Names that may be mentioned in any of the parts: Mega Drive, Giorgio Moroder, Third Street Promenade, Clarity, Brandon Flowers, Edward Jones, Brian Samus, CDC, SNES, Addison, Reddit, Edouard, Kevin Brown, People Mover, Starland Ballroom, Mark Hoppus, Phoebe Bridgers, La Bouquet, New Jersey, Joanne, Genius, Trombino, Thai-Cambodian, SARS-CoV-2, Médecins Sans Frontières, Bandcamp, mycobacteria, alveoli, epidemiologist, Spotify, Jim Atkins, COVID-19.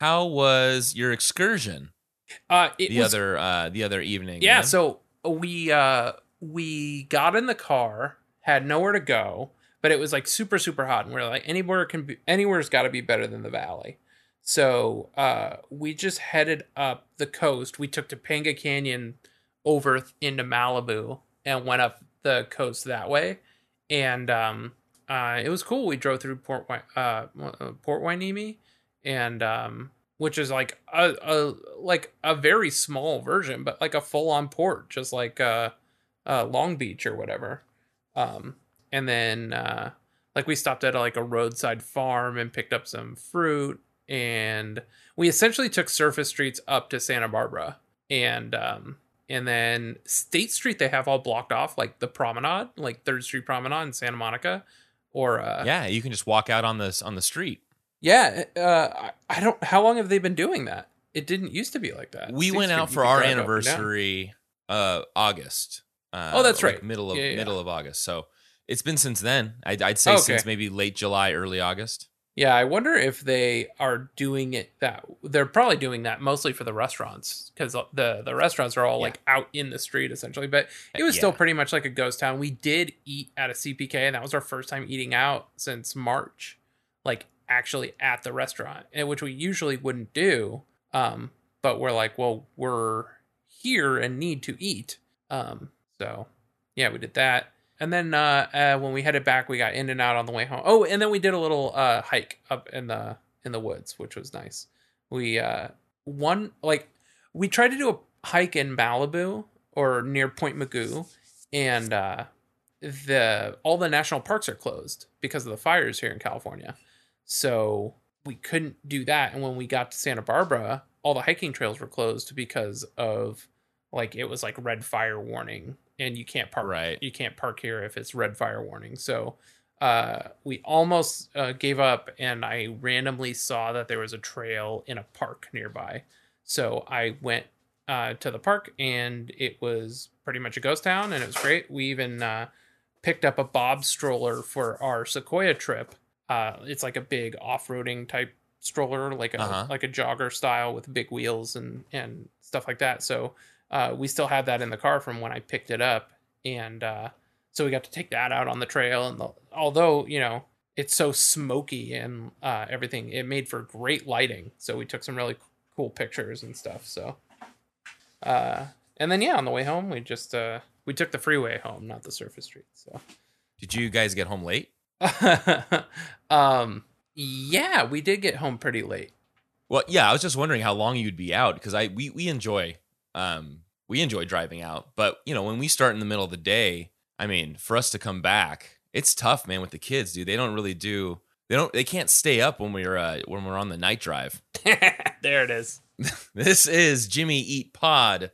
How was your excursion? The other evening. Yeah, man. So we got in the car, had nowhere to go, but it was like super, super hot, and we're like, anywhere's got to be better than the valley. So we just headed up the coast. We took Topanga Canyon over into Malibu and went up the coast that way, and it was cool. We drove through Port Winemey, and which is like a very small version, but like a full on port, just like Long Beach or whatever. And then we stopped at like a roadside farm and picked up some fruit, and we essentially took surface streets up to Santa Barbara, and then State Street they have all blocked off, like the promenade, like Third Street Promenade in Santa Monica, or yeah, you can just walk out on the street. Yeah, I don't. How long have they been doing that? It didn't used to be like that. We went out for our anniversary, August. Oh, that's right, middle of August. So it's been since then. I'd say since maybe late July, early August. Yeah, I wonder if they are doing it that. They're probably doing that mostly for the restaurants, because the restaurants are all like out in the street essentially. But it was still pretty much like a ghost town. We did eat at a CPK, and that was our first time eating out since March. Like. Actually at the restaurant, and which we usually wouldn't do, but we're like, well, we're here and need to eat, so yeah, we did that. And then when we headed back, we got in and out on the way home. Oh, and then we did a little hike up in the woods, which was nice. We we tried to do a hike in Malibu or near Point Magoo, and all the national parks are closed because of the fires here in California. So we couldn't do that. And when we got to Santa Barbara, all the hiking trails were closed because of it was like red fire warning, and you can't park. Right. You can't park here if it's red fire warning. So we almost gave up, and I randomly saw that there was a trail in a park nearby. So I went to the park, and it was pretty much a ghost town, and it was great. We even picked up a Bob stroller for our Sequoia trip. It's like a big off-roading type stroller, like a jogger style with big wheels and stuff like that. So we still have that in the car from when I picked it up. And so we got to take that out on the trail. And although, it's so smoky and everything, it made for great lighting. So we took some really cool pictures and stuff. So and then, on the way home, we just we took the freeway home, not the surface street. So did you guys get home late? Yeah, we did get home pretty late. Well, yeah, I was just wondering how long you'd be out, because we enjoy driving out, but when we start in the middle of the day, I mean, for us to come back, it's tough, man, with the kids, dude. They can't stay up when we're on the night drive. There it is. This is Jimmy Eat Pod.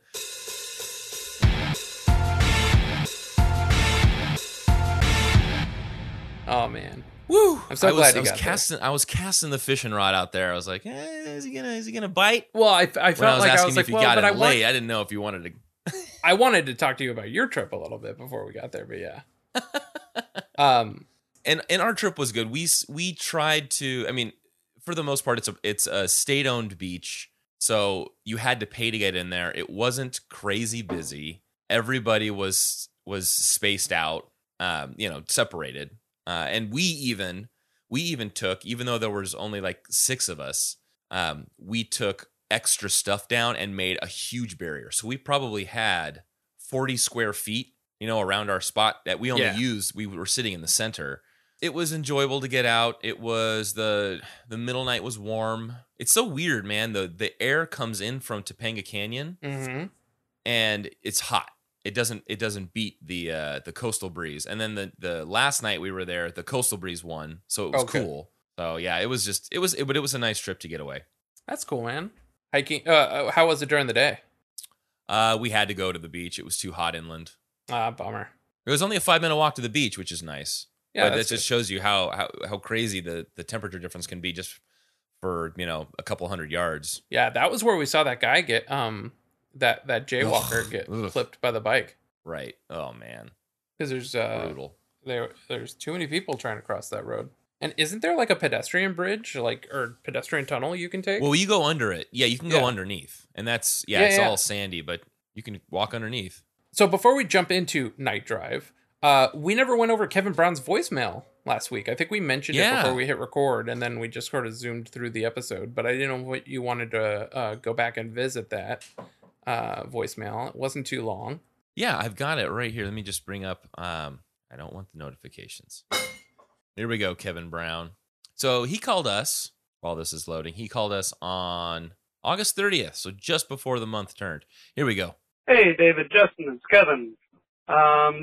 Oh man, woo! I'm so glad you got casting. I was casting the fishing rod out there. I was like, is he gonna bite? Well, I felt like I was like, well, but I late. I didn't know if you wanted to. I wanted to talk to you about your trip a little bit before we got there, but yeah. And our trip was good. We tried to. I mean, for the most part, it's a state-owned beach, so you had to pay to get in there. It wasn't crazy busy. Everybody was spaced out. Separated. And we even took, even though there was only like six of us, we took extra stuff down and made a huge barrier. So we probably had 40 square feet, around our spot that we only used. We were sitting in the center. It was enjoyable to get out. It was the middle night was warm. It's so weird, man. The air comes in from Topanga Canyon, and it's hot. It doesn't beat the coastal breeze. And then the last night we were there, the coastal breeze won, so it was cool. So yeah, it was a nice trip to get away. That's cool, man. Hiking. How was it during the day? We had to go to the beach. It was too hot inland. Bummer. It was only a 5-minute walk to the beach, which is nice. Yeah, but that just shows you how crazy the temperature difference can be just for a couple hundred yards. Yeah, that was where we saw that guy get that jaywalker get flipped by the bike. Right. Oh man. Because there's too many people trying to cross that road. And isn't there like a pedestrian bridge, like, or pedestrian tunnel you can take? Well, you go under it. Yeah, you can go underneath. And that's, all sandy, but you can walk underneath. So before we jump into Night Drive, we never went over Kevin Brown's voicemail last week. I think we mentioned it before we hit record, and then we just sort of zoomed through the episode. But I didn't know what you wanted to go back and visit that voicemail. It wasn't too long. Yeah, I've got it right here. Let me just bring up, I don't want the notifications. Here we go, Kevin Brown. So he called us, while this is loading, he called us on August 30th, so just before the month turned. Here we go. Hey, David, Justin, it's Kevin.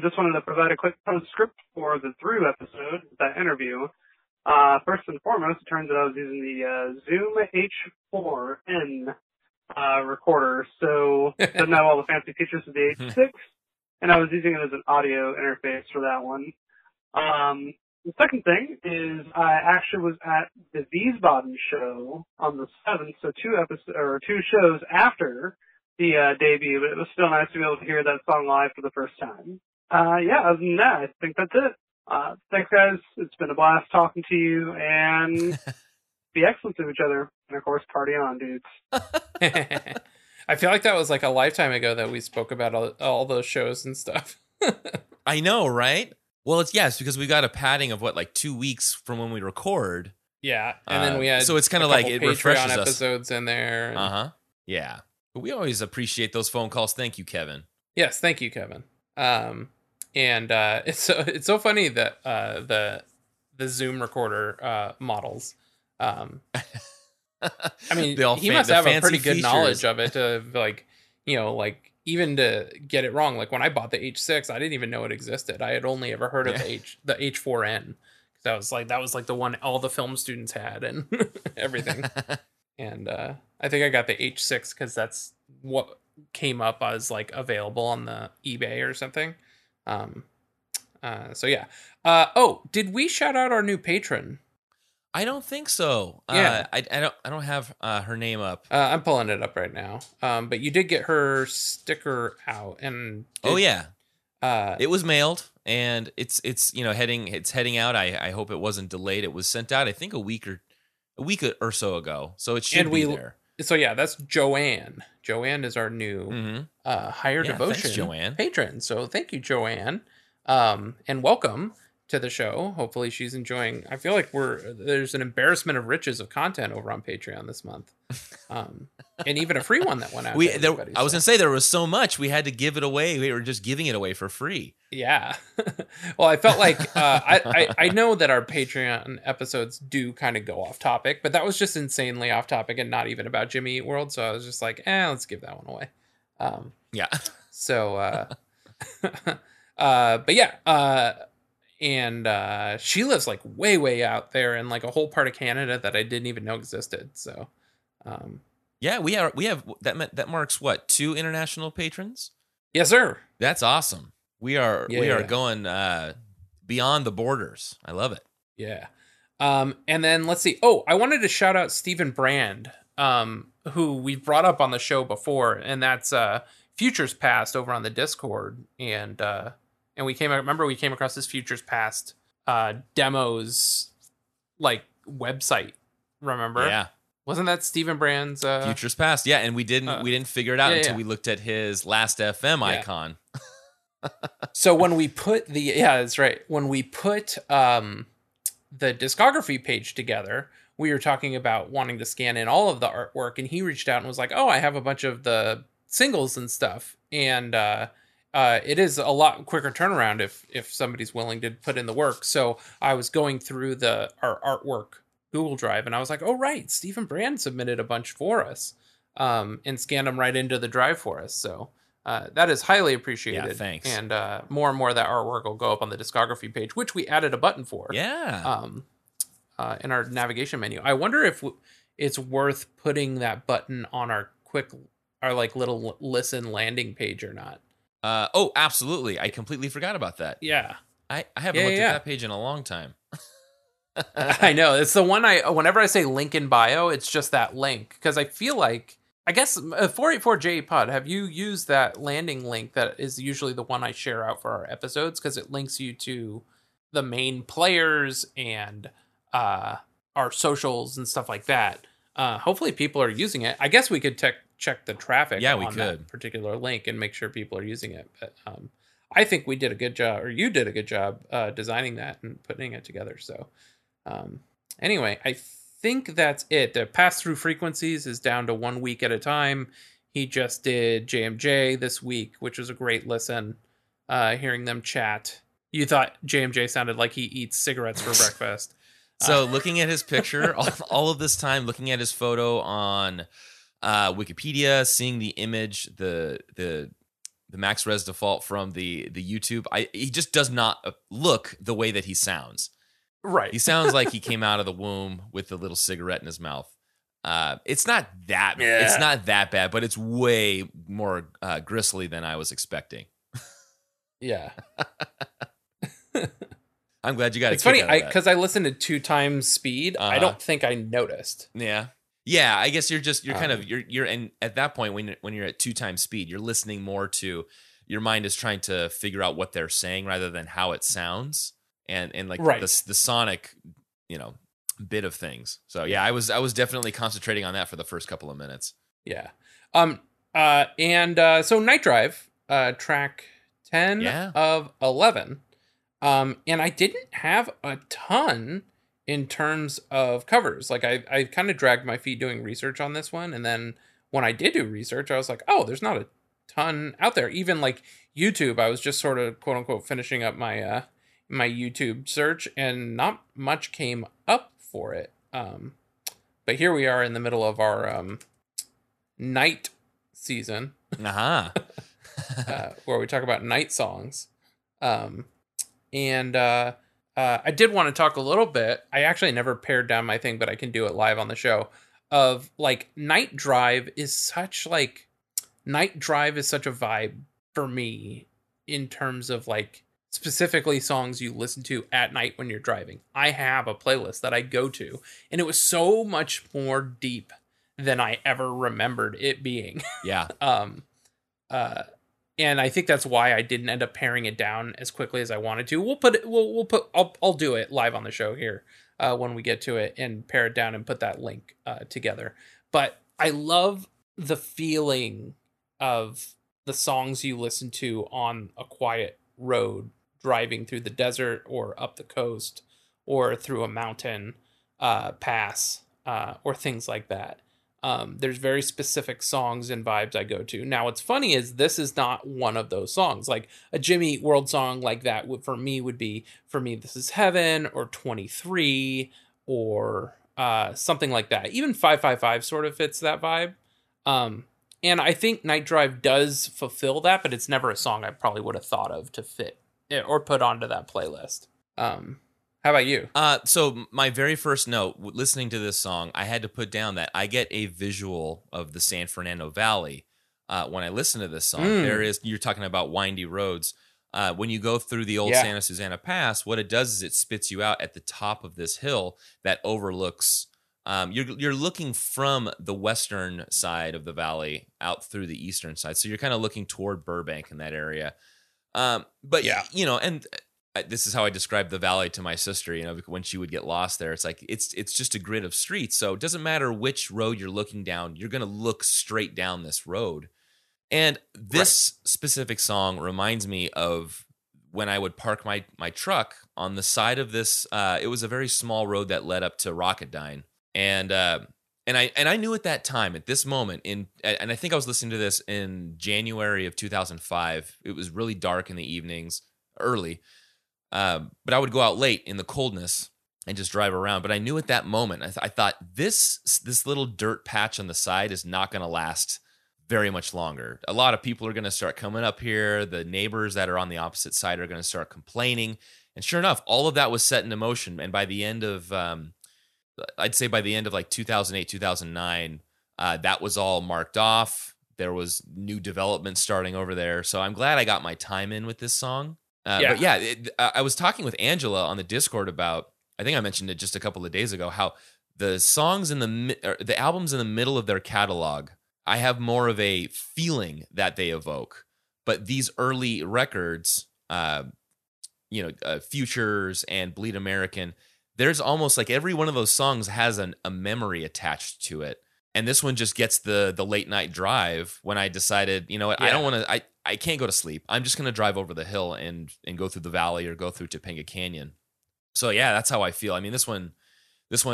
Just wanted to provide a quick transcript for the Through episode, that interview. First and foremost, it turns out I was using the Zoom H4N recorder, so doesn't have all the fancy features of the H6, and I was using it as an audio interface for that one. The second thing is I actually was at the Wiesbaden show on the 7th, so two shows after the debut, but it was still nice to be able to hear that song live for the first time. Other than that, I think that's it. Thanks, guys. It's been a blast talking to you, and be excellent to each other, and of course, party on, dudes. I feel like that was like a lifetime ago that we spoke about all those shows and stuff. I know, right? Well, it's because we got a padding of like 2 weeks from when we record. Yeah, and then we had so it's kind of like it Patreon refreshes episodes us in there. And... Yeah, but we always appreciate those phone calls. Thank you, Kevin. Yes, thank you, Kevin. It's so funny that the Zoom recorder models. I mean, he must have a pretty good knowledge of it to even to get it wrong. Like when I bought the H6, I didn't even know it existed. I had only ever heard of the H4N. That was the one all the film students had and everything. And I think I got the H6 because that's what came up as available on the eBay or something. Did we shout out our new patron? I don't think so. Yeah. I don't have her name up. I'm pulling it up right now. But you did get her sticker out, and it was mailed, and it's heading out. I hope it wasn't delayed. It was sent out, I think, a week or so ago. So it should be there. So yeah, that's Joanne. Joanne is our new higher devotion patron. So thank you, Joanne, and welcome to the show. Hopefully she's enjoying. I feel like there's an embarrassment of riches of content over on Patreon this month, and even a free one that went out. I was gonna say there was so much we had to give it away. We were just giving it away for free. Yeah. Well, I felt like I know that our Patreon episodes do kind of go off topic, but that was just insanely off topic and not even about Jimmy Eat World. So I was just like, let's give that one away. Yeah. So, but yeah. And she lives way, way out there in a whole part of Canada that I didn't even know existed. So, we have that marks what, 2 international patrons? Yes, sir. That's awesome. We are going beyond the borders. I love it. Yeah. And then let's see. Oh, I wanted to shout out Stephen Brand, who we brought up on the show before, and that's Futures Past over on the Discord, and. And we came across this Futures Past demos website. Remember? Yeah. Wasn't that Stephen Brand's Futures Past? Yeah, and we didn't figure it out until we looked at his Last FM icon. So when we put that's right. When we put the discography page together, we were talking about wanting to scan in all of the artwork, and he reached out and was like, "Oh, I have a bunch of the singles and stuff," and it is a lot quicker turnaround if somebody's willing to put in the work. So I was going through our artwork Google Drive, and I was like, oh, right, Stephen Brand submitted a bunch for us and scanned them right into the drive for us. So that is highly appreciated. Yeah, thanks. And more and more of that artwork will go up on the discography page, which we added a button for in our navigation menu. I wonder if it's worth putting that button on our little listen landing page or not. Absolutely. I completely forgot about that. Yeah. I haven't looked at that page in a long time. I know. It's the one whenever I say link in bio, it's just that link. Cause I feel like, I guess 484J pod, have you used that landing link that is usually the one I share out for our episodes? Cause it links you to the main players and, our socials and stuff like that. Hopefully people are using it. I guess we could check the traffic on that particular link and make sure people are using it. But I think we did a good job, or you did a good job designing that and putting it together. So anyway, I think that's it. The pass-through frequencies is down to 1 week at a time. He just did JMJ this week, which was a great listen. Hearing them chat. You thought JMJ sounded like he eats cigarettes for breakfast. So looking at his picture, all of this time, looking at his photo on Wikipedia, seeing the image, the max res default from the YouTube, he just does not look the way that he sounds. Right. He sounds like he came out of the womb with a little cigarette in his mouth. It's not that bad, but it's way more gristly than I was expecting. Yeah. I'm glad you got it. It's funny because I listened at 2x speed. Uh-huh. I don't think I noticed. Yeah. I guess you're at that point when you're at 2x speed, you're listening more to your mind is trying to figure out what they're saying rather than how it sounds and like right. the sonic, bit of things. So yeah, I was definitely concentrating on that for the first couple of minutes. Yeah. So Night Drive, track 10 of 11. And I didn't have a ton in terms of covers. Like I kind of dragged my feet doing research on this one. And then when I did do research, I was like, oh, there's not a ton out there. Even like YouTube, I was just sort of quote unquote finishing up my, my YouTube search, and not much came up for it. But here we are in the middle of our, night season. Uh-huh. Where we talk about night songs. I did want to talk a little bit. I actually never pared down my thing, but I can do it live on the show. Of like Night Drive is such a vibe for me in terms of like specifically songs you listen to at night when you're driving. I have a playlist that I go to, and it was so much more deep than I ever remembered it being. Yeah. And I think that's why I didn't end up paring it down as quickly as I wanted to. I'll do it live on the show here when we get to it and pare it down and put that link together. But I love the feeling of the songs you listen to on a quiet road, driving through the desert or up the coast or through a mountain pass or things like that. There's very specific songs and vibes I go to. Now, what's funny is this is not one of those songs. Like a Jimmy Eat World song like that would be, This Is Heaven or 23 or something like that. Even 555 sort of fits that vibe. And I think Night Drive does fulfill that, but it's never a song I probably would have thought of to fit or put onto that playlist. How about you? So my very first note, listening to this song, I had to put down that I get a visual of the San Fernando Valley when I listen to this song. You're talking about windy roads. When you go through the old Santa Susana Pass, what it does is it spits you out at the top of this hill that overlooks. You're looking from the western side of the valley out through the eastern side, so you're kind of looking toward Burbank in that area. This is how I described the valley to my sister, when she would get lost there. It's like, it's just a grid of streets. So it doesn't matter which road you're looking down. You're going to look straight down this road. And this specific song reminds me of when I would park my truck on the side of this. It was a very small road that led up to Rocketdyne. And I knew at that time, at this moment, and I think I was listening to this in January of 2005. It was really dark in the evenings, early. But I would go out late in the coldness and just drive around. But I knew at that moment, I thought this little dirt patch on the side is not going to last very much longer. A lot of people are going to start coming up here. The neighbors that are on the opposite side are going to start complaining. And sure enough, all of that was set into motion. And by the end of, like 2008, 2009, that was all marked off. There was new development starting over there. So I'm glad I got my time in with this song. I was talking with Angela on the Discord about, I think I mentioned it just a couple of days ago, how the songs in the albums in the middle of their catalog, I have more of a feeling that they evoke. But these early records, Futures and Bleed American, there's almost like every one of those songs has a memory attached to it. And this one just gets the late night drive when I decided, you know what, yeah. I don't want to, I can't go to sleep. I'm just going to drive over the hill and go through the valley or go through Topanga Canyon. So yeah, that's how I feel. I mean, this one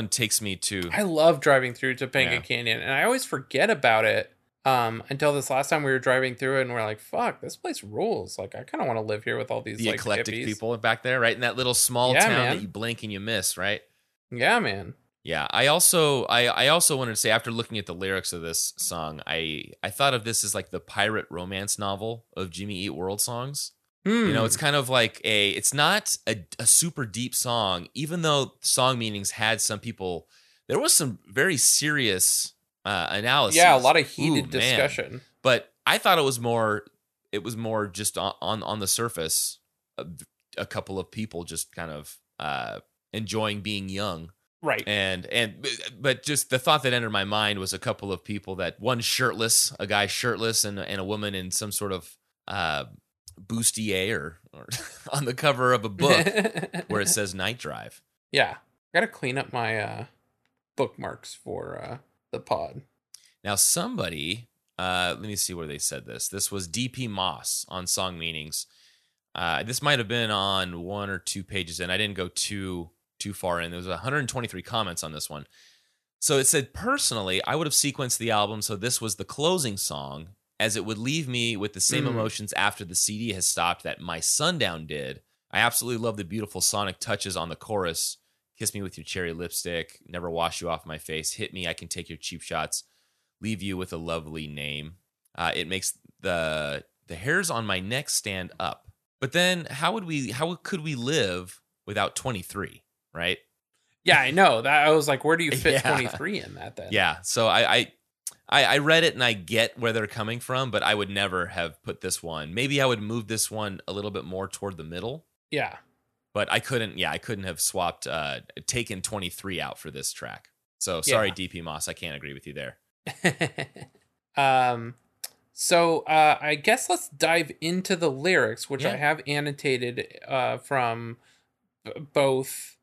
takes me to. I love driving through Topanga Canyon, and I always forget about it until this last time we were driving through it, and we're like, "Fuck, this place rules!" Like, I kind of want to live here with all these the eclectic hippies. People back there, right? In that little small town that you blink and you miss, right? Yeah, man. Yeah, I also wanted to say, after looking at the lyrics of this song, I thought of this as like the pirate romance novel of Jimmy Eat World songs. You know, it's kind of like it's not a super deep song, even though song meanings had some people, there was some very serious analysis. Yeah, a lot of heated discussion. Man. But I thought it was more just on the surface, a couple of people just kind of enjoying being young. Right. But just the thought that entered my mind was a couple of people that one shirtless, a guy shirtless and a woman in some sort of, bustier or on the cover of a book where it says Night Drive. Yeah. I got to clean up my bookmarks for the pod. Now somebody, let me see where they said this. This was DP Moss on Song Meanings. This might have been on one or two pages in. I didn't go too far in. There was 123 comments on this one. So it said, personally, I would have sequenced the album so this was the closing song, as it would leave me with the same emotions after the CD has stopped that My Sundown did. I absolutely love the beautiful sonic touches on the chorus. Kiss me with your cherry lipstick. Never wash you off my face. Hit me. I can take your cheap shots. Leave you with a lovely name. It makes the hairs on my neck stand up. But then how could we live without 23, right? Yeah, I know. That I was like, where do you fit 23 in that then? Yeah. So I read it and I get where they're coming from, but I would never have put this one. Maybe I would move this one a little bit more toward the middle. Yeah. But I couldn't have swapped, taken 23 out for this track. So sorry, DP Moss, I can't agree with you there. So I guess let's dive into the lyrics, which I have annotated from both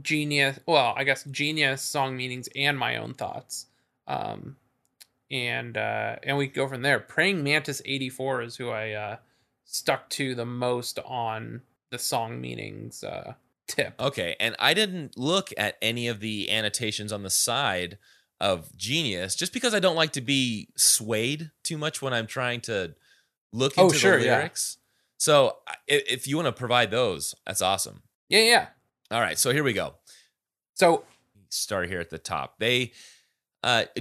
Genius, well, I guess Genius, Song Meanings, and my own thoughts. And we go from there. Praying Mantis 84 is who I stuck to the most on the Song Meanings tip. Okay, and I didn't look at any of the annotations on the side of Genius, just because I don't like to be swayed too much when I'm trying to look into the lyrics. Yeah. So if you want to provide those, that's awesome. Yeah. All right, so here we go. So start here at the top.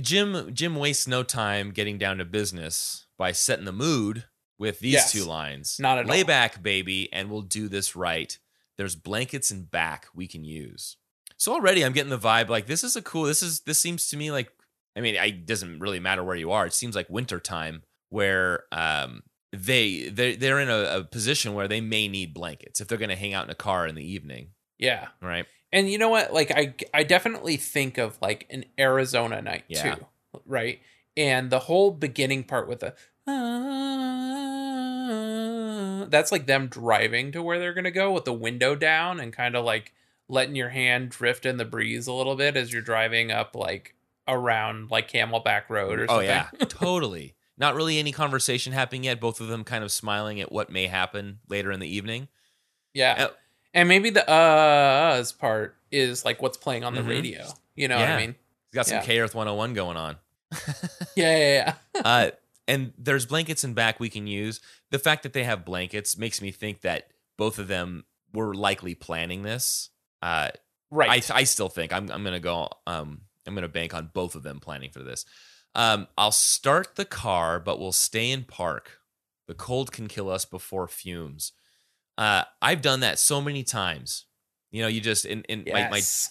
Jim wastes no time getting down to business by setting the mood with these two lines. Not at all. Lay back, baby, and we'll do this right. There's blankets and back we can use. So already I'm getting the vibe like this seems to me like, I mean, it doesn't really matter where you are. It seems like wintertime where they're in a position where they may need blankets if they're going to hang out in a car in the evening. Yeah. Right. And you know what? Like I definitely think of like an Arizona night too, right? And the whole beginning part with the that's like them driving to where they're gonna go with the window down and kind of like letting your hand drift in the breeze a little bit as you're driving up like around like Camelback Road or something. Oh yeah, totally. Not really any conversation happening yet. Both of them kind of smiling at what may happen later in the evening. Yeah. And maybe the part is like what's playing on the radio. You know what I mean? He's got some K-Earth 101 going on. Yeah. And there's blankets in back we can use. The fact that they have blankets makes me think that both of them were likely planning this. Right. I still think I'm going to go. I'm going to bank on both of them planning for this. I'll start the car, but we'll stay in park. The cold can kill us before fumes. I've done that so many times, you know, you just,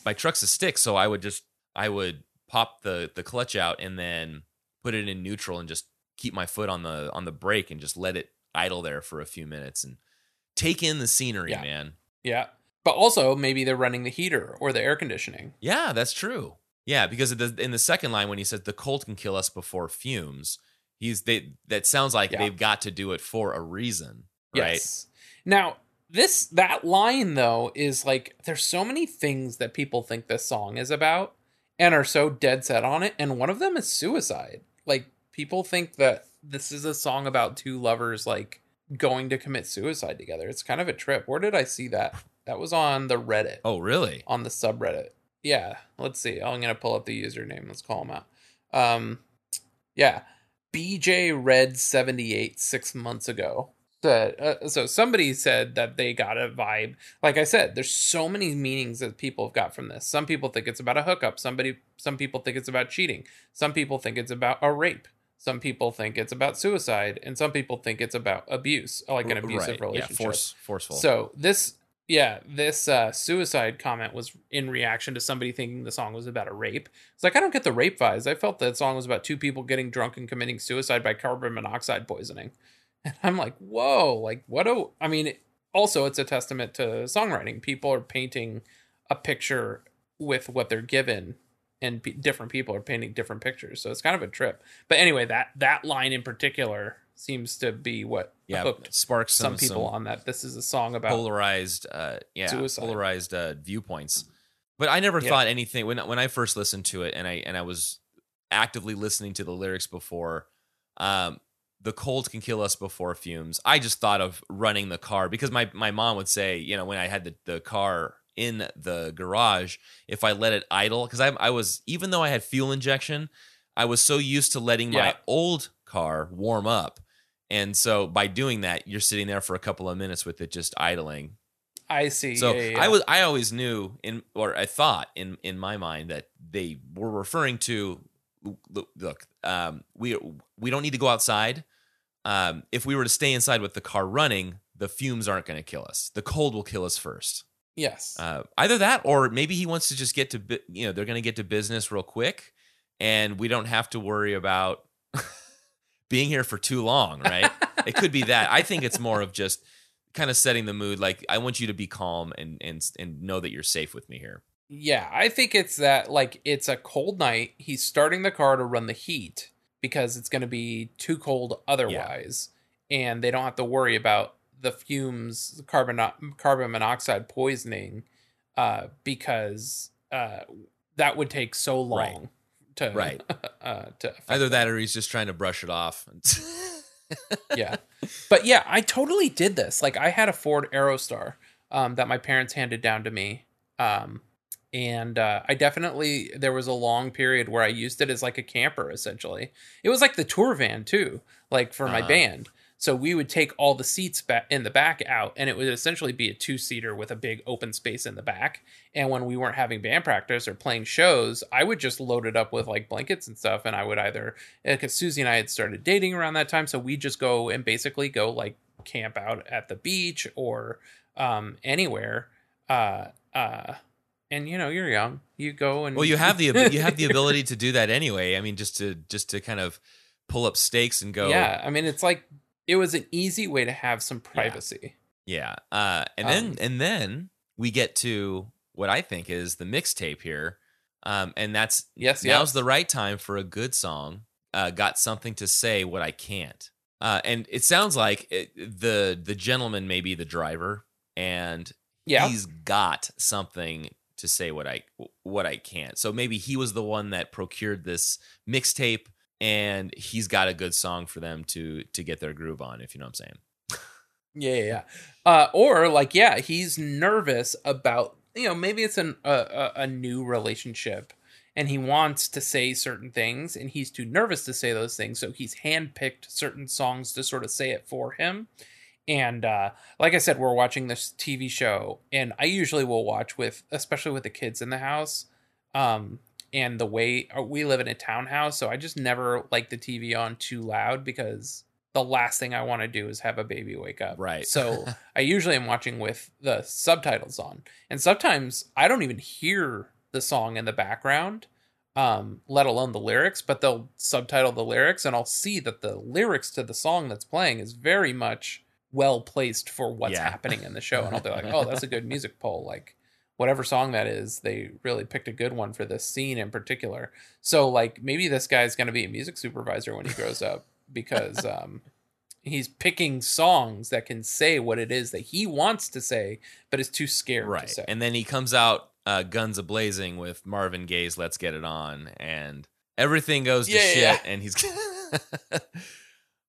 my truck's a stick. So I would pop the clutch out and then put it in neutral and just keep my foot on the brake and just let it idle there for a few minutes and take in the scenery, man. Yeah. But also maybe they're running the heater or the air conditioning. Yeah, that's true. Yeah. Because in the second line, when he says the cold can kill us before fumes, that sounds like they've got to do it for a reason. Right. Yes. Now, That line, though, is like, there's so many things that people think this song is about and are so dead set on it. And one of them is suicide. Like, people think that this is a song about two lovers, like, going to commit suicide together. It's kind of a trip. Where did I see that? That was on the Reddit. Oh, really? On the subreddit. Yeah. Let's see. I'm going to pull up the username. Let's call him out. Yeah. BJ Red 78 6 months ago. So somebody said that they got a vibe. Like I said, there's so many meanings that people have got from this. Some people think it's about a hookup. Some people think it's about cheating. Some people think it's about a rape. Some people think it's about suicide, and some people think it's about abuse, like an abusive relationship. Yeah, forceful. So this suicide comment was in reaction to somebody thinking the song was about a rape. It's like, I don't get the rape vibes. I felt that song was about two people getting drunk and committing suicide by carbon monoxide poisoning. And I'm like, whoa, like also it's a testament to songwriting. People are painting a picture with what they're given. And different people are painting different pictures. So it's kind of a trip. But anyway, that line in particular seems to be what hooked sparks some people on that. This is a song about polarized viewpoints. But I never thought anything when I first listened to it, and I was actively listening to the lyrics before. The cold can kill us before fumes. I just thought of running the car because my mom would say, when I had the car in the garage, if I let it idle, because I was, even though I had fuel injection, I was so used to letting my old car warm up, and so by doing that, you're sitting there for a couple of minutes with it just idling. I see. So I always knew, I thought in my mind that they were referring to, look, we don't need to go outside. If we were to stay inside with the car running, the fumes aren't going to kill us. The cold will kill us first. Yes. Either that, or maybe he wants to just get to, they're going to get to business real quick, and we don't have to worry about being here for too long, right? It could be that. I think it's more of just kind of setting the mood. Like, I want you to be calm and know that you're safe with me here. Yeah, I think it's that. Like, it's a cold night. He's starting the car to run the heat because it's going to be too cold otherwise, and they don't have to worry about the fumes, carbon monoxide poisoning, because that would take so long to affect either that, or he's just trying to brush it off. Yeah. But yeah, I totally did this. Like, I had a Ford Aerostar, that my parents handed down to me. And I definitely, there was a long period where I used it as like a camper, essentially. It was like the tour van too, like for my band. So we would take all the seats in the back out, and it would essentially be a two-seater with a big open space in the back. And when we weren't having band practice or playing shows, I would just load it up with like blankets and stuff. And I would either, because Susie and I had started dating around that time, so we just go and basically go like camp out at the beach or anywhere. And you're young, you go and you have the ability to do that anyway. I mean, just to kind of pull up stakes and go. Yeah, I mean, it's like, it was an easy way to have some privacy. Yeah. And then we get to what I think is the mixtape here. And that's, now's the right time for a good song. Got something to say what I can't. And it sounds like the gentleman may be the driver, and he's got something to say what I can't. So maybe he was the one that procured this mixtape, and he's got a good song for them to get their groove on, if you know what I'm saying. Yeah. Or he's nervous about, maybe it's a new relationship, and he wants to say certain things, and he's too nervous to say those things, so he's handpicked certain songs to sort of say it for him. And like I said, we're watching this TV show, and I usually will watch especially with the kids in the house, and the way we live in a townhouse, so I just never like the TV on too loud, because the last thing I want to do is have a baby wake up. Right. So I usually am watching with the subtitles on. And sometimes I don't even hear the song in the background, let alone the lyrics, but they'll subtitle the lyrics, and I'll see that the lyrics to the song that's playing is very much well placed for what's happening in the show. And I'll be like, oh, that's a good music poll. Like, whatever song that is, they really picked a good one for this scene in particular. So, like, maybe this guy's going to be a music supervisor when he grows up, because he's picking songs that can say what it is that he wants to say, but is too scared to say. And then he comes out guns a-blazing with Marvin Gaye's "Let's Get It On," and everything goes to shit. And he's,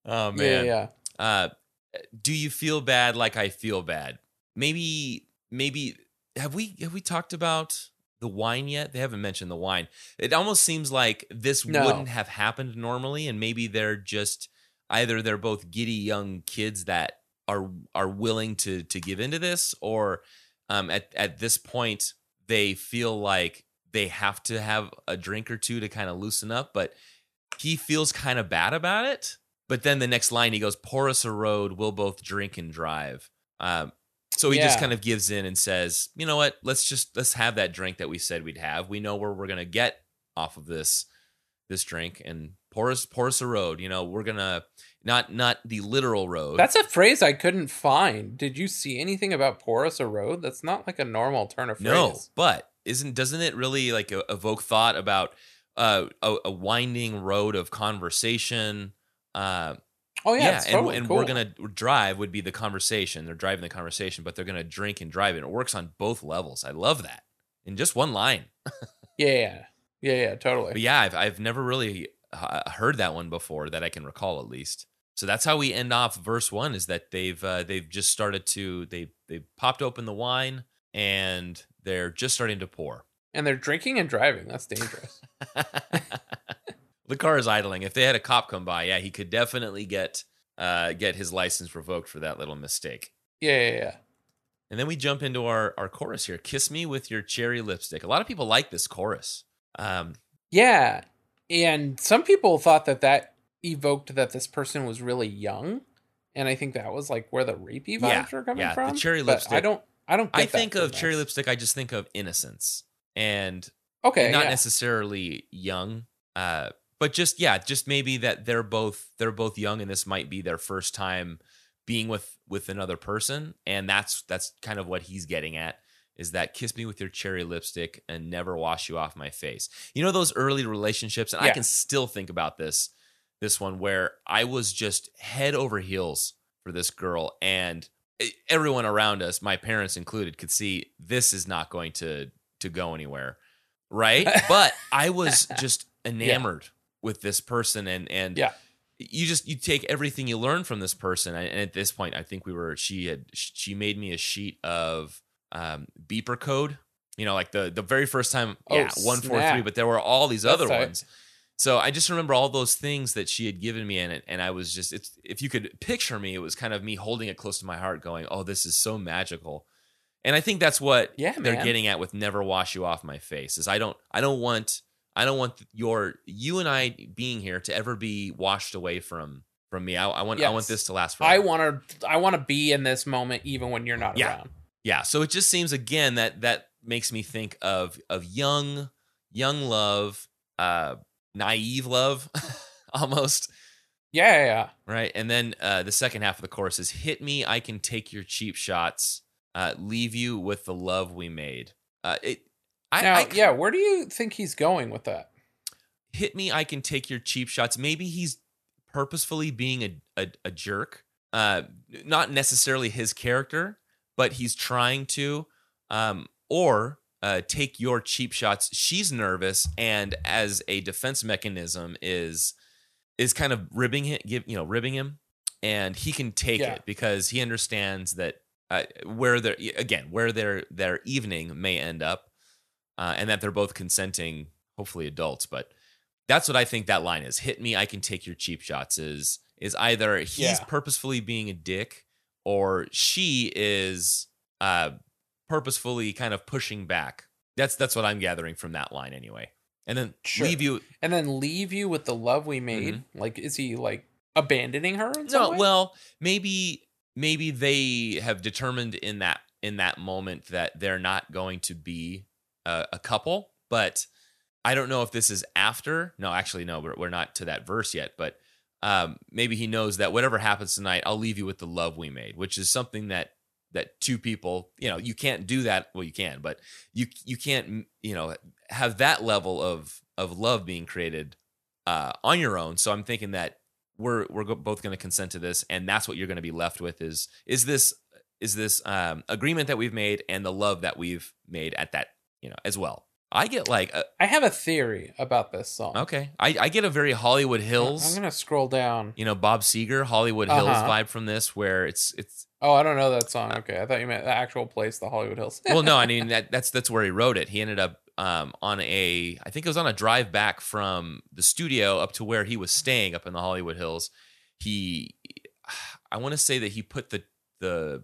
oh man, do you feel bad? Like I feel bad. Maybe have we talked about the wine yet? They haven't mentioned the wine. It almost seems like this wouldn't have happened normally, and maybe they're just. Either they're both giddy young kids that are willing to give into this, or at this point they feel like they have to have a drink or two to kind of loosen up. But he feels kind of bad about it. But then the next line he goes, "Pour us a road, we'll both drink and drive." So he just kind of gives in and says, "You know what? Let's have that drink that we said we'd have. We know where we're gonna get off of this drink and." Pour us a road. You know, we're going to not the literal road. That's a phrase I couldn't find. Did you see anything about pour us a road? That's not like a normal turn of phrase. No, but doesn't it really like evoke thought about a winding road of conversation? It's totally and cool. We're going to drive would be the conversation. They're driving the conversation, but they're going to drink and drive. And it works on both levels. I love that. In just one line. Yeah, totally. But yeah, I've never really... I heard that one before that I can recall at least. So that's how we end off verse 1 is that they've just started to they've popped open the wine and they're just starting to pour. And they're drinking and driving. That's dangerous. The car is idling. If they had a cop come by, he could definitely get his license revoked for that little mistake. Yeah. And then we jump into our chorus here. "Kiss me with your cherry lipstick." A lot of people like this chorus. And some people thought that evoked that this person was really young, and I think that was like where the rapey vibes were coming from. Yeah, the cherry lipstick. I don't. I think of cherry lipstick. I just think of innocence and not necessarily young. But just maybe that they're both young, and this might be their first time being with another person, and that's kind of what he's getting at. Is that kiss me with your cherry lipstick and never wash you off my face. You know, those early relationships, and I can still think about this one where I was just head over heels for this girl, and everyone around us, my parents included, could see this is not going to go anywhere, right? But I was just enamored with this person, and you take everything you learn from this person, and at this point, I think she made me a sheet of beeper code, you know, like the very first time 143, but there were all these other ones. So I just remember all those things that she had given me in it, and I was just, if you could picture me, it was kind of me holding it close to my heart going, oh, this is so magical. And I think that's what they're getting at with never wash you off my face is I don't want you and I being here to ever be washed away from me. I want this to last forever. I want to be in this moment even when you're not around. Yeah, so it just seems again that makes me think of young love, naive love, almost. Yeah. Right, and then the second half of the chorus is "Hit me, I can take your cheap shots, leave you with the love we made." Where do you think he's going with that? Hit me, I can take your cheap shots. Maybe he's purposefully being a jerk, not necessarily his character. But he's trying to, take your cheap shots. She's nervous, and as a defense mechanism, is kind of ribbing him, and he can take it because he understands that where their evening may end up, and that they're both consenting, hopefully adults. But that's what I think that line is. "Hit me, I can take your cheap shots." Is either he's purposefully being a dick. Or she is purposefully kind of pushing back. That's what I'm gathering from that line anyway. And then leave you with the love we made. Mm-hmm. Like, is he like abandoning her in some way? Well, maybe they have determined in that moment that they're not going to be a couple. But I don't know if this is after. No, actually, no, we're not to that verse yet. But. Maybe he knows that whatever happens tonight, I'll leave you with the love we made, which is something that two people, you know, you can't do that. Well, you can, but you can't, you know, have that level of love being created on your own. So I'm thinking that we're both going to consent to this, and that's what you're going to be left with is this agreement that we've made and the love that we've made at that, you know, as well. I get like I have a theory about this song. Okay, I get a very Hollywood Hills. I'm gonna scroll down. You know, Bob Seger, Hollywood Hills vibe from this, where it's. Oh, I don't know that song. Okay, I thought you meant the actual place, the Hollywood Hills. Well, no, I mean that's where he wrote it. He ended up I think it was on a drive back from the studio up to where he was staying up in the Hollywood Hills. I want to say that he put the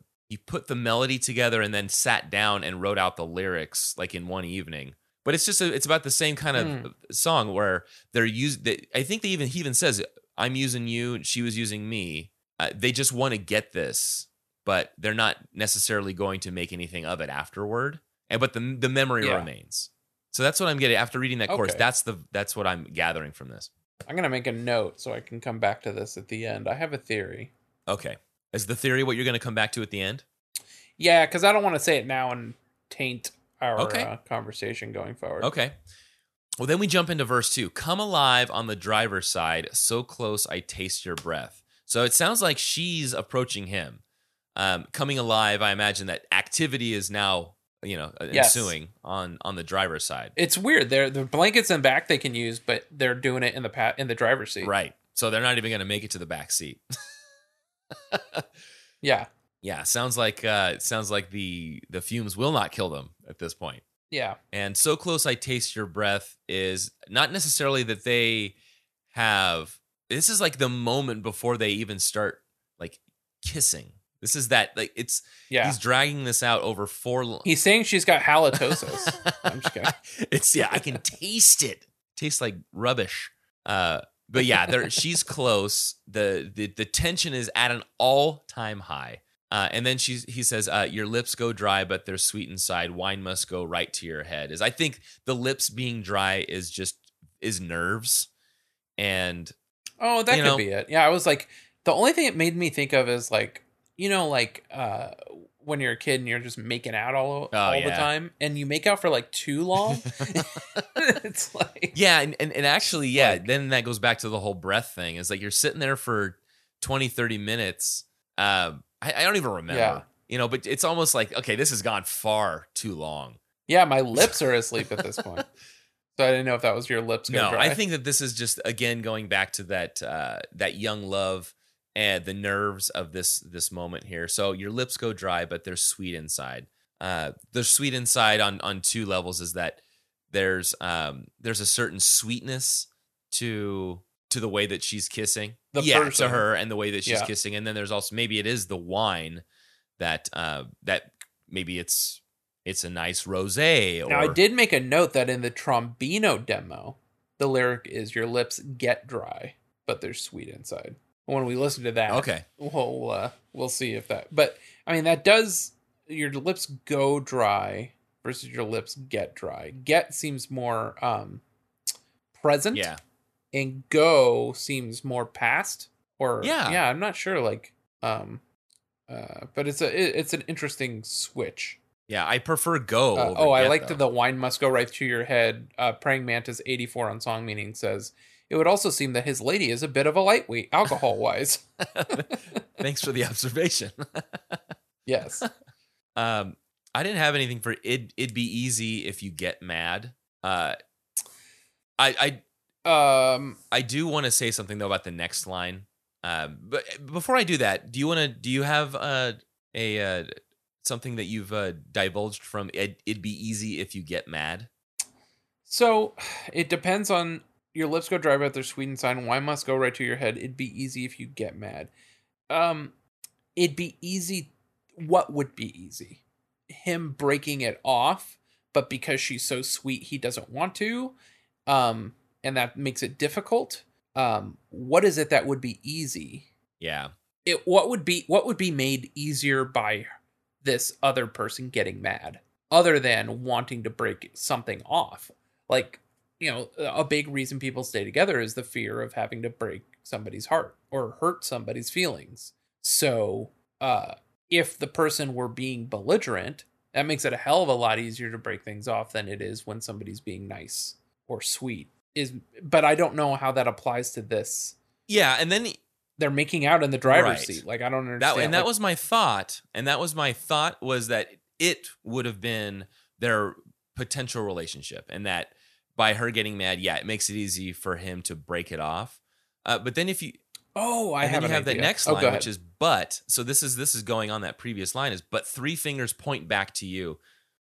melody together and then sat down and wrote out the lyrics like in one evening. But it's just it's about the same kind of song where they're used. I think he even says, "I'm using you," and she was using me. They just want to get this, but they're not necessarily going to make anything of it afterward. And but the memory remains. So that's what I'm getting after reading that chorus. That's what I'm gathering from this. I'm gonna make a note so I can come back to this at the end. I have a theory. Okay, is the theory what you're gonna come back to at the end? Yeah, because I don't want to say it now and taint our conversation going forward. Okay. Well, then we jump into verse 2. Come alive on the driver's side, so close I taste your breath. So it sounds like she's approaching him. Coming alive, I imagine that activity is now, you know, ensuing on the driver's side. It's weird. The blankets and back they can use, but they're doing it in the driver's seat. Right. So they're not even going to make it to the back seat. Yeah. Yeah, sounds like the fumes will not kill them at this point. Yeah. And so close I taste your breath is not necessarily that they have. This is like the moment before they even start like kissing. This is that like it's he's dragging this out over 4 He's saying she's got halitosis. I'm just kidding. It's I can taste it. Tastes like rubbish. But yeah, she's close. The tension is at an all-time high. And then he says, your lips go dry, but they're sweet inside. Wine must go right to your head. I think the lips being dry is nerves. And oh, that could be it. Yeah, I was like, the only thing it made me think of is like, you know, like when you're a kid and you're just making out all the time and you make out for like too long. It's like. Yeah. And actually, yeah, like, then that goes back to the whole breath thing. It's like you're sitting there for 20, 30 minutes. I don't even remember, you know, but it's almost like, okay, this has gone far too long. Yeah, my lips are asleep at this point. So I didn't know if that was your lips going dry. I think that this is just, again, going back to that young love and the nerves of this moment here. So your lips go dry, but they're sweet inside. They're sweet inside on two levels is that there's a certain sweetness to the way that she's kissing. Person. To her and the way that she's kissing. And then there's also, maybe it is the wine that maybe it's a nice rosé. Now, I did make a note that in the Trombino demo, the lyric is your lips get dry, but they're sweet inside. When we listen to that, okay, we'll see if that, but I mean, that does, your lips go dry versus your lips get dry. Get seems more present. Yeah. And go seems more past or I'm not sure like but it's an interesting switch. Yeah, I prefer go. I like that the wine must go right to your head. Praying Mantis 84 on Song Meaning says it would also seem that his lady is a bit of a lightweight alcohol wise. Thanks for the observation. Yes. I didn't have anything for it'd be easy if you get mad. I do want to say something though about the next line. But before I do that, do you have a something that you've divulged from it'd be easy if you get mad? So it depends on your lips go dry, but they're sweet inside. Wine must go right to your head. It'd be easy if you get mad. It'd be easy. What would be easy? Him breaking it off, but because she's so sweet, he doesn't want to. And that makes it difficult. What is it that would be easy? Yeah. What would be made easier by this other person getting mad, other than wanting to break something off? Like, you know, a big reason people stay together is the fear of having to break somebody's heart or hurt somebody's feelings. So if the person were being belligerent, that makes it a hell of a lot easier to break things off than it is when somebody's being nice or sweet. But I don't know how that applies to this. Yeah, and then they're making out in the driver's seat. Like, I don't understand. That, and that was my thought. And that was my thought, was that it would have been their potential relationship, and that by her getting mad, it makes it easy for him to break it off. But then if you, I have an idea. That next line, which is, but, so this is going on that previous line is, but three fingers point back to you.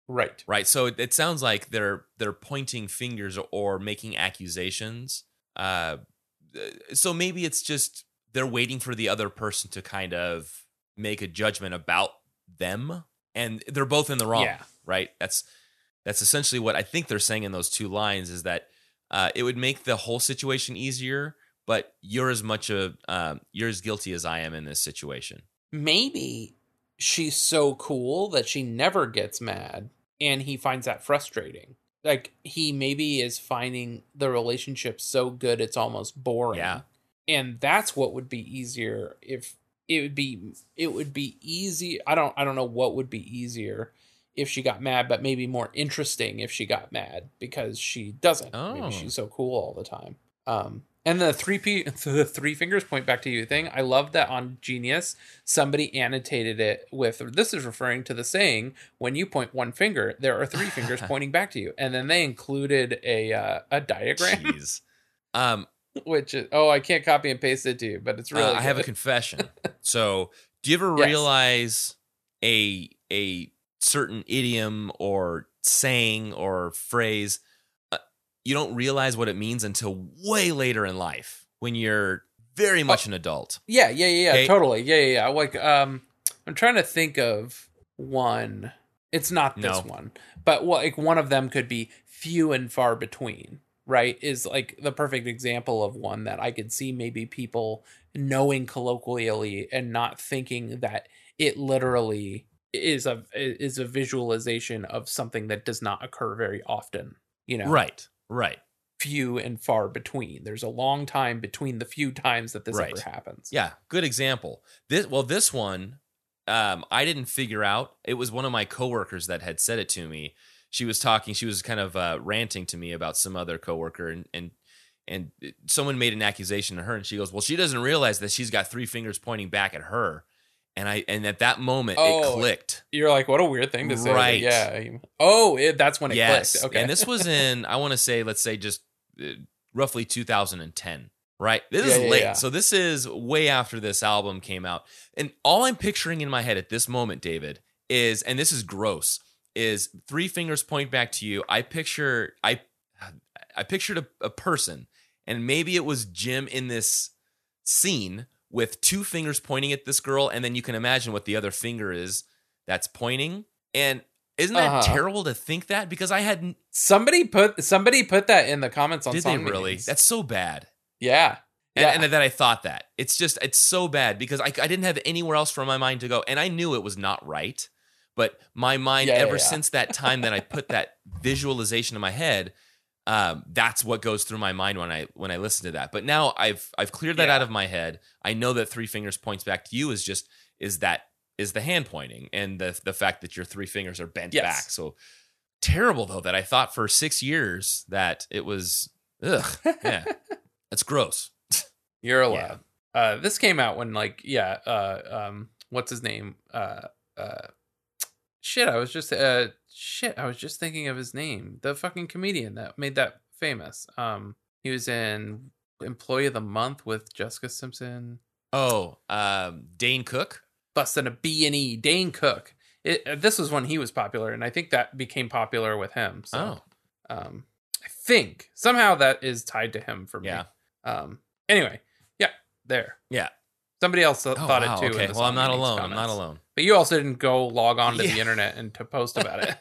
Right. Right. So it sounds like they're pointing fingers or making accusations. So maybe it's just they're waiting for the other person to kind of make a judgment about them, and they're both in the wrong. Yeah. Right. That's essentially what I think they're saying in those two lines, is that it would make the whole situation easier, but you're as guilty as I am in this situation. Maybe she's so cool that she never gets mad, and he finds that frustrating. Like, he maybe is finding the relationship so good it's almost boring. Yeah. And that's what would be easier, if it would be easy. I don't know what would be easier if she got mad, but maybe more interesting if she got mad, because she doesn't. Oh. Maybe she's so cool all the time. And the three fingers point back to you thing, I love that on Genius, somebody annotated it with, this is referring to the saying, when you point one finger, there are three fingers pointing back to you. And then they included a diagram. Jeez. Which is, I can't copy and paste it to you, but it's really I have a confession. So do you ever realize a certain idiom or saying or phrase, you don't realize what it means until way later in life, when you're very much an adult. Yeah, okay? Totally. Yeah. Like, I'm trying to think of one. It's not this one, but like one of them could be few and far between, right? Is like the perfect example of one that I could see maybe people knowing colloquially and not thinking that it literally is a visualization of something that does not occur very often, you know? Right. Few and far between. There's a long time between the few times that this ever happens. Yeah. Good example. This one, I didn't figure out. It was one of my coworkers that had said it to me. She was talking. She was kind of ranting to me about some other coworker, and someone made an accusation to her, and she goes, "Well, she doesn't realize that she's got three fingers pointing back at her." And at that moment, it clicked. You're like, what a weird thing to say. Right. Yeah. Oh, that's when it clicked. Okay. And this was in, I want to say, let's say just roughly 2010, right? This is late. Yeah. So this is way after this album came out. And all I'm picturing in my head at this moment, David, is, and this is gross, is three fingers point back to you. I pictured a person, and maybe it was Jim in this scene, with two fingers pointing at this girl, and then you can imagine what the other finger is that's pointing. And isn't that terrible to think that? Because I hadn't... Somebody put that in the comments on Song Meanings. Did they really? That's so bad. Yeah. And that I thought that. It's just, it's so bad, because I didn't have anywhere else for my mind to go. And I knew it was not right. But my mind, since that time that I put that visualization in my head... that's what goes through my mind when I listen to that. But now I've cleared that out of my head. I know that three fingers points back to you is the hand pointing, and the fact that your three fingers are bent back. So terrible, though, that I thought for 6 years that it was, that's gross. You're allowed. Yeah. This came out when what's his name? I was just thinking of his name. The fucking comedian that made that famous. He was in Employee of the Month with Jessica Simpson. Oh, Dane Cook? Bustin' a B&E. Dane Cook. This was when he was popular, and I think that became popular with him. So, I think somehow that is tied to him for me. Anyway, there. Yeah. Somebody else thought it too. Okay. Well, I'm not alone. Comments. I'm not alone. But you also didn't go log on to the internet and to post about it.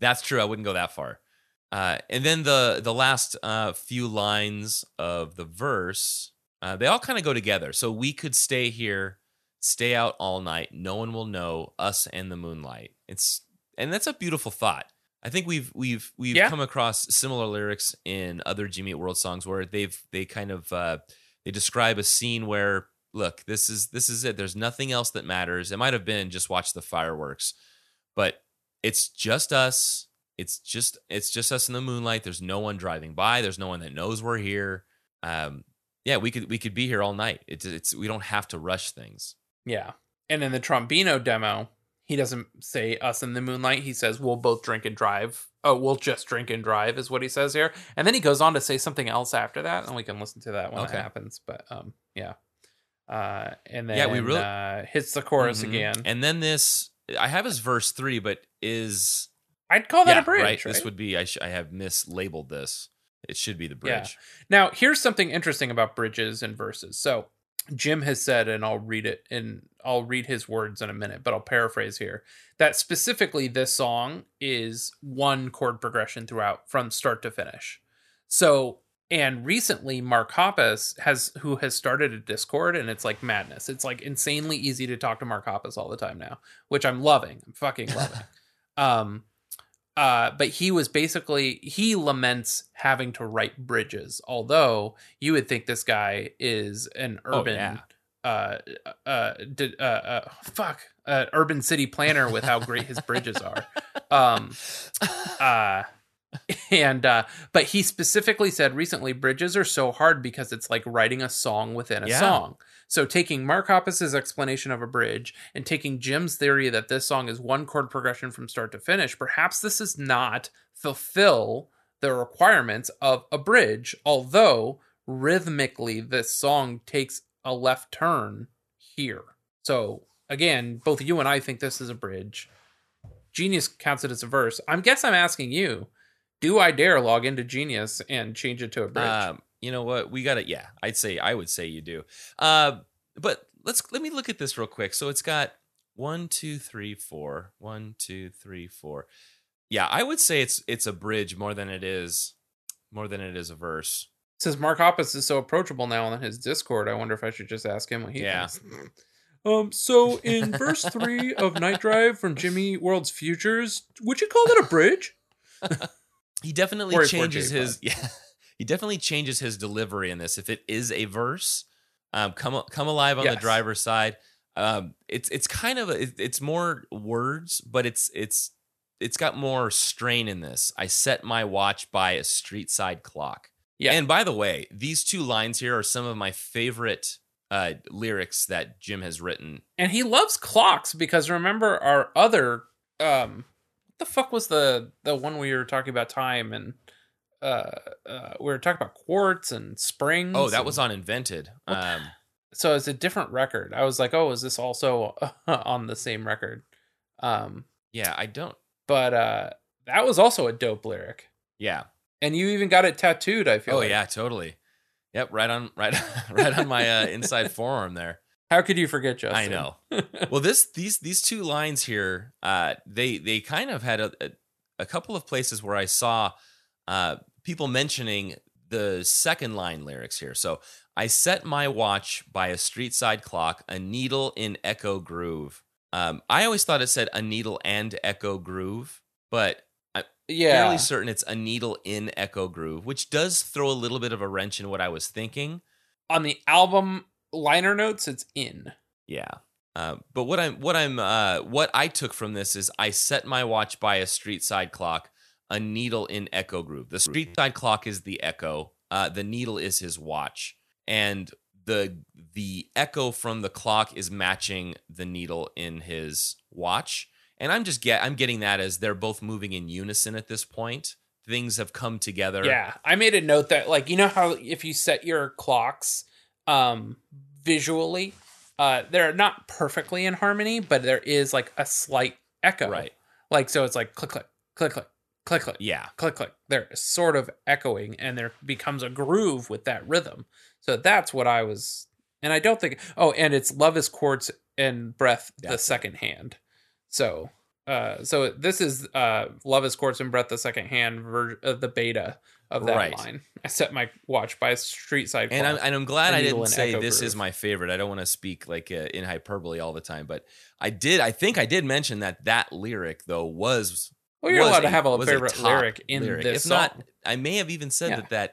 That's true. I wouldn't go that far. And then the last few lines of the verse, they all kind of go together. So we could stay here, stay out all night. No one will know us and the moonlight. And that's a beautiful thought. I think we've come across similar lyrics in other Jimmy Eat World songs where they kind of they describe a scene where, look, this is it. There's nothing else that matters. It might have been just watch the fireworks, but it's just us. It's just us in the moonlight. There's no one driving by. There's no one that knows we're here. yeah, we could be here all night. It's we don't have to rush things. Yeah. And then the Trombino demo, he doesn't say us in the moonlight. He says, we'll both drink and drive. Oh, we'll just drink and drive is what he says here. And then he goes on to say something else after that. And we can listen to that when it happens. But yeah. And then we really hits the chorus again. And then this, I have his verse 3, but I'd call that a bridge, right? This would be, I have mislabeled this. It should be the bridge. Yeah. Now, here's something interesting about bridges and verses. So Jim has said, and I'll read it, and I'll read his words in a minute, but I'll paraphrase here, that specifically this song is one chord progression throughout from start to finish. So, and recently Mark Hoppus who has started a Discord, and it's like madness. It's like insanely easy to talk to Mark Hoppus all the time now, which I'm loving. I'm fucking loving. But he was basically, he laments having to write bridges, although you would think this guy is an urban, urban city planner with how great his bridges are. But he specifically said recently, bridges are so hard because it's like writing a song within a song. So taking Mark Hoppus's explanation of a bridge and taking Jim's theory that this song is one chord progression from start to finish, perhaps this is not fulfill the requirements of a bridge, although rhythmically this song takes a left turn here. So again, both you and I think this is a bridge. Genius counts it as a verse. I guess I'm asking you, do I dare log into Genius and change it to a bridge? You know what? We got it. Yeah, I would say you do. But let me look at this real quick. So it's got 1, 2, 3, 4. 1, 2, 3, 4. Yeah, I would say it's a bridge more than it is a verse. It says Mark Hoppus is so approachable now on his Discord. I wonder if I should just ask him what he thinks. So in verse 3 of Night Drive from Jimmy Eat World's Futures, would you call that a bridge? He definitely changes his He definitely changes his delivery in this. If it is a verse, come alive on the driver's side. It's kind of it's more words, but it's got more strain in this. I set my watch by a street side clock. Yeah. And by the way, these two lines here are some of my favorite lyrics that Jim has written. And he loves clocks because remember our other what the fuck was the one we were talking about time and. We were talking about quartz and springs. Oh, that was on Invented. So it's a different record. I was like, oh, is this also on the same record? Yeah, I don't. But that was also a dope lyric. Yeah, and you even got it tattooed. I feel. Oh yeah, totally. Yep, right on my inside forearm there. How could you forget, Justin? I know. Well, these two lines here, they kind of had a couple of places where I saw. People mentioning the second line lyrics here. So I set my watch by a street side clock, a needle in echo groove. I always thought it said a needle and echo groove, but I'm fairly certain it's a needle in echo groove, which does throw a little bit of a wrench in what I was thinking. On the album liner notes, it's in. Yeah. But what I took from this is I set my watch by a street side clock, a needle in echo groove. The street side clock is the echo. The needle is his watch. And the echo from the clock is matching the needle in his watch. And I'm getting that as they're both moving in unison at this point. Things have come together. Yeah. I made a note that, like, you know how if you set your clocks visually, they're not perfectly in harmony, but there is like a slight echo. Right. Like, so it's like click, click, click, click. Click, click. Yeah. Click, click. They're sort of echoing, and there becomes a groove with that rhythm. So that's what I was... And I don't think... Oh, and it's love is quartz and breath, the second hand. So this is love is quartz and breath, the second hand, the beta of that line. I set my watch by a street side. And I'm glad I didn't say this groove is my favorite. I don't want to speak like in hyperbole all the time, but I think I did mention that lyric, though, was... Well, you're allowed to have a favorite lyric in this song. If not, I may have even said that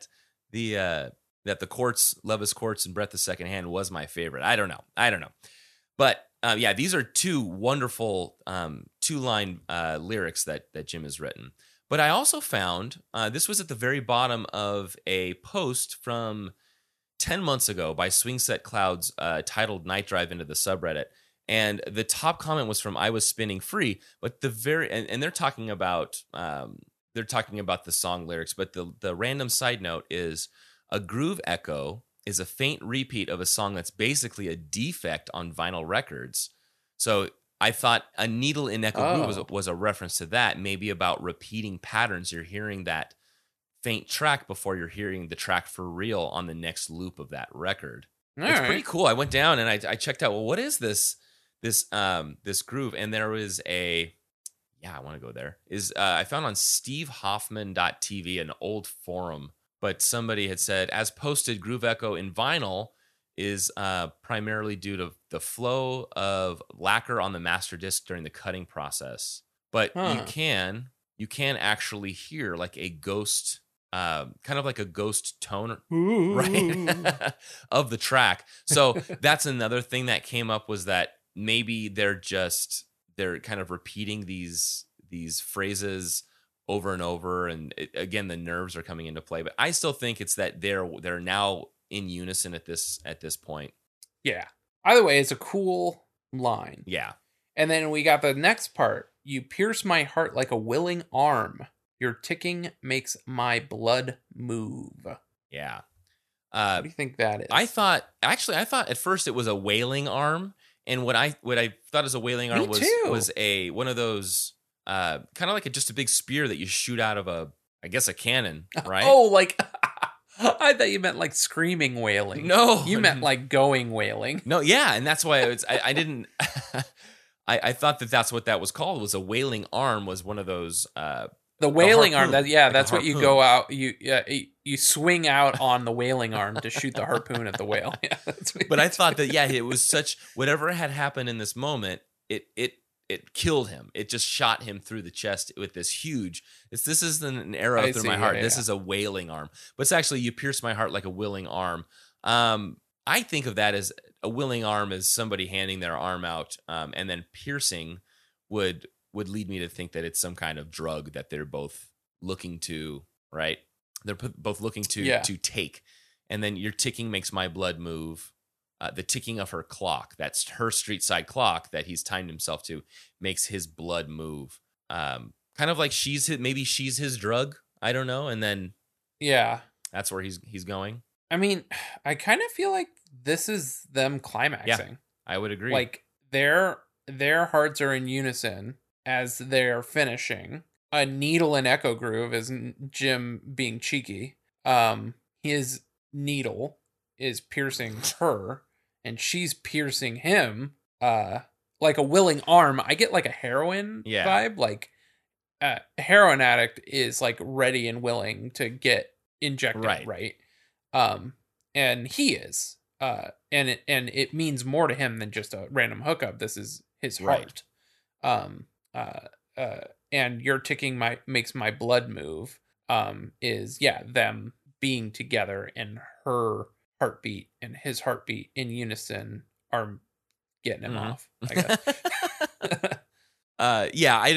the quartz, love is quartz and breath is second hand was my favorite. I don't know. But these are two wonderful two-line lyrics that Jim has written. But I also found this was at the very bottom of a post from 10 months ago by Swing Set Clouds, titled Night Drive into the subreddit. And the top comment was from I Was Spinning Free, but the very, and they're talking about the song lyrics, but the random side note is a groove echo is a faint repeat of a song that's basically a defect on vinyl records. So I thought a needle in echo groove was a reference to that, maybe about repeating patterns. You're hearing that faint track before you're hearing the track for real on the next loop of that record. All right. Pretty cool. I went down and I checked out, well, what is this groove? And there was I want to go there. I found on stevehoffman.tv, an old forum, but somebody had said, as posted, groove echo in vinyl is primarily due to the flow of lacquer on the master disc during the cutting process. But you can actually hear like a ghost, kind of like a ghost tone, right, of the track. So that's another thing that came up, was that maybe they're kind of repeating these phrases over and over, and again the nerves are coming into play. But I still think it's that they're now in unison at this point. Yeah. Either way, it's a cool line. Yeah. And then we got the next part. You pierce my heart like a willing arm. Your ticking makes my blood move. Yeah. What do you think that is? I thought at first it was a wailing arm. And what I thought as a wailing arm was a one of those kind of like just a big spear that you shoot out of a cannon, right? Oh, like I thought you meant like screaming wailing. No, you meant like going wailing. No, yeah, and that's why I didn't. I thought that's what that was called. Was a wailing arm was one of those. The wailing harpoon, arm. That's what you go out. You swing out on the wailing arm to shoot the harpoon at the whale. Yeah, but I thought that it was such, whatever had happened in this moment, it killed him. It just shot him through the chest with this huge. This isn't an arrow through my heart. Yeah, this is a wailing arm. But it's actually you pierce my heart like a willing arm. I think of that as a willing arm as somebody handing their arm out, and then piercing would lead me to think that it's some kind of drug that they're both looking to, right? They're both looking to take. And then your ticking makes my blood move. The ticking of her clock, that's her street side clock that he's timed himself to, makes his blood move. Kind of like maybe she's his drug. I don't know. And then that's where he's going. I mean, I kind of feel like this is them climaxing. Yeah, I would agree. Like their hearts are in unison. As they're finishing, a needle in echo groove is Jim being cheeky. His needle is piercing her, and she's piercing him. Like a willing arm, I get like a heroin vibe. Like a heroin addict is like ready and willing to get injected, right? And he is. And it means more to him than just a random hookup. This is his heart. Right. And your ticking makes my blood move, is them being together, and her heartbeat and his heartbeat in unison are getting him off, I guess. I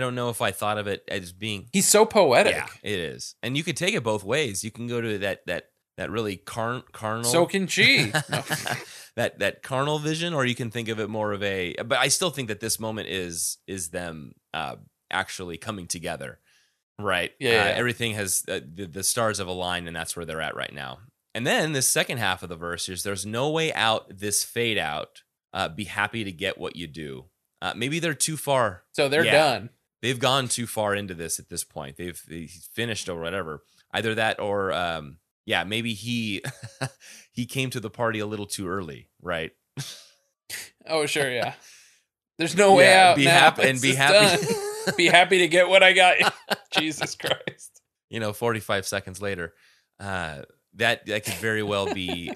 don't know if I thought of it as being, he's so poetic. Yeah, it is. And you could take it both ways. You can go to that really carnal. So can she. that carnal vision, or you can think of it more of a. But I still think that this moment is them actually coming together, right? Yeah. Everything has the stars have aligned, and that's where they're at right now. And then the second half of the verse is: "There's no way out. This fade out. Be happy to get what you do." Maybe they're too far. So they're done. They've gone too far into this at this point. They've finished or whatever. Either that or. Yeah, maybe he came to the party a little too early, right? Oh, sure, yeah. There's no way out. Be happy. Be happy to get what I got. Jesus Christ. 45 seconds later, that could very well be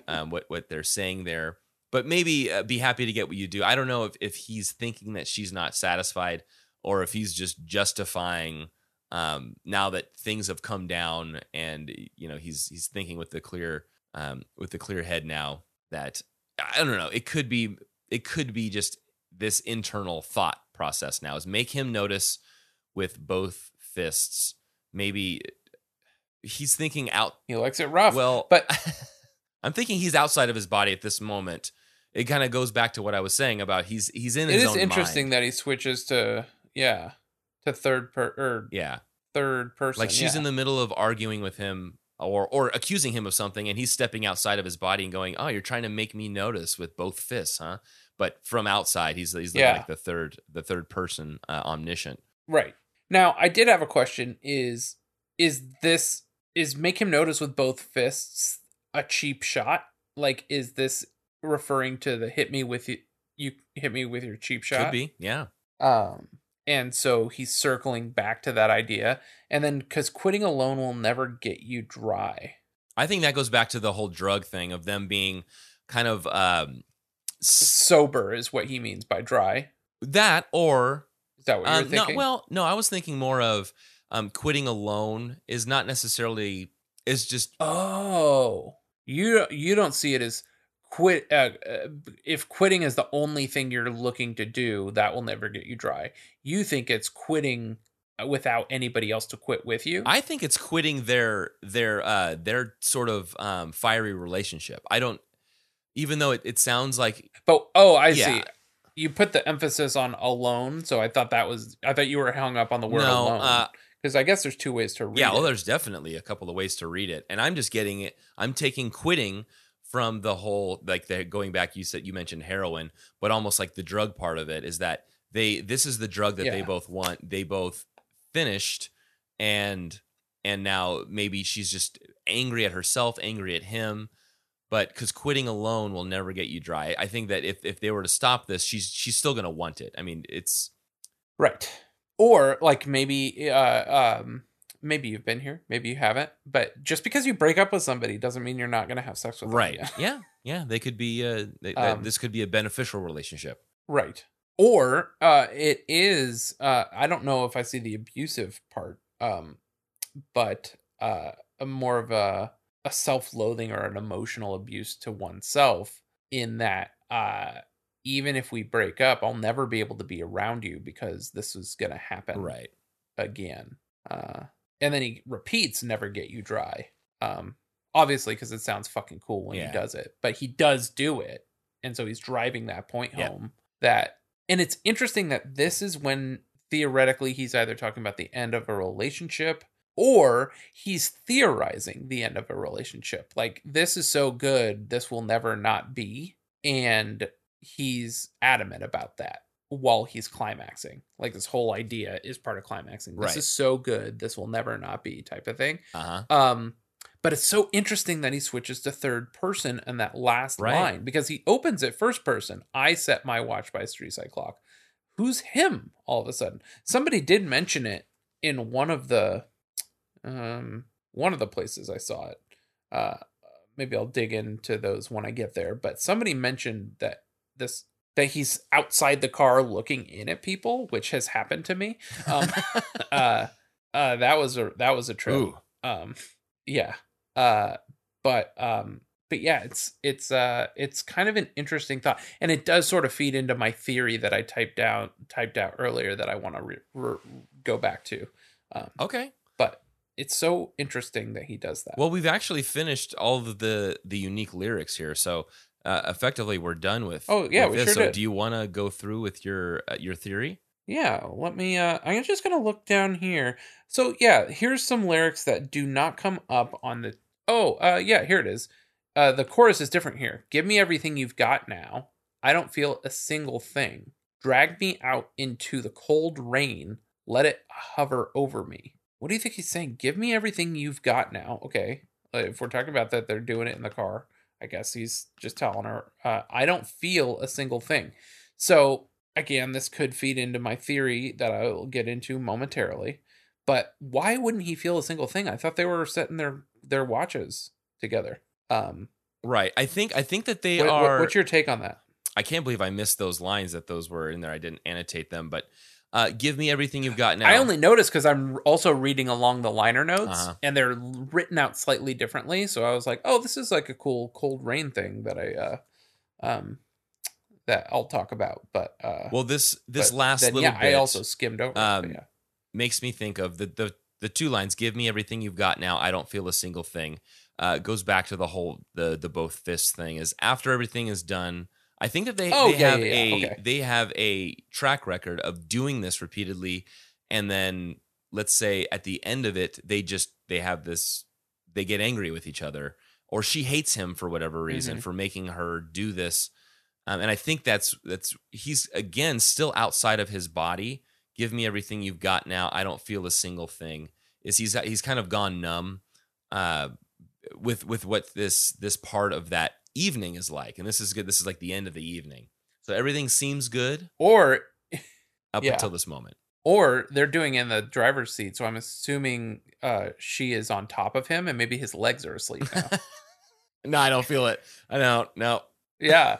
what they're saying there. But maybe be happy to get what you do. I don't know if he's thinking that she's not satisfied, or if he's just justifying. Now that things have come down, and he's thinking with the clear head now, that I don't know. It could be just this internal thought process now is make him notice with both fists. Maybe he's thinking out. He likes it rough. Well, but I'm thinking he's outside of his body at this moment. It kind of goes back to what I was saying about he's in his own mind. It is interesting that he switches to third person. Like she's in the middle of arguing with him or accusing him of something, and he's stepping outside of his body and going, "Oh, you're trying to make me notice with both fists, huh?" But from outside, he's like the third person omniscient. Right. Now, I did have a question: is make him notice with both fists a cheap shot? Like, is this referring to the hit me with your cheap shot? Could be, yeah. And so he's circling back to that idea, and then because quitting alone will never get you dry. I think that goes back to the whole drug thing of them being kind of sober is what he means by dry. That or is that what you're thinking? No, I was thinking more of quitting alone is not necessarily is just you don't see it as. Quit if quitting is the only thing you're looking to do, that will never get you dry. You think it's quitting without anybody else to quit with you. I think it's quitting their sort of fiery relationship. I don't, even though it sounds like. But I see. You put the emphasis on alone, so I thought you were hung up on the word alone. Because I guess there's two ways to read it. Yeah, well, there's definitely a couple of ways to read it, and I'm just getting it. I'm taking quitting from the whole, like, the going back, you mentioned heroin, but almost like the drug part of it is that this is the drug that they both want. They both finished, and now maybe she's just angry at herself, angry at him, but because quitting alone will never get you dry. I think that if they were to stop this, she's still gonna want it. I mean, it's right. Or like maybe maybe you've been here, maybe you haven't, but just because you break up with somebody doesn't mean you're not going to have sex with them. Right. Yeah. They could be, this could be a beneficial relationship. Right. Or it is, I don't know if I see the abusive part, but more of a self-loathing or an emotional abuse to oneself in that even if we break up, I'll never be able to be around you because this is going to happen again. And then he repeats, never get you dry. Obviously, because it sounds fucking cool when he does it. But he does do it. And so he's driving that point home. And it's interesting that this is when, theoretically, he's either talking about the end of a relationship or he's theorizing the end of a relationship. Like, this is so good, this will never not be. And he's adamant about that while he's climaxing. Like, this whole idea is part of climaxing. This is so good, this will never not be, type of thing. But it's so interesting that he switches to third person in that last line, because he opens it first person. I set my watch by a street-side clock. Who's him all of a sudden? Somebody did mention it in one of the places I saw it. Maybe I'll dig into those when I get there, but somebody mentioned that that he's outside the car looking in at people, which has happened to me. That was a trip. But it's kind of an interesting thought, and it does sort of feed into my theory that I typed out earlier that I want to go back to. Okay. But it's so interesting that he does that. Well, we've actually finished all of the unique lyrics here, so. Effectively, we're done with. Oh yeah, we sure did. So, do you want to go through with your theory? Yeah, let me. I'm just gonna look down here. So yeah, here's some lyrics that do not come up on the. Here it is. The chorus is different here. Give me everything you've got now. I don't feel a single thing. Drag me out into the cold rain. Let it hover over me. What do you think he's saying? Give me everything you've got now. Okay, if we're talking about that, they're doing it in the car. I guess he's just telling her, I don't feel a single thing. So, again, this could feed into my theory that I will get into momentarily. But why wouldn't he feel a single thing? I thought they were setting their watches together. Right. I think that they are... What's your take on that? I can't believe I missed those lines, that those were in there. I didn't annotate them, but... give me everything you've got now. I only noticed because I'm also reading along the liner notes, and they're written out slightly differently. So I was like, "Oh, this is like a cool cold rain thing that that I'll talk about." But I also skimmed over. Makes me think of the two lines: "Give me everything you've got now. I don't feel a single thing. goes back to the whole the both fists thing. Is after everything is done, I think that they have a track record of doing this repeatedly, and then let's say at the end of it, they get angry with each other, or she hates him for whatever reason for making her do this. And I think that's he's again still outside of his body. Give me everything you've got now. I don't feel a single thing. He's kind of gone numb with what this part of that evening is like. And this is good. This is like the end of the evening. So everything seems good. Or up until this moment. Or they're doing in the driver's seat. So I'm assuming she is on top of him and maybe his legs are asleep now. No, I don't feel it. I don't. No. Yeah.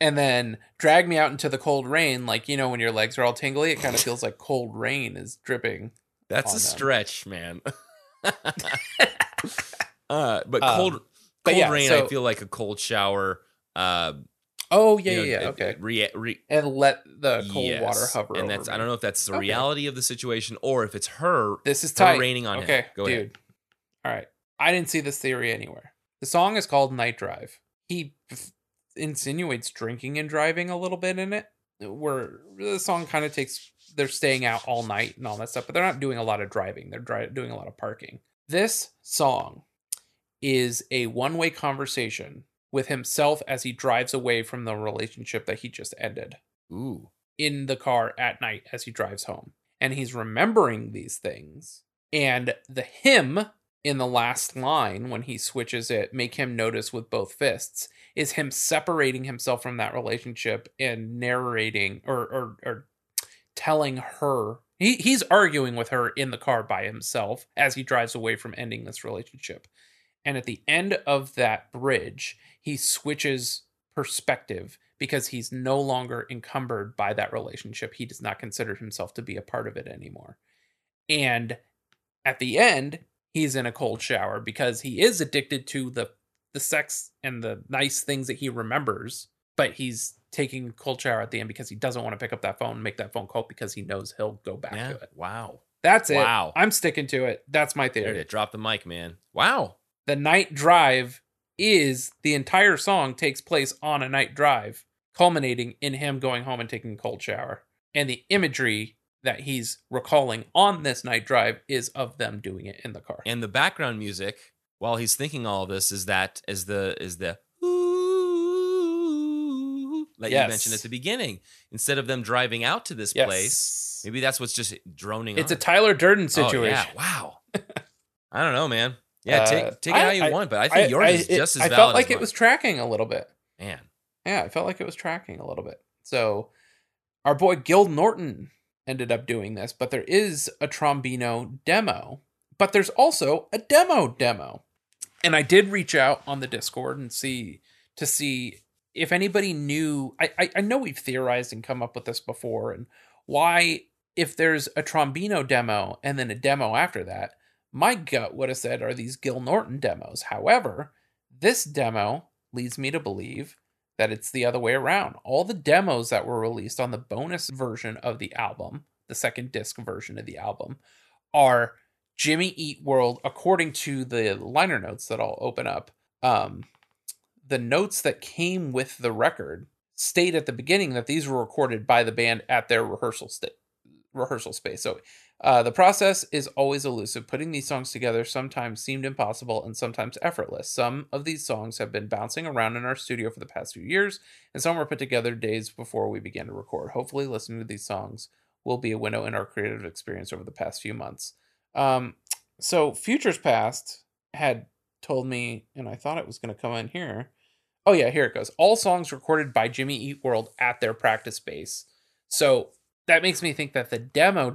And then drag me out into the cold rain. Like, you know, when your legs are all tingly, it kind of feels like cold rain is dripping. That's a stretch, man. But cold rain, so, I feel like a cold shower. Okay. And let the cold water hover over. And that's me. I don't know if that's the reality of the situation or if it's her. This is tight. Raining on him. Go ahead. All right. I didn't see this theory anywhere. The song is called Night Drive. He insinuates drinking and driving a little bit in it, where the song kind of takes. They're staying out all night and all that stuff, but they're not doing a lot of driving. They're doing a lot of parking. This song is a one-way conversation with himself as he drives away from the relationship that he just ended. Ooh. In the car at night as he drives home. And he's remembering these things. And the him in the last line, when he switches it, make him notice with both fists, is him separating himself from that relationship and narrating or telling her. He's arguing with her in the car by himself as he drives away from ending this relationship. And at the end of that bridge, he switches perspective because he's no longer encumbered by that relationship. He does not consider himself to be a part of it anymore. And at the end, he's in a cold shower because he is addicted to the sex and the nice things that he remembers, but he's taking a cold shower at the end because he doesn't want to pick up that phone and make that phone call because he knows he'll go back to it. Wow. That's it. Wow. I'm sticking to it. That's my theory. There it. Drop the mic, man. Wow. The night drive is the entire song takes place on a night drive, culminating in him going home and taking a cold shower. And the imagery that he's recalling on this night drive is of them doing it in the car. And the background music while he's thinking all of this is the that you mentioned at the beginning. Instead of them driving out to this place, maybe that's what's just droning. It's on. A Tyler Durden situation. Oh, yeah. Wow. I don't know, man. Yeah, take it how you want, but I think yours is just as valid. I felt like it was tracking a little bit. Man. Yeah, I felt like it was tracking a little bit. So our boy Gil Norton ended up doing this, but there is a Trombino demo, but there's also a demo. And I did reach out on the Discord and see if anybody knew. I know we've theorized and come up with this before, and why if there's a Trombino demo and then a demo after that, my gut would have said are these Gil Norton demos. However, this demo leads me to believe that it's the other way around. All the demos that were released on the bonus version of the album, the second disc version of the album, are Jimmy Eat World, according to the liner notes that I'll open up. The notes that came with the record state at the beginning that these were recorded by the band at their rehearsal space. So the process is always elusive. Putting these songs together sometimes seemed impossible and sometimes effortless. Some of these songs have been bouncing around in our studio for the past few years, and some were put together days before we began to record. Hopefully listening to these songs will be a window in our creative experience over the past few months. So Futures Past had told me, and I thought it was going to come in here. Oh yeah, here it goes. All songs recorded by Jimmy Eat World at their practice space. So that makes me think that the demo,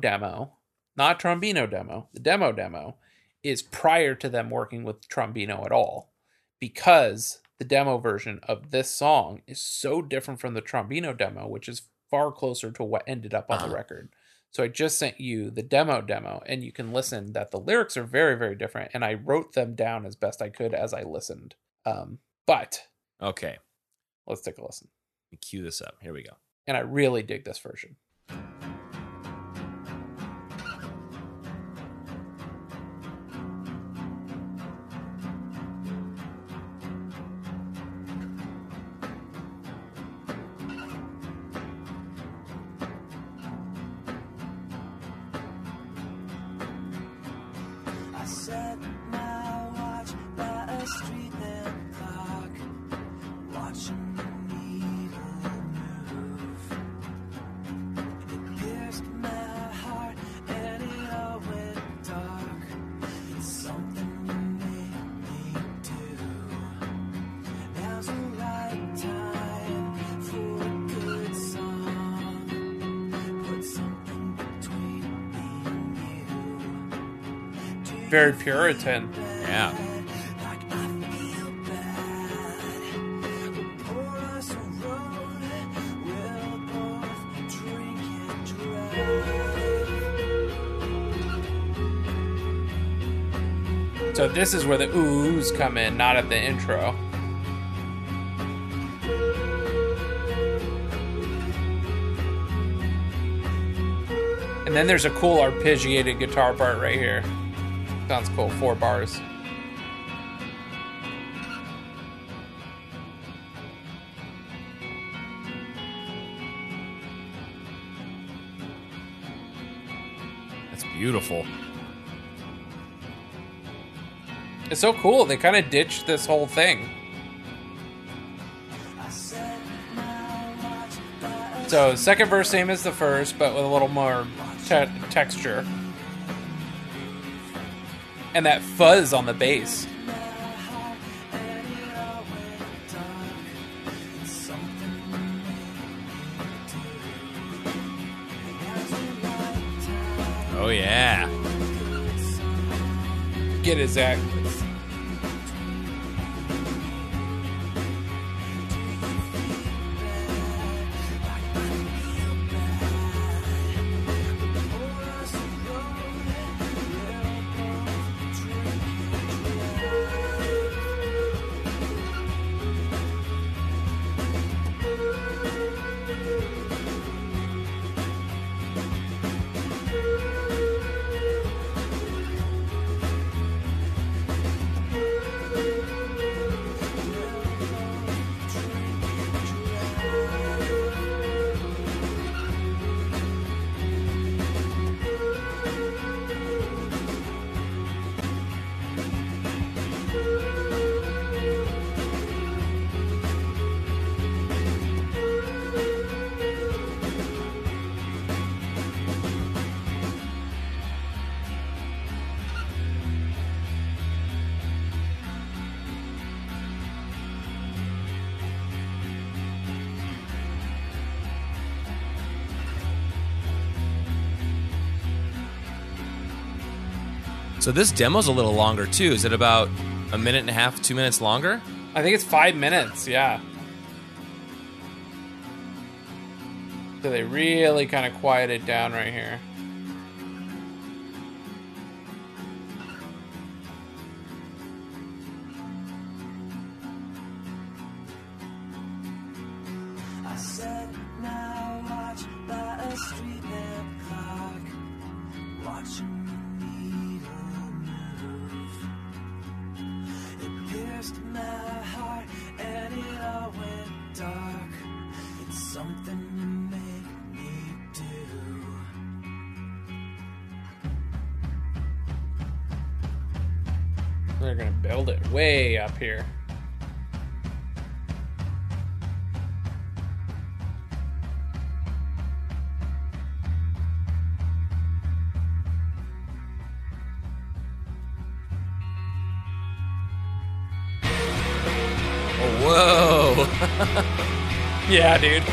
not Trombino demo, the demo is prior to them working with Trombino at all, because the demo version of this song is so different from the Trombino demo, which is far closer to what ended up on the record. So I just sent you the demo, and you can listen that the lyrics are very, very different, and I wrote them down as best I could as I listened. Okay. Let's take a listen. Let me cue this up. Here we go. And I really dig this version. set my watch by a street lamp clock, watching the needle move. It pierced my heart and it all went dark. It's something you made me do. Now's the right time for a good song. Put something between me and you. Very Puritan. Yeah. So this is where the oohs come in, not at the intro. And then there's a cool arpeggiated guitar part right here. Sounds cool, 4 bars. That's beautiful. It's so cool. They kind of ditched this whole thing. So second verse same as the first, but with a little more texture. And that fuzz on the bass. Oh yeah. Get it, Zach. So this demo's a little longer, too. Is it about a minute and a half, 2 minutes longer? I think it's 5 minutes, yeah. So they really kind of quiet it down right here. Up here. Oh, whoa. Yeah, dude.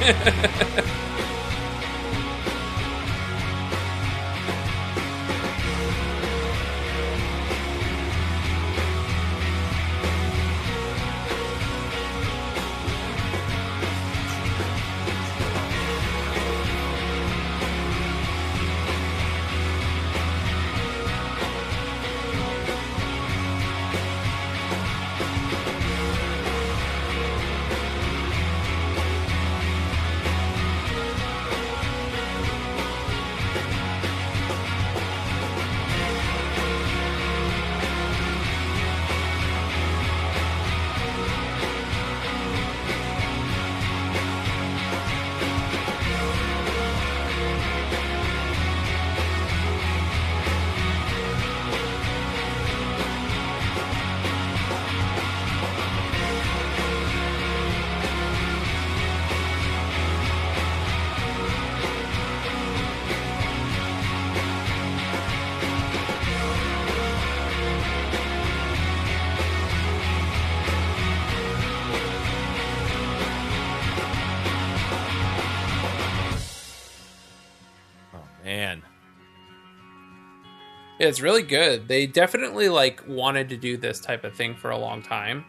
Yeah, it's really good. They definitely like wanted to do this type of thing for a long time,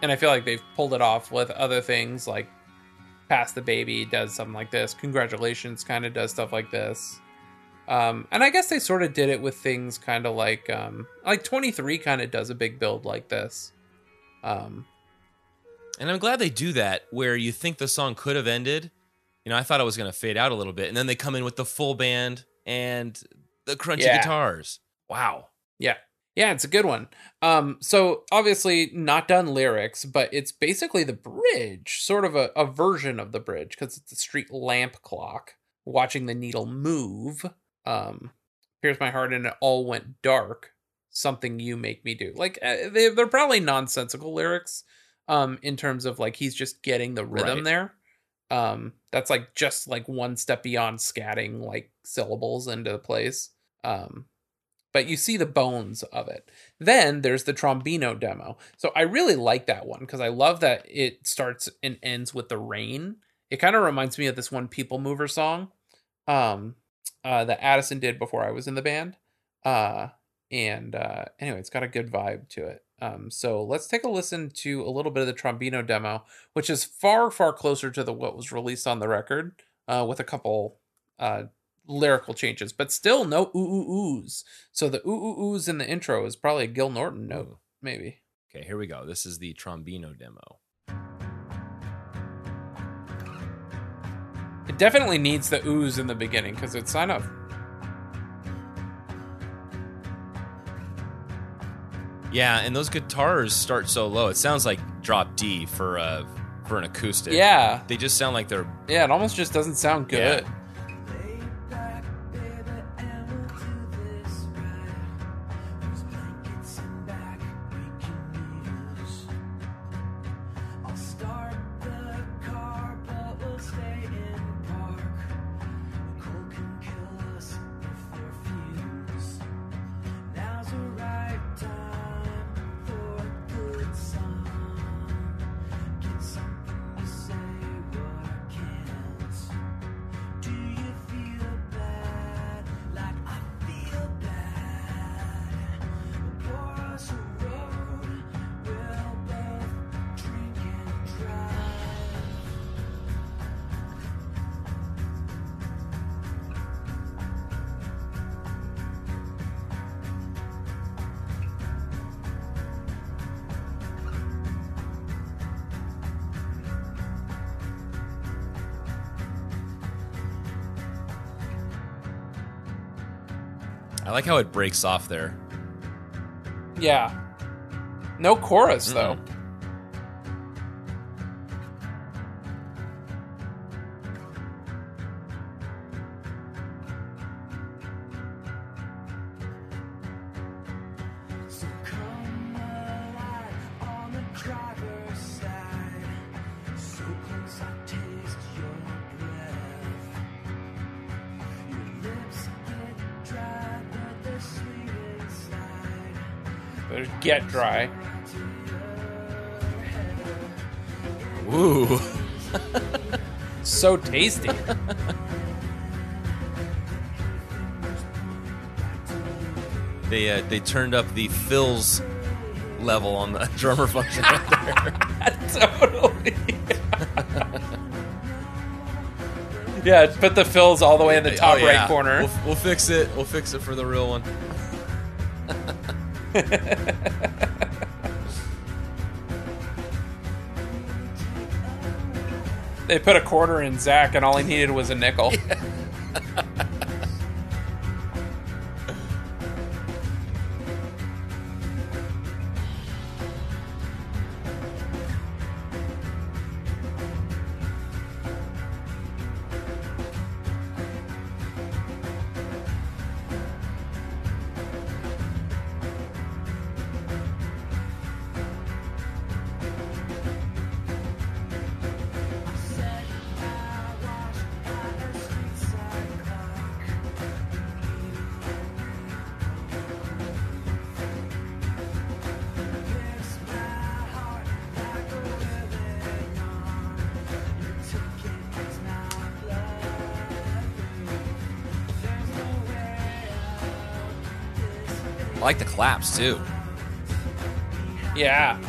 and I feel like they've pulled it off with other things like Pass the Baby does something like this, Congratulations kind of does stuff like this, and I guess they sort of did it with things kind of like 23 kind of does a big build like this, and I'm glad they do that where you think the song could have ended. You know, I thought it was going to fade out a little bit, and then they come in with the full band and the crunchy guitars. Wow. Yeah. Yeah, it's a good one. So obviously not done lyrics, but it's basically the bridge, sort of a version of the bridge, because it's a street lamp clock watching the needle move. Here's my heart and it all went dark. Something you make me do. Like, they're probably nonsensical lyrics, in terms of like he's just getting the rhythm there. That's like just like one step beyond scatting like syllables into place. But you see the bones of it. Then there's the Trombino demo. So I really like that one because I love that it starts and ends with the rain. It kind of reminds me of this one People Mover song that Addison did before I was in the band. Anyway, it's got a good vibe to it. So let's take a listen to a little bit of the Trombino demo, which is far, far closer to what was released on the record, with a couple lyrical changes, but still no ooh ooh oohs. So the ooh ooh oohs in the intro is probably a Gil Norton note, maybe. Okay, here we go. This is the Trombino demo. It definitely needs the oohs in the beginning because it's kind of... Yeah, and those guitars start so low. It sounds like drop D for an acoustic. Yeah. They just sound like they're... Yeah, it almost just doesn't sound good. Yeah. I like how it breaks off there. Yeah. No chorus, though. Get dry. Ooh. So tasty. They turned up the fills level on the drummer function right there. Totally. Yeah, put the fills all the way in the top right corner. We'll fix it. We'll fix it for the real one. They put a quarter in Zach and all he needed was a nickel. Yeah. I like the claps, too. Yeah.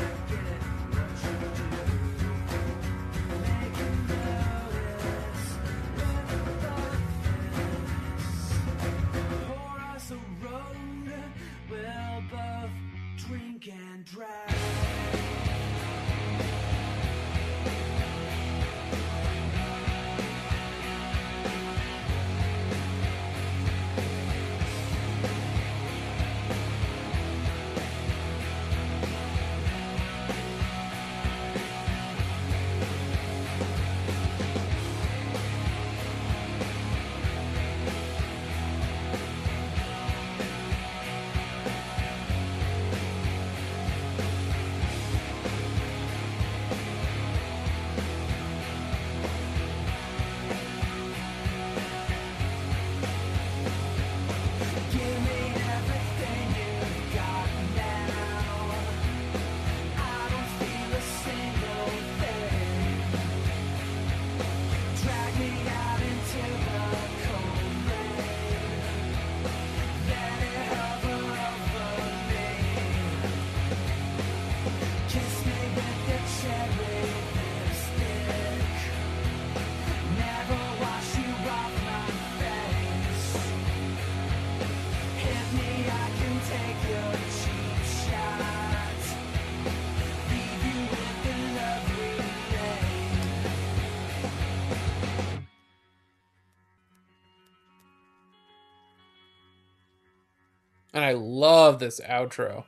And I love this outro.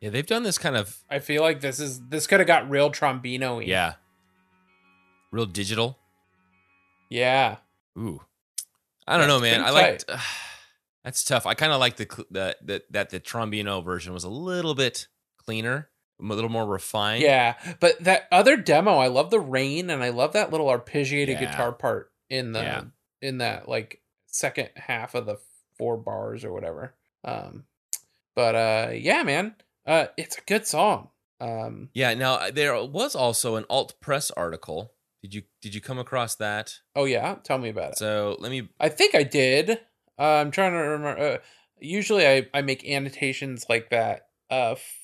Yeah, they've done this kind of... I feel like this could have got real Trombino-y. Yeah. Real digital. Yeah. Ooh. I don't know, man. I liked... that's tough. I kind of like the Trombino version was a little bit cleaner, a little more refined. Yeah, but that other demo, I love the rain, and I love that little arpeggiated guitar part in the in that, like... second half of the four bars or whatever. Yeah, man, it's a good song. Yeah. Now there was also an alt press article. Did you come across that? Oh yeah. Tell me about it. So I think I did. I'm trying to remember. Usually I make annotations like that,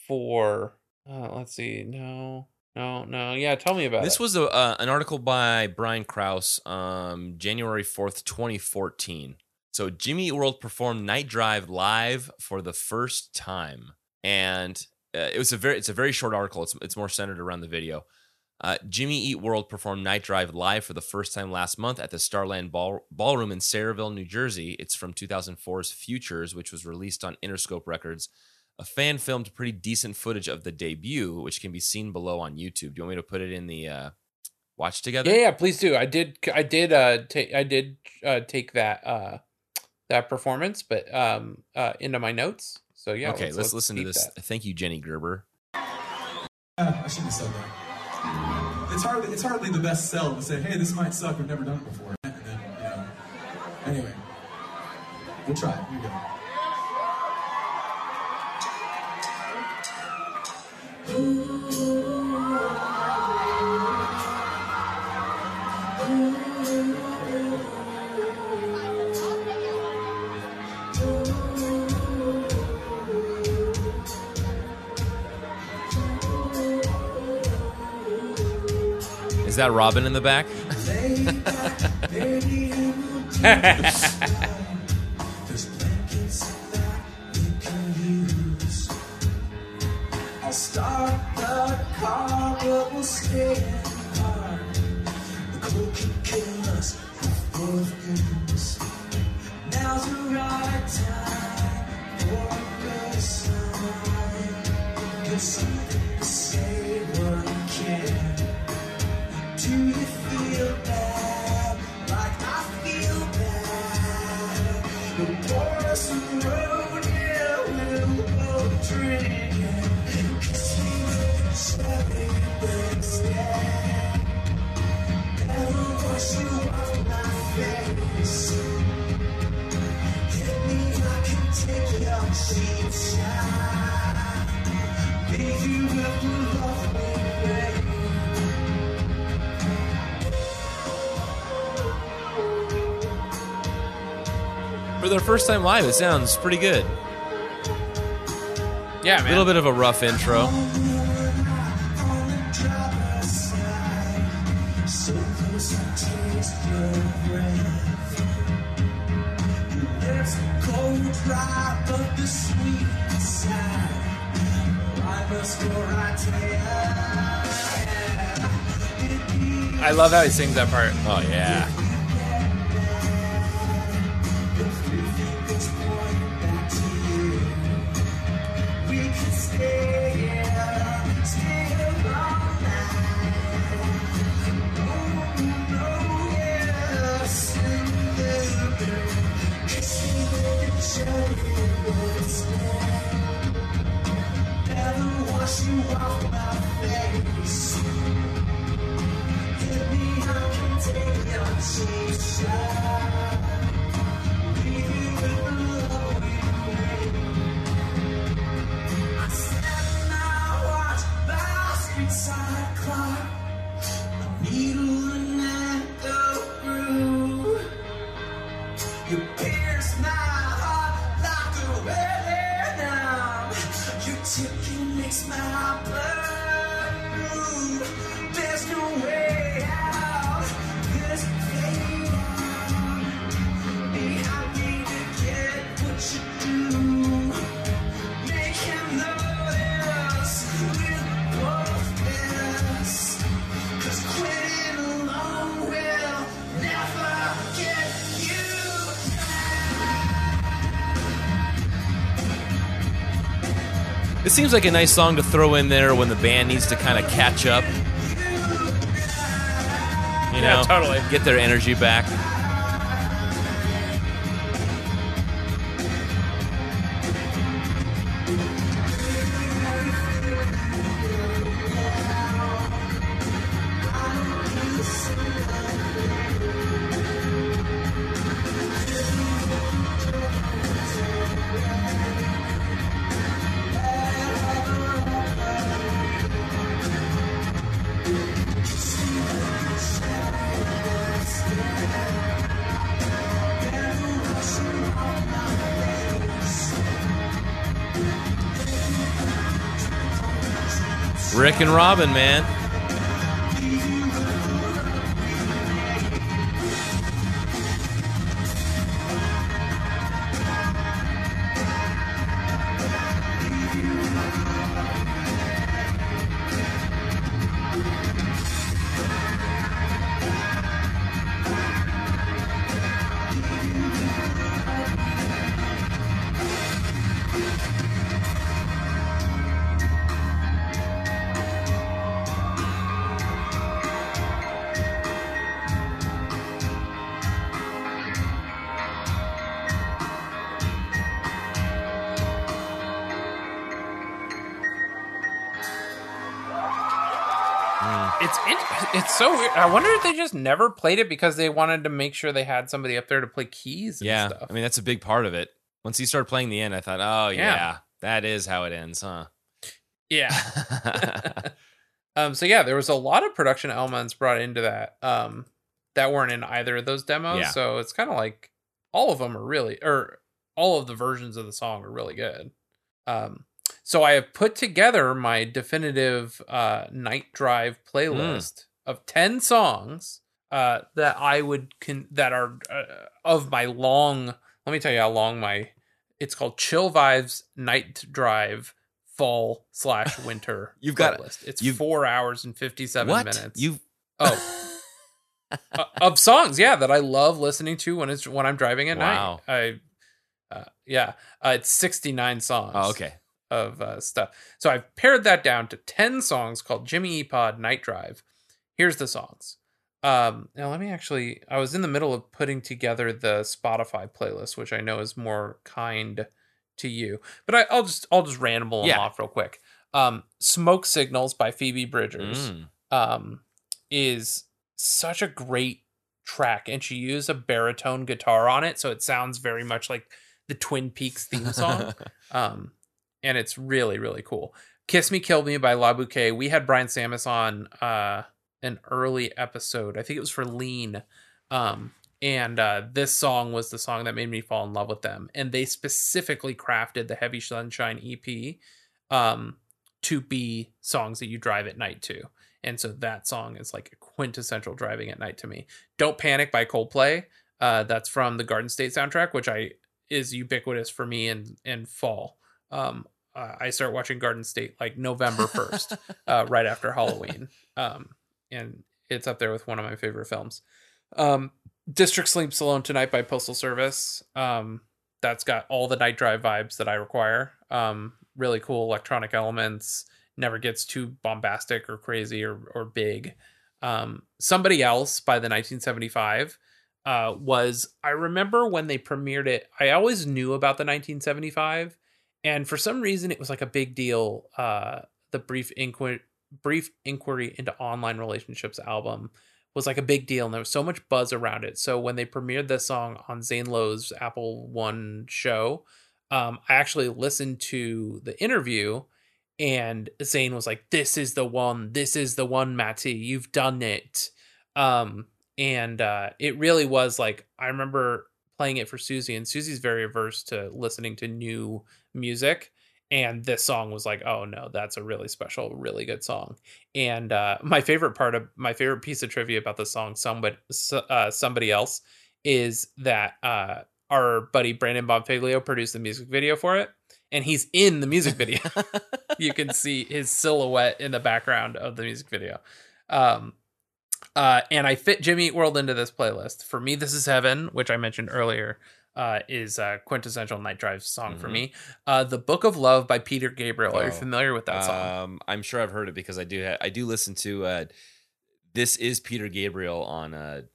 for, let's see. No. Yeah. Tell me about it. This was an article by Brian Krause, January 4th, 2014. So Jimmy Eat World performed Night Drive live for the first time. And it's a very short article. It's more centered around the video. Jimmy Eat World performed Night Drive live for the first time last month at the Starland Ballroom in Sayreville, New Jersey. It's from 2004's Futures, which was released on Interscope Records. A fan filmed pretty decent footage of the debut, which can be seen below on YouTube. Do you want me to put it in the watch together? Yeah, please do. I did take that performance, but into my notes. So yeah. Okay, let's listen to this. That. Thank you, Jenny Gerber. I shouldn't have said that. It's hardly the best sell to say, hey, this might suck. We've never done it before. And then, you know. Anyway, we'll try it. Here we go. Is that Robin in the back? For their first time live, it sounds pretty good. Yeah, man. A little bit of a rough intro. I love how he sings that part. Oh, yeah. It seems like a nice song to throw in there when the band needs to kind of catch up. You know, yeah, totally. Get their energy back. Rick and Robin, man. It's so weird. I wonder if they just never played it because they wanted to make sure they had somebody up there to play keys and stuff. I mean, that's a big part of it. Once you start playing the end, I thought, oh, yeah, that is how it ends, huh? Yeah. So, yeah, there was a lot of production elements brought into that that weren't in either of those demos. Yeah. So it's kind of like all of them are really, or all of the versions of the song are really good. So I have put together my definitive night drive playlist of 10 songs that I would that are of my long. Let me tell you how long my. It's called Chill Vibes Night Drive Fall/Winter. You've got playlist. It's 4 hours and 57 minutes. Of songs, yeah, that I love listening to when I'm driving at night. It's 69 songs. Oh, okay. Of stuff. So I've pared that down to 10 songs called Jimmy Eat Pod Night Drive. Here's the songs. Now let me actually, I was in the middle of putting together the Spotify playlist, which I know is more kind to you, but I'll just ramble them off real quick. Smoke Signals by Phoebe Bridgers is such a great track, and she used a baritone guitar on it, so it sounds very much like the Twin Peaks theme song. And it's really, really cool. Kiss Me, Kill Me by La Bouquet. We had Brian Samus on an early episode. I think it was for Lean. And this song was the song that made me fall in love with them. And they specifically crafted the Heavy Sunshine EP to be songs that you drive at night to. And so that song is like a quintessential driving at night to me. Don't Panic by Coldplay. That's from the Garden State soundtrack, which is ubiquitous for me in fall. I start watching Garden State like November 1st, right after Halloween. And it's up there with one of my favorite films. District Sleeps Alone Tonight by Postal Service. That's got all the night drive vibes that I require. Really cool electronic elements. Never gets too bombastic or crazy or big. Somebody Else by the 1975 I remember when they premiered it, I always knew about the 1975. And for some reason, it was like a big deal. The Brief Inquiry into Online Relationships album was like a big deal. And there was so much buzz around it. So when they premiered this song on Zane Lowe's Apple One show, I actually listened to the interview, and Zane was like, this is the one, Matty, you've done it. And it really was like, I remember playing it for Susie, and Susie's very averse to listening to new music. And this song was like, oh no, that's a really special, really good song. And my favorite piece of trivia about the song Somebody Else is that our buddy Brandon Bonfiglio produced the music video for it, and he's in the music video. You can see his silhouette in the background of the music video. And I fit Jimmy Eat World into this playlist. For me, This Is Heaven, which I mentioned earlier, is a quintessential night drive song for me. The Book of Love by Peter Gabriel. Are you familiar with that song? I'm sure I've heard it because I do listen to This Is Peter Gabriel on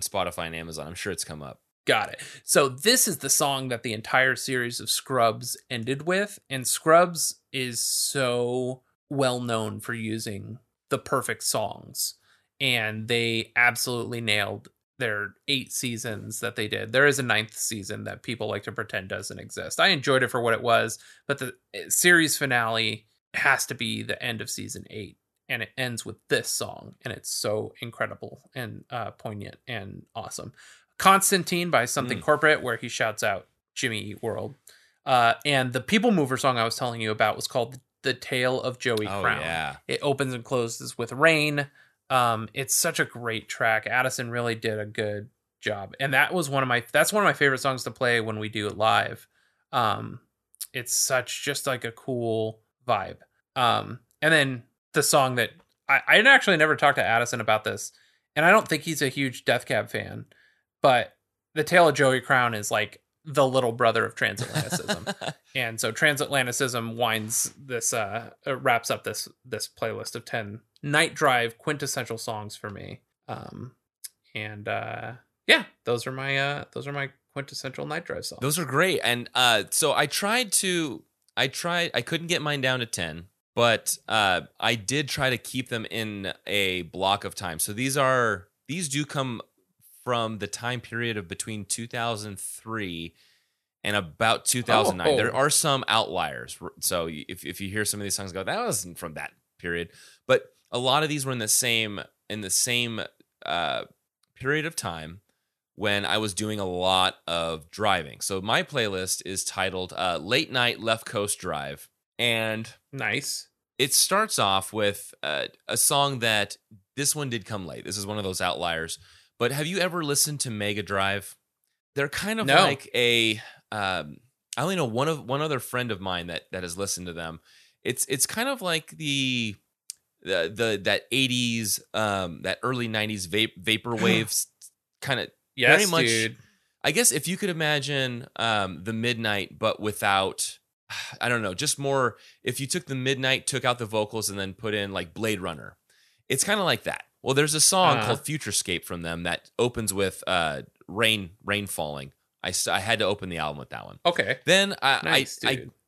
Spotify and Amazon. I'm sure it's come up. Got it. So this is the song that the entire series of Scrubs ended with, and Scrubs is so well known for using the perfect songs, and they absolutely nailed their 8 seasons that they did. There is a 9th season that people like to pretend doesn't exist. I enjoyed it for what it was, but the series finale has to be the end of season 8, and it ends with this song, and it's so incredible and poignant and awesome. Constantine by Something Corporate, where he shouts out Jimmy Eat World. And the People Mover song I was telling you about was called The Tale of Joey Crown. Yeah. It opens and closes with Rain. It's such a great track. Addison really did a good job. And that was one of my favorite songs to play when we do it live. It's such just like a cool vibe. And then the song that I actually never talked to Addison about this, and I don't think he's a huge Death Cab fan, but The Tale of Joey Crown is like the little brother of transatlanticism. And so transatlanticism wraps up this playlist of 10 night drive quintessential songs for me. Those are my quintessential night drive songs. Those are great. And so I couldn't get mine down to 10, but I did try to keep them in a block of time. So these do come from the time period of between 2003 and about 2009. There are some outliers. So if you hear some of these songs go, that wasn't from that period, but a lot of these were in the same period of time when I was doing a lot of driving. So my playlist is titled Late Night Left Coast Drive. And nice. It starts off with a song that this one did come late. This is one of those outliers. But have you ever listened to Mega Drive? They're kind of like a. I only know one other friend of mine that has listened to them. It's kind of like the that 80s, that early 90s vaporwave kind of. Yes, very much, dude. I guess if you could imagine the Midnight, but without. I don't know, just more. If you took the Midnight, took out the vocals, and then put in like Blade Runner, it's kind of like that. Well, there's a song called Futurescape from them that opens with Rain Falling. I had to open the album with that one. Okay. Then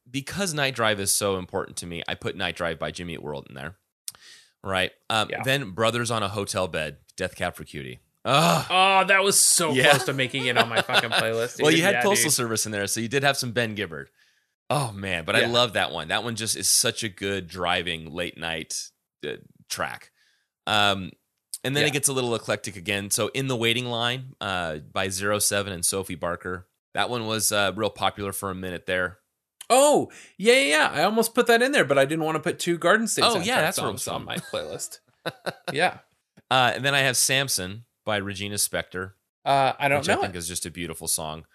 because Night Drive is so important to me, I put Night Drive by Jimmy Eat World in there. Right. Then Brothers on a Hotel Bed, Death Cab for Cutie. Ugh. Oh, that was so close to making it on my fucking playlist. Well, you had Postal Service in there, so you did have some Ben Gibbard. Oh, man. But I love that one. That one just is such a good driving late night track. And then it gets a little eclectic again. So In the Waiting Line by 07 and Sophie Barker. That one was real popular for a minute there. Oh, yeah. I almost put that in there, but I didn't want to put two Garden State soundtrack songs on my playlist. Yeah. And then I have Samson by Regina Spektor. I don't know. I think is just a beautiful song.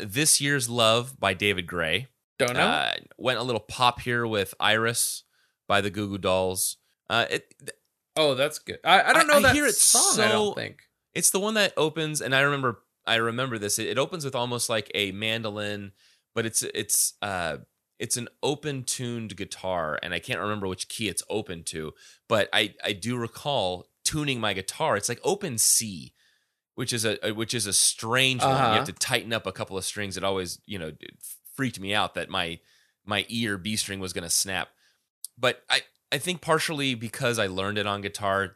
This Year's Love by David Gray. Don't know. Went a little pop here with Iris by the Goo Goo Dolls. That's good. I don't know that song. I don't think it's the one that opens. And I remember this. It opens with almost like a mandolin, but it's an open tuned guitar, and I can't remember which key it's open to. But I do recall tuning my guitar. It's like open C, which is a strange one. You have to tighten up a couple of strings. It always freaked me out that my E or B string was going to snap. But I think partially because I learned it on guitar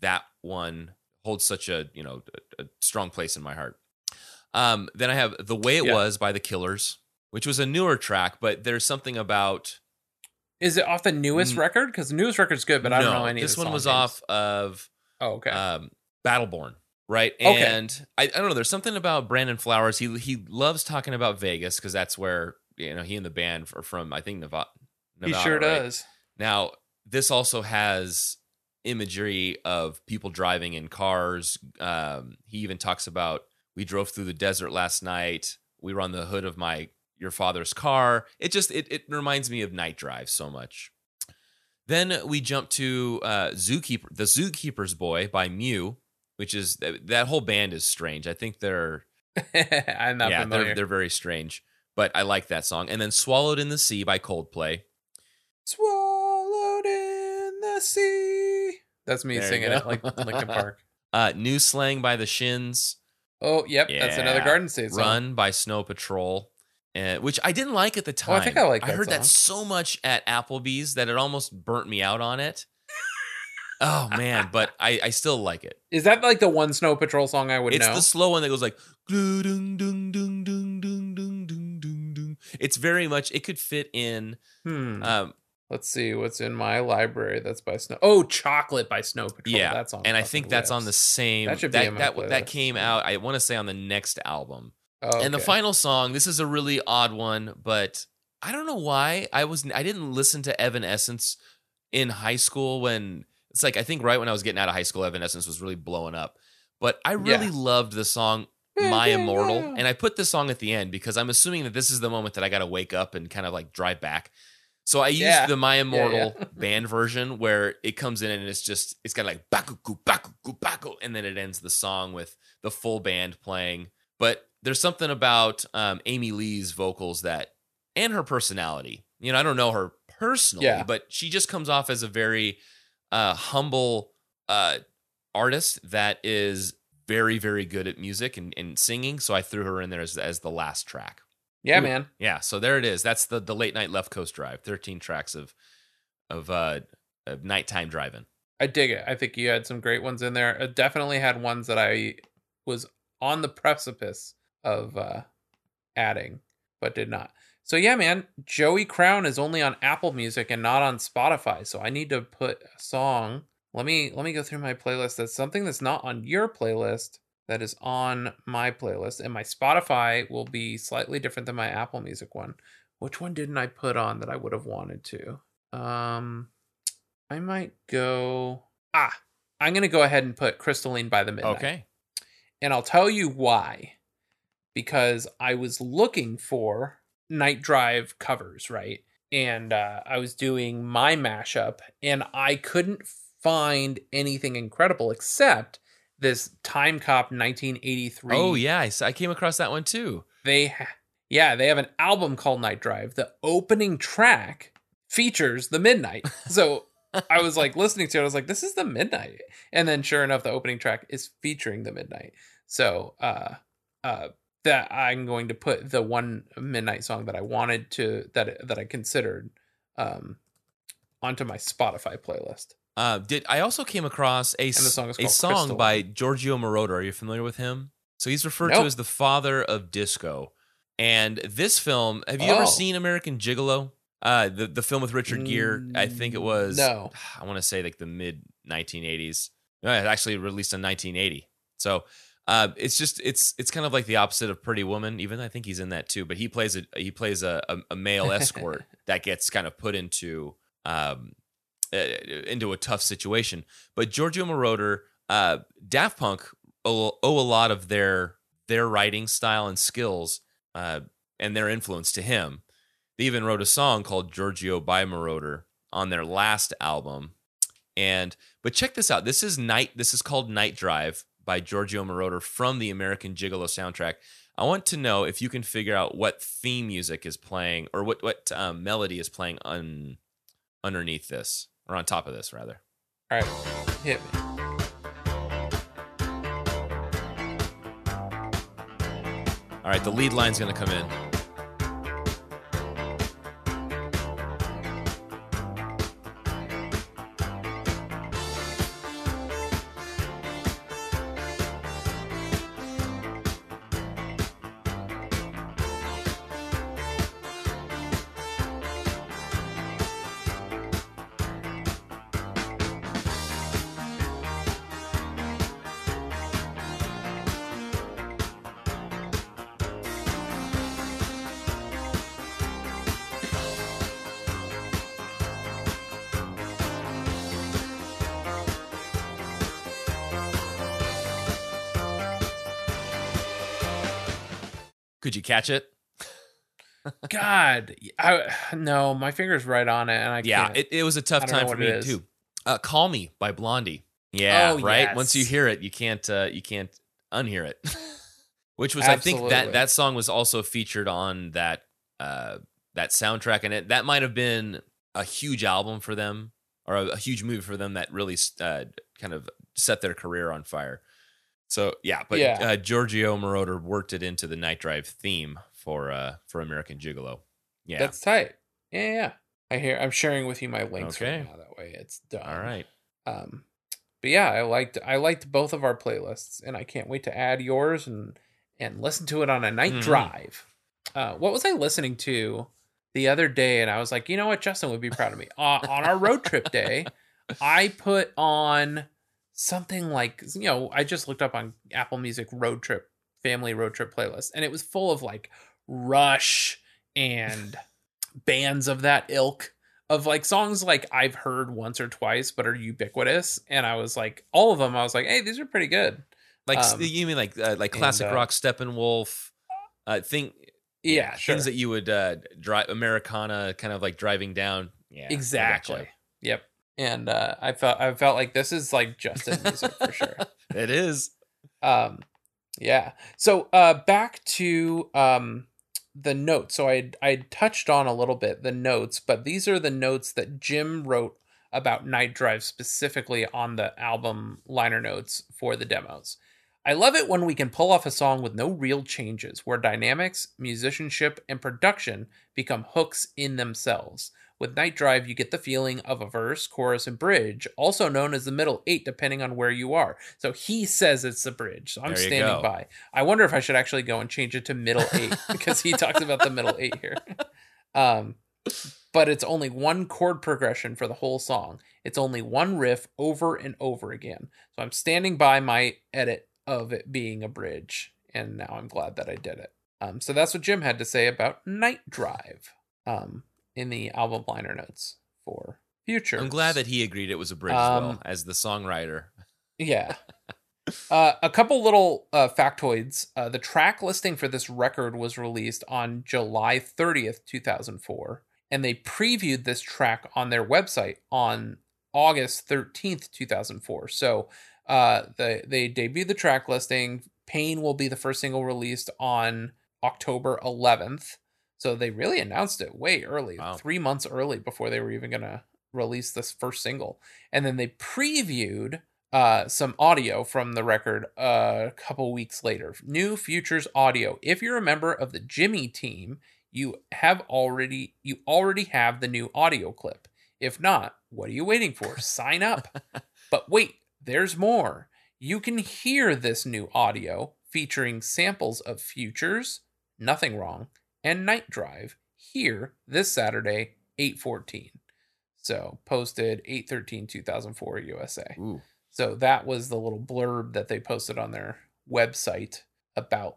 that one holds such a strong place in my heart. Then I have The Way It Was by The Killers, which was a newer track, but there's something about... Is it off the newest record? Because the newest record's good, but I don't know any of the songs. This one was off of Battleborn, right? Okay. And I don't know, there's something about Brandon Flowers. He loves talking about Vegas because that's where he and the band are from, I think, Nevada. He sure does. Right? Now, this also has imagery of people driving in cars. He even talks about, we drove through the desert last night. We were on the hood of your father's car. It just, it reminds me of Night Drive so much. Then we jump to The Zookeeper's Boy by Mew, which is, that whole band is strange. I think they're, I'm not familiar. They're very strange, but I like that song. And then Swallowed in the Sea by Coldplay. Swallowed in the sea. That's me singing it like Linkin Park. New Slang by The Shins. Oh, yep. Yeah. That's another Garden State song. Run by Snow Patrol, which I didn't like at the time. Oh, I think I like that. I heard that so much at Applebee's that it almost burnt me out on it. Oh, man. But I still like it. Is that like the one Snow Patrol song I would know? It's the slow one that goes like... It's very much... It could fit in... Let's see what's in my library. That's by Snow. Oh, Chocolate by Snow Patrol. Yeah, that's on. And I think that's on the same. That should be that came out. I want to say on the next album. Oh, okay. And the final song. This is a really odd one, but I don't know why I didn't listen to Evanescence in high school when it's like I think right when I was getting out of high school, Evanescence was really blowing up. But I really loved the song My Immortal, and I put this song at the end because I'm assuming that this is the moment that I got to wake up and kind of like drive back. So I used the My Immortal band version where it comes in and it's got like bakuku, bakuku, bakuku, and then it ends the song with the full band playing. But there's something about Amy Lee's vocals and her personality. I don't know her personally, but she just comes off as a very humble artist that is very, very good at music and singing. So I threw her in there as the last track. Yeah, man. Yeah, so there it is. That's the late night Left Coast Drive. 13 tracks of nighttime driving. I dig it. I think you had some great ones in there. I definitely had ones that I was on the precipice of adding, but did not. So yeah, man, Joey Crown is only on Apple Music and not on Spotify. So I need to put a song. Let me go through my playlist. That's something that's not on your playlist. That is on my playlist, and my Spotify will be slightly different than my Apple Music one. Which one didn't I put on that I would have wanted to? I might go... I'm going to go ahead and put Crystalline by the Midnight. Okay. And I'll tell you why. Because I was looking for Night Drive covers, right? And I was doing my mashup, and I couldn't find anything incredible except... this Time Cop 1983. Oh, yeah. I came across that one, too. They have an album called Night Drive. The opening track features the Midnight. So I was like listening to it. I was like, this is the Midnight. And then sure enough, the opening track is featuring the Midnight. So that I'm going to put the one Midnight song that I wanted to, that I considered onto my Spotify playlist. I also came across a song by Giorgio Moroder. Are you familiar with him? So he's referred to as the father of disco. And this film, have you ever seen American Gigolo? The film with Richard Gere. I think it was. No. I want to say like the mid 1980s. It actually released in 1980. So it's just it's kind of like the opposite of Pretty Woman. Even I think he's in that too. But he plays a male escort that gets kind of put into a tough situation. But Giorgio Moroder, Daft Punk owe a lot of their writing style and skills and their influence to him. They even wrote a song called Giorgio by Moroder on their last album. But check this out. This is called Night Drive by Giorgio Moroder from the American Gigolo soundtrack. I want to know if you can figure out what theme music is playing or what melody is playing underneath this, or on top of this, rather. All right, hit me. All right, the lead line's going to come in. Could you catch it? God, no, my finger's right on it, and I can't. Yeah, it was a tough time for me too. Call Me by Blondie. Yeah, oh, right. Yes. Once you hear it, you can't unhear it. Which was, absolutely. I think that song was also featured on that soundtrack, and that might have been a huge album for them, or a huge movie for them that really kind of set their career on fire. So yeah, but yeah. Giorgio Moroder worked it into the Night Drive theme for American Gigolo. Yeah, that's tight. Yeah. I'm sharing with you my links right now. That way, it's done. All right. But yeah, I liked both of our playlists, and I can't wait to add yours and listen to it on a night drive. What was I listening to the other day? And I was like, you know what, Justin would be proud of me. On our road trip day, I put on something like, I just looked up on Apple Music road trip, family road trip playlist, and it was full of like Rush and bands of that ilk, of like songs like I've heard once or twice but are ubiquitous. And I was like, all of them, I was like, hey, these are pretty good. Like you mean like classic rock, Steppenwolf, things that you would drive, Americana, kind of like driving down. Yeah, exactly. Yep. And I felt like this is like Justin music for sure. It is. Yeah. So back to the notes. So I touched on a little bit the notes, but these are the notes that Jim wrote about Night Drive specifically on the album liner notes for the demos. I love it when we can pull off a song with no real changes, where dynamics, musicianship, and production become hooks in themselves. With Night Drive, you get the feeling of a verse, chorus, and bridge, also known as the middle eight, depending on where you are. So he says it's the bridge. So I'm standing by. I wonder if I should actually go and change it to middle eight, because he talks about the middle eight here. But it's only one chord progression for the whole song. It's only one riff over and over again. So I'm standing by my edit of it being a bridge, and now I'm glad that I did it. So that's what Jim had to say about Night Drive. In the album liner notes for Futures. I'm glad that he agreed it was a bridge as well, as the songwriter. Yeah. A couple little factoids. The track listing for this record was released on July 30th, 2004, and they previewed this track on their website on August 13th, 2004. So they debuted the track listing. Pain will be the first single released on October 11th. So they really announced it way early, 3 months early before they were even going to release this first single. And then they previewed some audio from the record a couple weeks later. New Futures audio. If you're a member of the Jimmy team, you already have the new audio clip. If not, what are you waiting for? Sign up. But wait, there's more. You can hear this new audio featuring samples of Futures, Nothing Wrong, and Night Drive here this Saturday, 8/14. So posted 8/13/2004 USA. Ooh. So that was the little blurb that they posted on their website about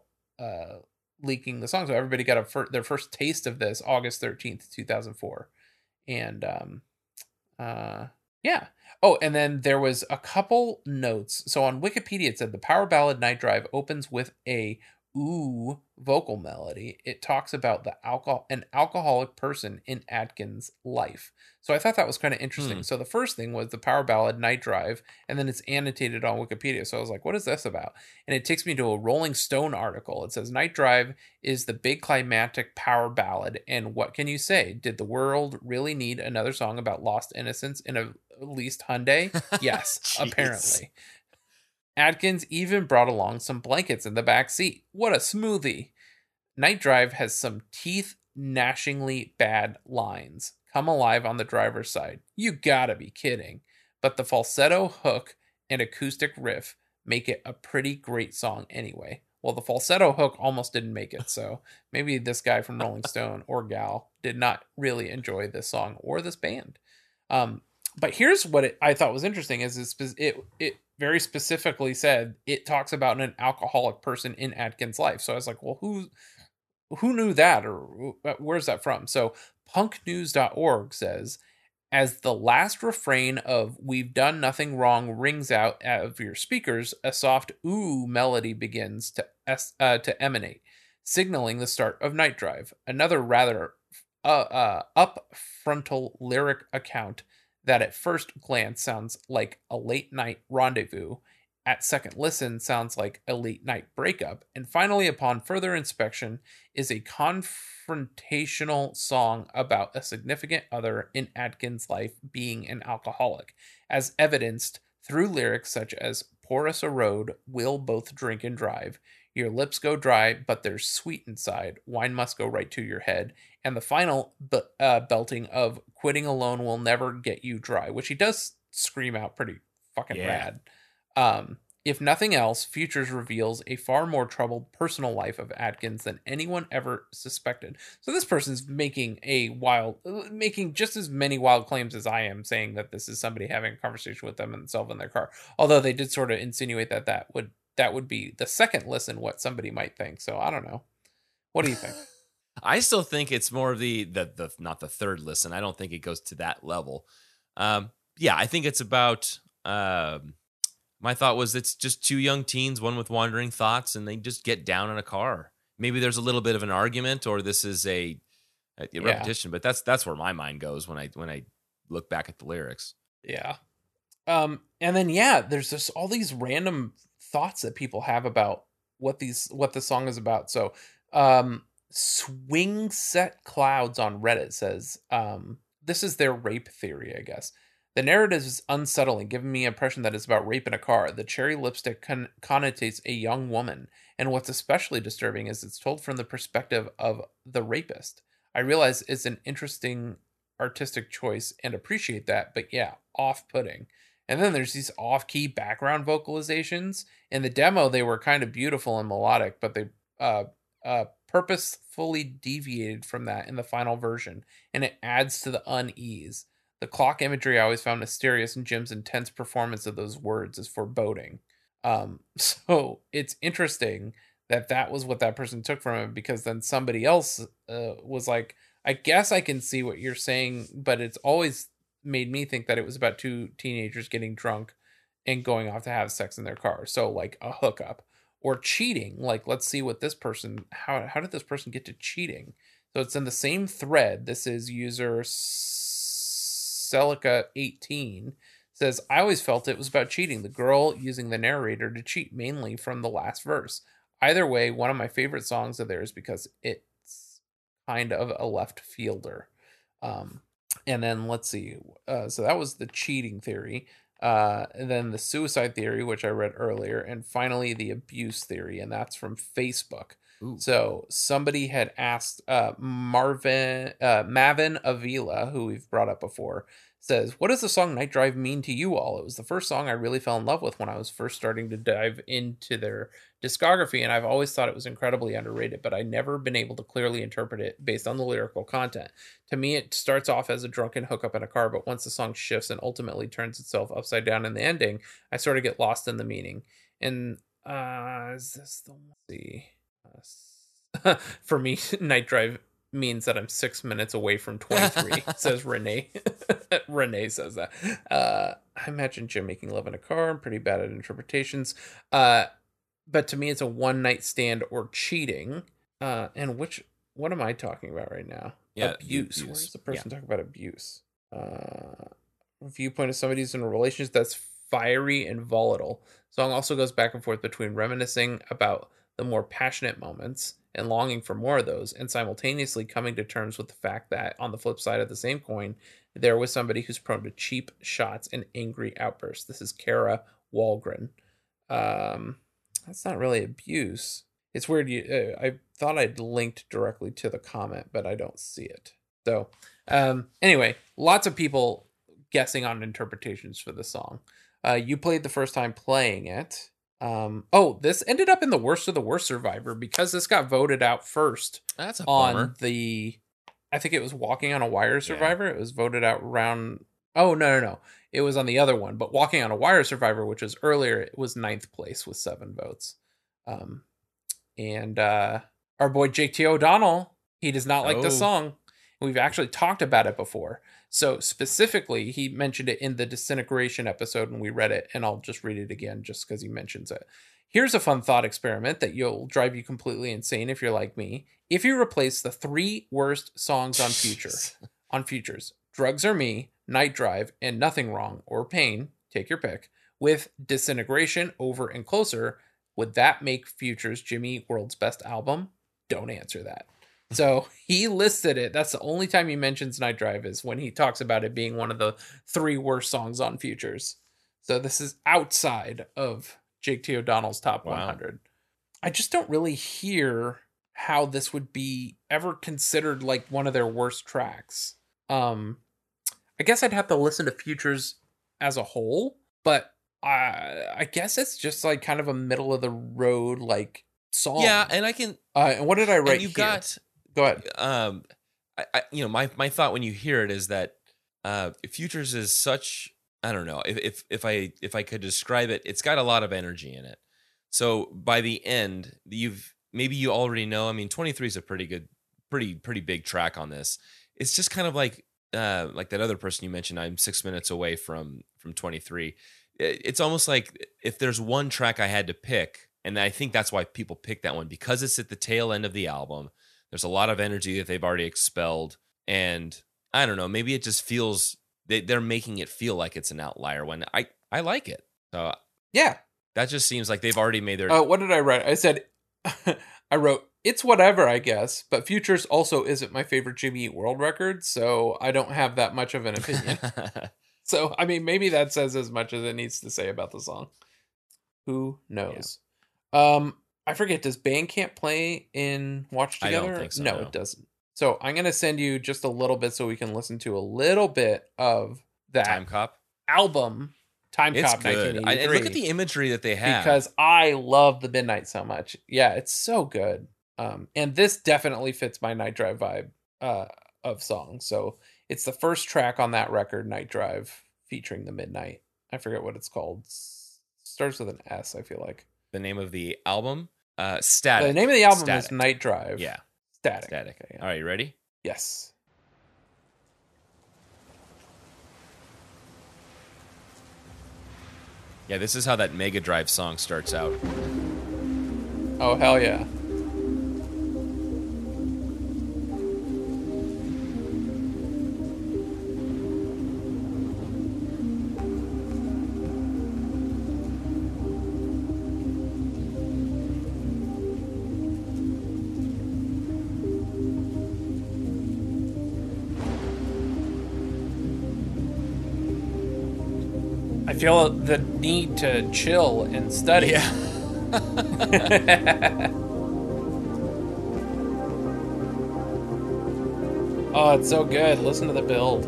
leaking the song. So everybody got their first taste of this August 13th, 2004. And yeah. Oh, and then there was a couple notes. So on Wikipedia, it said the power ballad Night Drive opens with a ooh vocal melody. It talks about the an alcoholic person in Atkins' life. So I thought that was kind of interesting. So the first thing was the power ballad Night Drive, and then it's annotated on Wikipedia. So I was like, what is this about? And it takes me to a Rolling Stone article. It says Night Drive is the big climactic power ballad, and what can you say? Did the world really need another song about lost innocence in a leased Hyundai? Yes, apparently. Atkins even brought along some blankets in the back seat. What a smoothie. Night Drive has some teeth-gnashingly bad lines. Come alive on the driver's side. You gotta be kidding. But the falsetto hook and acoustic riff make it a pretty great song anyway. Well, the falsetto hook almost didn't make it, so maybe this guy from Rolling Stone or gal did not really enjoy this song or this band. But here's what I thought was interesting is it very specifically said it talks about an alcoholic person in Atkins' life. So I was like, well, who knew that, or where's that from? So punknews.org says, as the last refrain of "We've Done Nothing Wrong" rings out of your speakers, a soft ooh melody begins to emanate, signaling the start of Night Drive. Another rather up frontal lyric account that at first glance sounds like a late night rendezvous, at second listen sounds like a late night breakup, and finally upon further inspection is a confrontational song about a significant other in Atkins' life being an alcoholic, as evidenced through lyrics such as "Pour us a road, we'll both drink and drive. Your lips go dry, but there's sweet inside. Wine must go right to your head." And the final belting of "Quitting alone will never get you dry," which he does scream out pretty fucking rad. If nothing else, Futures reveals a far more troubled personal life of Atkins than anyone ever suspected. So this person's making just as many wild claims as I am, saying that this is somebody having a conversation with themselves in their car. Although they did sort of insinuate that would be the second listen what somebody might think. So I don't know. What do you think? I still think it's more of the not the third listen. I don't think it goes to that level. Yeah, I think it's about my thought was it's just two young teens, one with wandering thoughts, and they just get down in a car. Maybe there's a little bit of an argument, or this is a repetition, but that's where my mind goes when I look back at the lyrics. Yeah. And then there's just all these random thoughts that people have about what the song is about. So Swing Set Clouds on Reddit says this is their rape theory, I guess. The narrative is unsettling, giving me the impression that it's about rape in a car. The cherry lipstick connotates a young woman, and what's especially disturbing is it's told from the perspective of the rapist. I realize it's an interesting artistic choice and appreciate that, but off-putting. And then there's these off-key background vocalizations. In the demo, they were kind of beautiful and melodic, but they purposefully deviated from that in the final version, and it adds to the unease. The clock imagery I always found mysterious, and Jim's intense performance of those words is foreboding. So it's interesting that was what that person took from it, because then somebody else was like, I guess I can see what you're saying, but it's always made me think that it was about two teenagers getting drunk and going off to have sex in their car. So like a hookup or cheating. Like, let's see what this person, how did this person get to cheating? So it's in the same thread. This is user Celica18 says, I always felt it was about cheating. The girl using the narrator to cheat, mainly from the last verse. Either way, one of my favorite songs of theirs because it's kind of a left fielder. And then let's see. So that was the cheating theory. And then the suicide theory, which I read earlier. And finally, the abuse theory. And that's from Facebook. Ooh. So somebody had asked Mavin Avila, who we've brought up before, says, what does the song Night Drive mean to you all? It was the first song I really fell in love with when I was first starting to dive into their discography, and I've always thought it was incredibly underrated, but I've never been able to clearly interpret it based on the lyrical content. To me, it starts off as a drunken hookup in a car, but once the song shifts and ultimately turns itself upside down in the ending, I sort of get lost in the meaning. And is this the one? For me, Night Drive means that I'm 6 minutes away from 23, says Renee. Renee says that. I imagine Jim making love in a car. I'm pretty bad at interpretations. But to me, it's a one-night stand or cheating. And which, what am I talking about right now? Yeah, abuse. Where's the person talking about abuse? Viewpoint of somebody who's in a relationship that's fiery and volatile. Song also goes back and forth between reminiscing about the more passionate moments and longing for more of those, and simultaneously coming to terms with the fact that, on the flip side of the same coin, there was somebody who's prone to cheap shots and angry outbursts. This is Kara Walgren. That's not really abuse. It's weird. I thought I'd linked directly to the comment, but I don't see it. So anyway, lots of people guessing on interpretations for the song. You played the first time playing it. This ended up in the worst of the worst Survivor because this got voted out first. That's a bummer. On the, I think it was Walking on a Wire Survivor. Yeah. It was voted out round. Oh, no. It was on the other one. But Walking on a Wire Survivor, which was earlier, it was 9th place with 7 votes. Our boy Jake T. O'Donnell, he does not like the song. We've actually talked about it before. So specifically, he mentioned it in the Disintegration episode, and we read it, and I'll just read it again just because he mentions it. Here's a fun thought experiment that will drive you completely insane if you're like me. If you replace the 3 worst songs on Futures, Drugs Are Me, Night Drive, and Nothing Wrong or Pain, take your pick, with Disintegration, Over and Closer, would that make Futures Jimmy Eat World's best album? Don't answer that. So he listed it. That's the only time he mentions Night Drive is when he talks about it being one of the 3 worst songs on Futures. So this is outside of Jake T. O'Donnell's top 100. I just don't really hear how this would be ever considered like one of their worst tracks. I guess I'd have to listen to Futures as a whole, but I guess it's just like kind of a middle of the road, like song. Yeah. And I can, and what did I write? You here? Got, go ahead. I you know, my thought when you hear it is that Futures is such, I don't know if I could describe it, it's got a lot of energy in it. So by the end, you already know. I mean, 23 is a pretty good, pretty big track on this. It's just kind of like that other person you mentioned. I'm 6 minutes away from 23. It's almost like if there's one track I had to pick, and I think that's why people pick that one, because it's at the tail end of the album. There's a lot of energy that they've already expelled. And I don't know, maybe it just feels they're making it feel like it's an outlier when I like it. So yeah, that just seems like they've already made their. What did I write? I said, I wrote, it's whatever, I guess. But Futures also isn't my favorite Jimmy Eat World record. So I don't have that much of an opinion. So, I mean, maybe that says as much as it needs to say about the song. Who knows? Yeah. I forget, does Bandcamp play in Watch Together? I don't think so, no, it doesn't. So I'm going to send you just a little bit so we can listen to a little bit of that Time Cop album. Time it's Cop good. 1983. And look at the imagery that they have. Because I love the Midnight so much. Yeah, it's so good. And this definitely fits my Night Drive vibe of songs. So it's the first track on that record, Night Drive, featuring the Midnight. I forget what it's called. Starts with an S, I feel like. The name of the album? Static. The name of the album is Night Drive. Yeah. Static. Yeah. All right, you ready? Yes. Yeah, this is how that Mega Drive song starts out. Oh, hell yeah. Feel the need to chill and study. Yeah. Oh, it's so good. Listen to the build.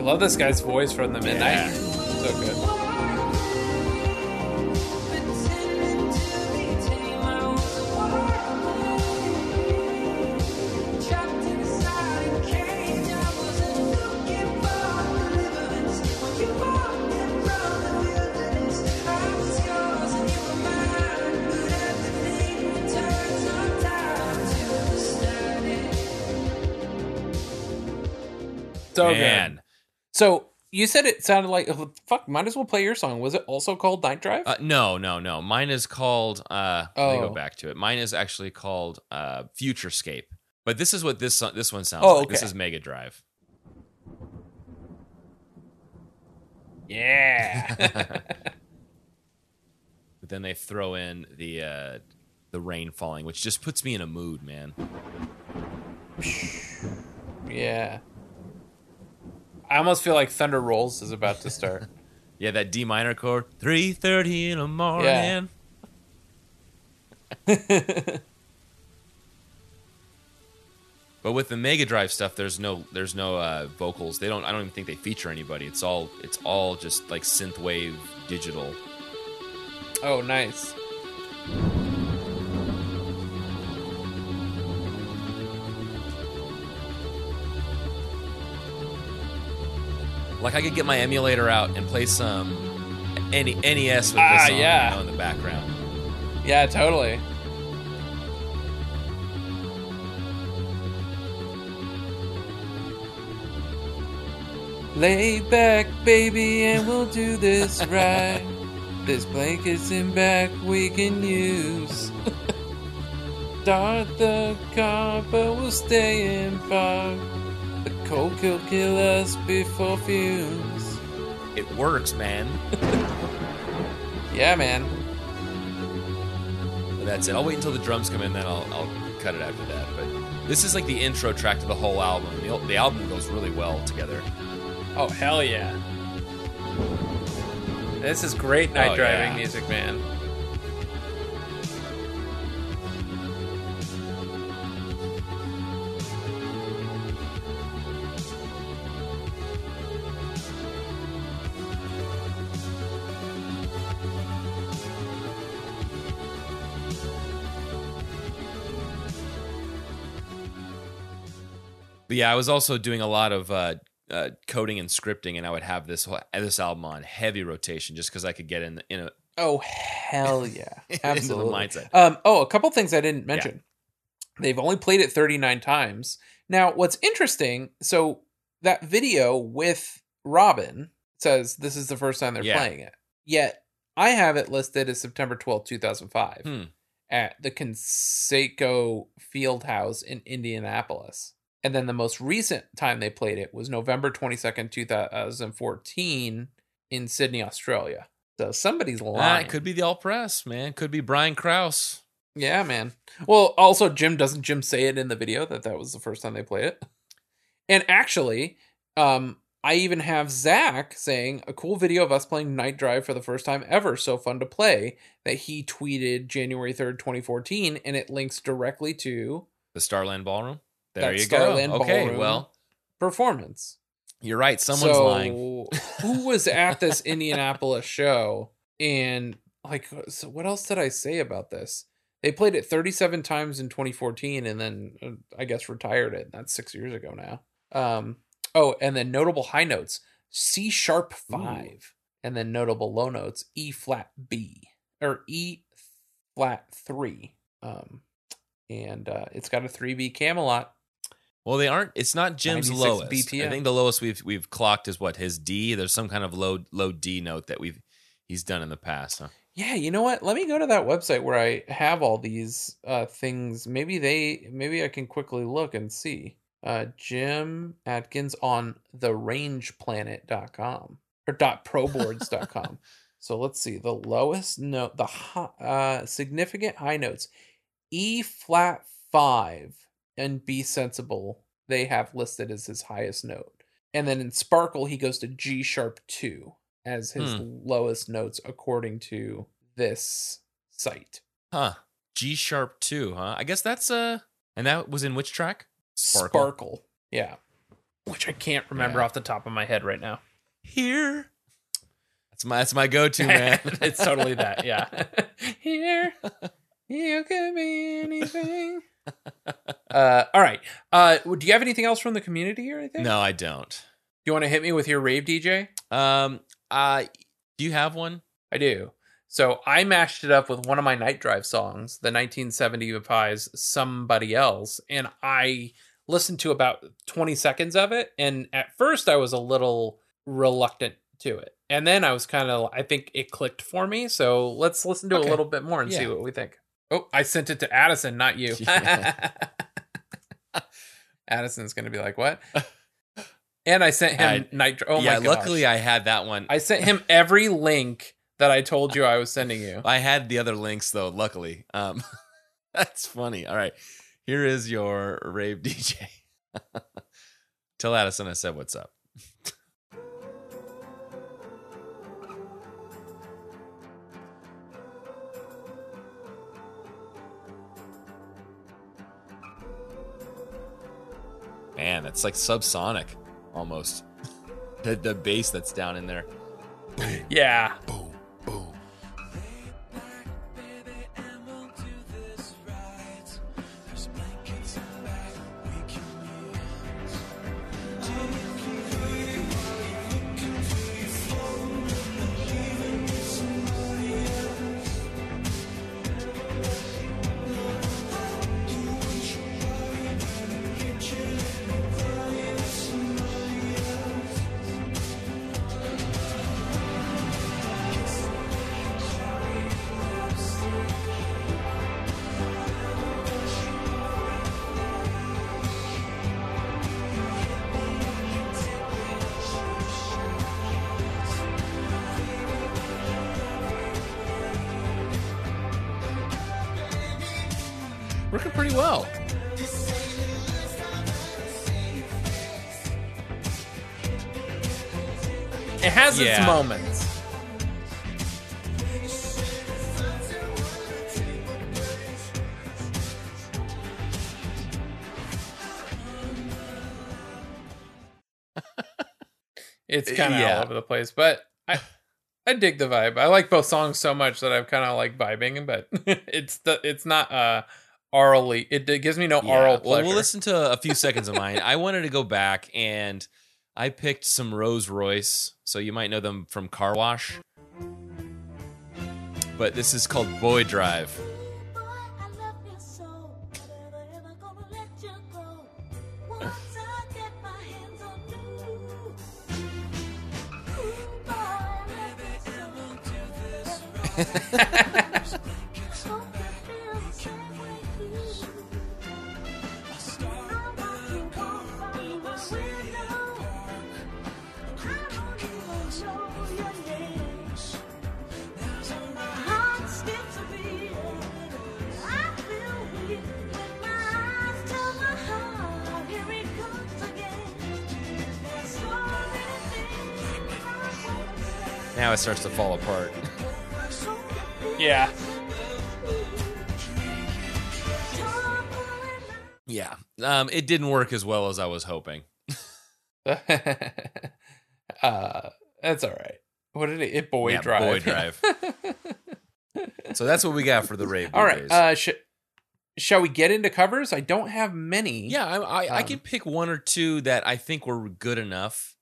I love this guy's voice from the Midnight. Yeah. So good. So man. Good. So you said it sounded like, fuck, might as well play your song. Was it also called Night Drive? No. Mine is called, let me go back to it. Mine is actually called Futurescape. But this is what this one sounds like. Okay. This is Mega Drive. Yeah. But then they throw in the rain falling, which just puts me in a mood, man. Yeah. I almost feel like Thunder Rolls is about to start. Yeah, that D minor chord. 3:30 in the morning. Yeah. But with the Mega Drive stuff, there's no vocals. I don't even think they feature anybody. It's all just like synthwave digital. Oh, nice. Like, I could get my emulator out and play some NES with this song, yeah, in the background. Yeah, totally. Lay back, baby, and we'll do this right. There's blankets in back we can use. Start the car, but we'll stay in park. The cold could kill us before fumes. It works, man. Yeah, man. But that's it. I'll wait until the drums come in, then I'll cut it after that. But this is like the intro track to the whole album. The album goes really well together. Oh, hell yeah. This is great night driving music, man. But yeah, I was also doing a lot of coding and scripting, and I would have this album on heavy rotation just because I could get in a oh hell yeah, absolutely mindset. A couple things I didn't mention. Yeah. They've only played it 39 times. Now, what's interesting? So that video with Robin says this is the first time they're playing it. Yet I have it listed as September 12, 2005, at the Conseco Fieldhouse in Indianapolis. And then the most recent time they played it was November 22nd, 2014 in Sydney, Australia. So somebody's lying. It could be the All Press, man. Could be Brian Krause. Yeah, man. Well, also, doesn't Jim say it in the video that was the first time they played it? And actually, I even have Zach saying, a cool video of us playing Night Drive for the first time ever. So fun to play, that he tweeted January 3rd, 2014. And it links directly to the Starland Ballroom. There you Starland go. Okay, well, performance. You're right. Someone's lying. Who was at this Indianapolis show? And so what else did I say about this? They played it 37 times in 2014, and then I guess retired it. That's 6 years ago now. And then notable high notes: C#5, and then notable low notes: E�flat B or E�flat 3. And it's got a 3B Camelot. Well, they aren't. It's not Jim's lowest. BPM. I think the lowest we've clocked is what, his D. There's some kind of low D note that he's done in the past. Huh? Yeah, you know what? Let me go to that website where I have all these things. Maybe I can quickly look and see. Jim Atkins on therangeplanet.com or .proboards.com. So let's see the lowest note, the significant high notes. E�flat 5 and B sensible they have listed as his highest note, and then in Sparkle he goes to G♯2 as his lowest notes according to this site. Huh? G♯2, huh? I guess that's and that was in which track? Sparkle. Yeah. which I can't remember off the top of my head right now. Here. That's my go-to, man. It's totally that, yeah. Here, you can be anything. All right. Do you have anything else from the community or anything? No, I don't. Do you want to hit me with your rave, DJ? Do you have one? I do. So I mashed it up with one of my night drive songs, the 1975's Somebody Else, and I listened to about 20 seconds of it, and at first I was a little reluctant to it. And then I was kind of, I think it clicked for me, so let's listen to a little bit more and see what we think. Oh, I sent it to Addison, not you. Yeah. Addison's going to be like, what? And I sent him Night. Oh yeah, my gosh. Luckily I had that one. I sent him every link that I told you I was sending you. I had the other links though, luckily. That's funny. All right. Here is your rave DJ. Tell Addison I said what's up. Man, that's like subsonic almost. The bass that's down in there. Boom, yeah. Boom, boom. Working pretty well. It has its moments. It's kind of all over the place, but I dig the vibe. I like both songs so much that I'm kind of like vibing, but it's not aurally. It gives me no aural pleasure. We'll listen to a few seconds of mine. I wanted to go back and I picked some Rolls Royce, so you might know them from Car Wash. But this is called Boy Drive. Boy, I love you so. I'm never ever gonna let you go. Once I get my hands on you. Ooh, boy, I love you so. Never ever do this right. Now it starts to fall apart. Yeah. Yeah. It didn't work as well as I was hoping. That's all right. What did it? Boy Drive. So that's what we got for the rave. All right. Shall we get into covers? I don't have many. Yeah, I can pick one or two that I think were good enough.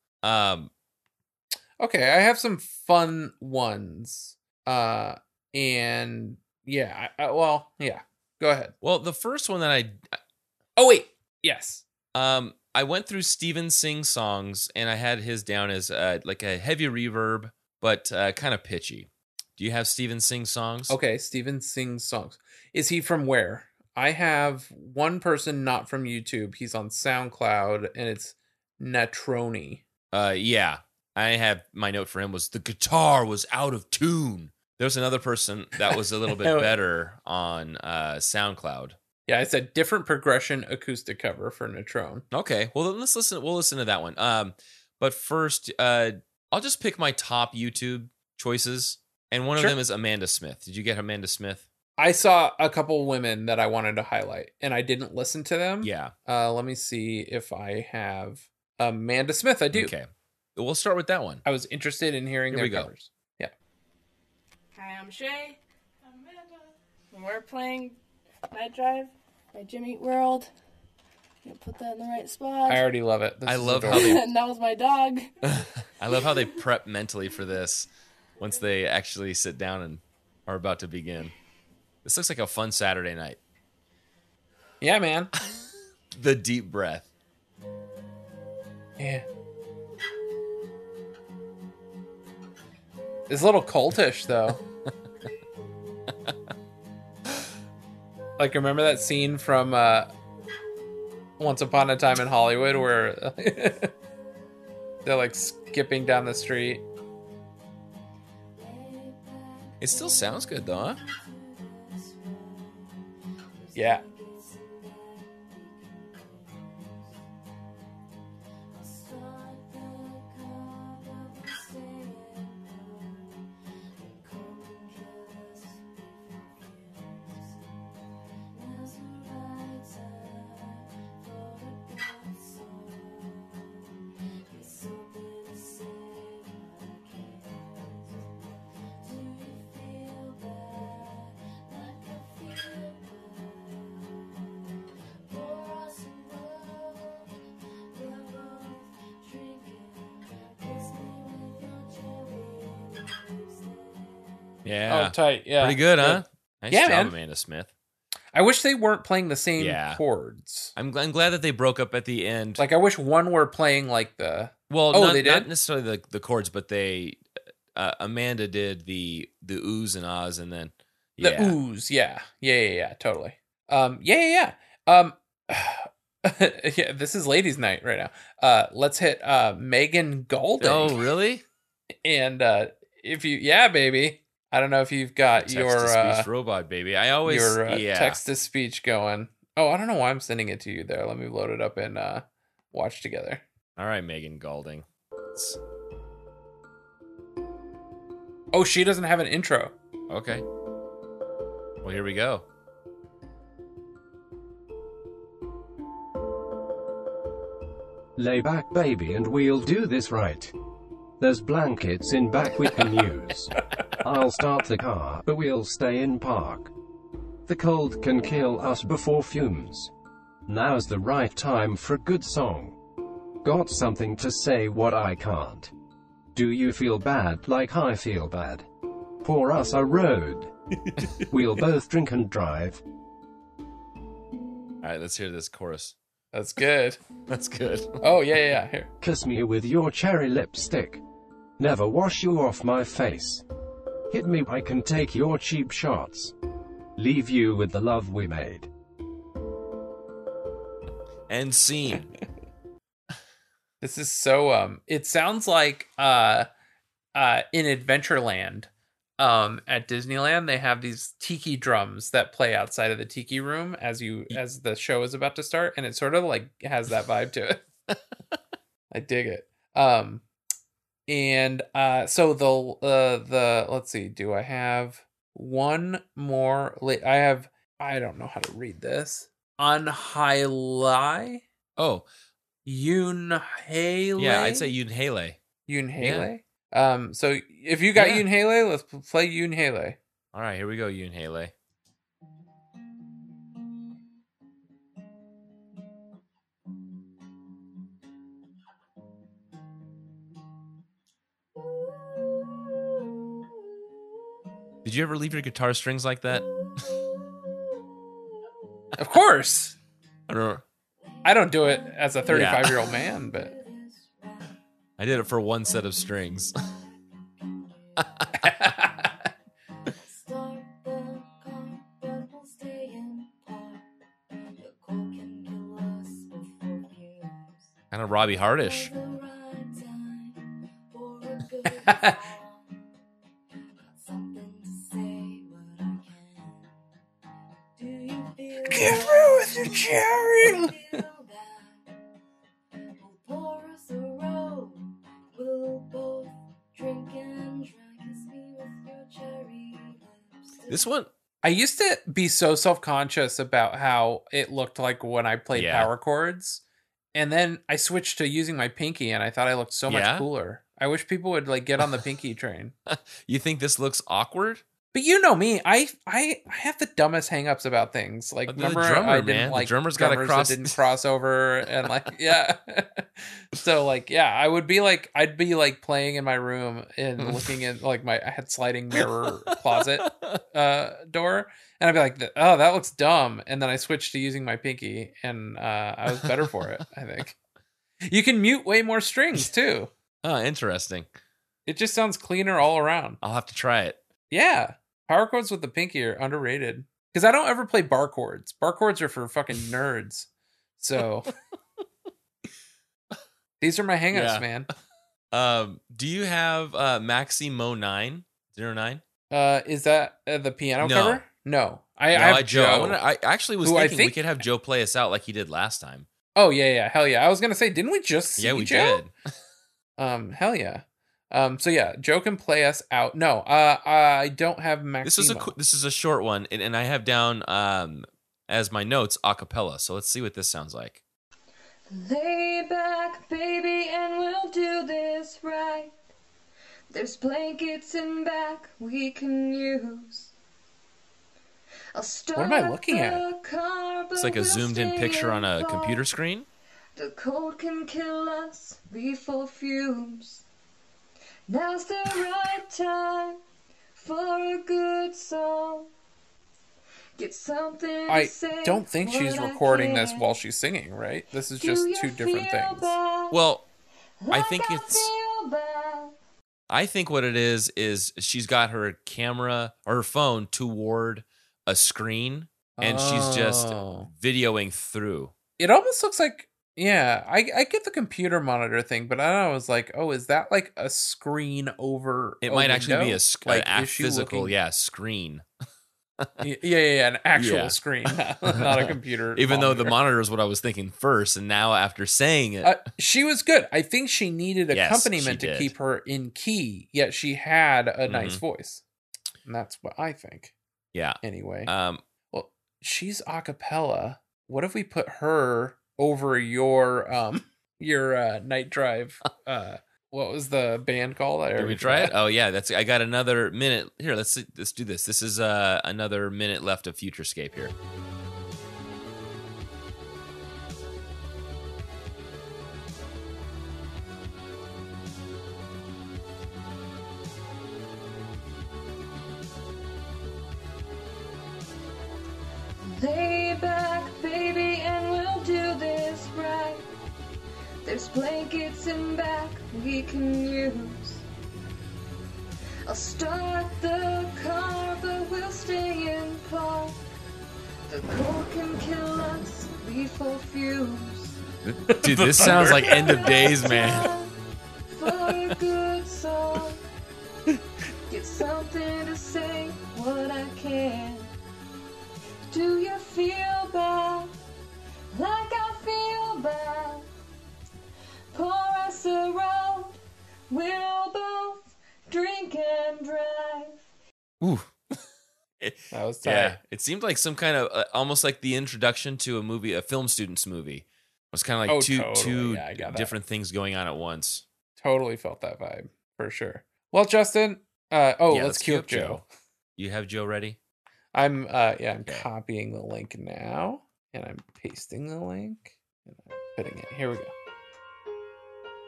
Okay, I have some fun ones. Go ahead. Well, the first one that I went through Stephen Sing's songs and I had his down as like a heavy reverb, but kind of pitchy. Do you have Stephen Sing songs? Okay, Stephen Sing songs. Is he from where? I have one person not from YouTube. He's on SoundCloud and it's Natroni. I have my note for him was the guitar was out of tune. There was another person that was a little bit better on SoundCloud. Yeah, it's a different progression acoustic cover for Natrone. Okay, well then we'll listen to that one. But first, I'll just pick my top YouTube choices, and one of them is Amanda Smith. Did you get Amanda Smith? I saw a couple women that I wanted to highlight, and I didn't listen to them. Yeah. Let me see if I have. Amanda Smith, I do. Okay. We'll start with that one. I was interested in hearing their covers. Yeah. Hi, I'm Shay. I'm Amanda. And we're playing Night Drive by Jimmy Eat World. You put that in the right spot. I already love it. This I love how they... And that was my dog. I love how they prep mentally for this once they actually sit down and are about to begin. This looks like a fun Saturday night. Yeah, man. The deep breath. Yeah. It's a little cultish, though. Like, remember that scene from Once Upon a Time in Hollywood where they're, like, skipping down the street? It still sounds good, though, huh? Yeah. Yeah. Oh, tight. Yeah. Pretty good, huh? Nice job, man. Amanda Smith. I wish they weren't playing the same chords. I'm glad that they broke up at the end. Like, I wish one were playing like the... Well, not necessarily the chords, but they... Amanda did the oohs and ahs, and then... Yeah. The oohs, yeah. Yeah, totally. Yeah, this is ladies' night right now. Let's hit Megan Golding. Oh, really? And if you... Yeah, baby. I don't know if you've got text-to-speech robot, baby. I always text-to-speech going. Oh, I don't know why I'm sending it to you there. Let me load it up and watch together. All right, Megan Golding. Oh, she doesn't have an intro. Okay. Well, here we go. Lay back, baby, and we'll do this right. There's blankets in back we can use. I'll start the car, but we'll stay in park. The cold can kill us before fumes. Now's the right time for a good song. Got something to say what I can't. Do you feel bad like I feel bad? Pour us a road. We'll both drink and drive. All right, let's hear this chorus. That's good. That's good. Oh, yeah. Here. Kiss me with your cherry lipstick. Never wash you off my face. Hit me, I can take your cheap shots. Leave you with the love we made. And scene. This is so, it sounds like in Adventureland at Disneyland, they have these tiki drums that play outside of the tiki room as the show is about to start. And it sort of like has that vibe to it. I dig it. And so the let's see, do I have one more? I don't know how to read this. Unhaile. Oh, Yunhaile. Yeah, I'd say Yunhaile. Yunhaile. Yeah. So if you got Yunhaile, let's play Yunhaile. All right, here we go, Yunhaile. Did you ever leave your guitar strings like that? Of course. I don't do it as a 35-year-old man, but I did it for one set of strings. Kind of Robbie Hardish. Cherry. This one, I used to be so self-conscious about how it looked like when I played power chords, And then I switched to using my pinky, and I thought I looked so much cooler. I wish people would like get on the pinky train. You think this looks awkward? But you know me, I have the dumbest hangups about things. Like remember, the drummer, I didn't man. Like the drummer's got to cross. Didn't cross over, and like yeah. So like yeah, I would be like I'd be like playing in my room and looking in like my I had sliding mirror closet door, and I'd be like, oh, that looks dumb, and then I switched to using my pinky, and I was better for it. I think you can mute way more strings too. Oh, interesting. It just sounds cleaner all around. I'll have to try it. Yeah, power chords with the pinky are underrated because I don't ever play bar chords. Bar chords are for fucking nerds. So these are my hangups, man. Do you have Maximo 909? Is that the piano cover? No, I have Joe. I actually was thinking we could have Joe play us out like he did last time. Oh yeah, hell yeah! I was gonna say, didn't we just see we Joe? Did. Hell yeah. So yeah, Joe can play us out. No, I don't have Maximo. This is a short one, and I have down as my notes acapella. So let's see what this sounds like. Lay back, baby, and we'll do this right. There's blankets in back we can use. I'll start. What am I looking at? It's like a zoomed-in picture on a computer screen. The cold can kill us. We full fumes. Now's the right time for a good song. Get something to say. I don't think she's recording this while she's singing, right? This is just two different things. Well, I think it's... I think what it is she's got her camera or her phone toward a screen, and she's just videoing through. It almost looks like... Yeah, I get the computer monitor thing, but I was like, oh, is that like a screen over? It might actually be a physical, screen. yeah, an actual screen, not a computer. Even though the monitor is what I was thinking first, and now after saying it, she was good. I think she needed accompaniment to keep her in key, yet she had a nice voice, and that's what I think. Yeah. Anyway, well, she's a cappella. What if we put her over your Night Drive, what was the band called? Did we try it? Oh yeah, that's. I got another minute here. Let's do this. This is another minute left of Futurescape here. Lay back, baby, and we'll do this right. There's blankets in back we can use. I'll start the car, but we'll stay in park. The cold can kill us, we full fumes. Dude, this sounds like end of days, man. For a good song. Get something to say what I can. Do you feel bad, like I feel bad? Pour us a round, we'll both drink and drive. Ooh. That was tight. Yeah, it seemed like some kind of, almost like the introduction to a movie, a film student's movie. It was kind of like two different things going on at once. Totally felt that vibe, for sure. Well, Justin, let's cue up Joe. You have Joe ready? I'm copying the link now, and I'm pasting the link, and I'm putting it. Here we go.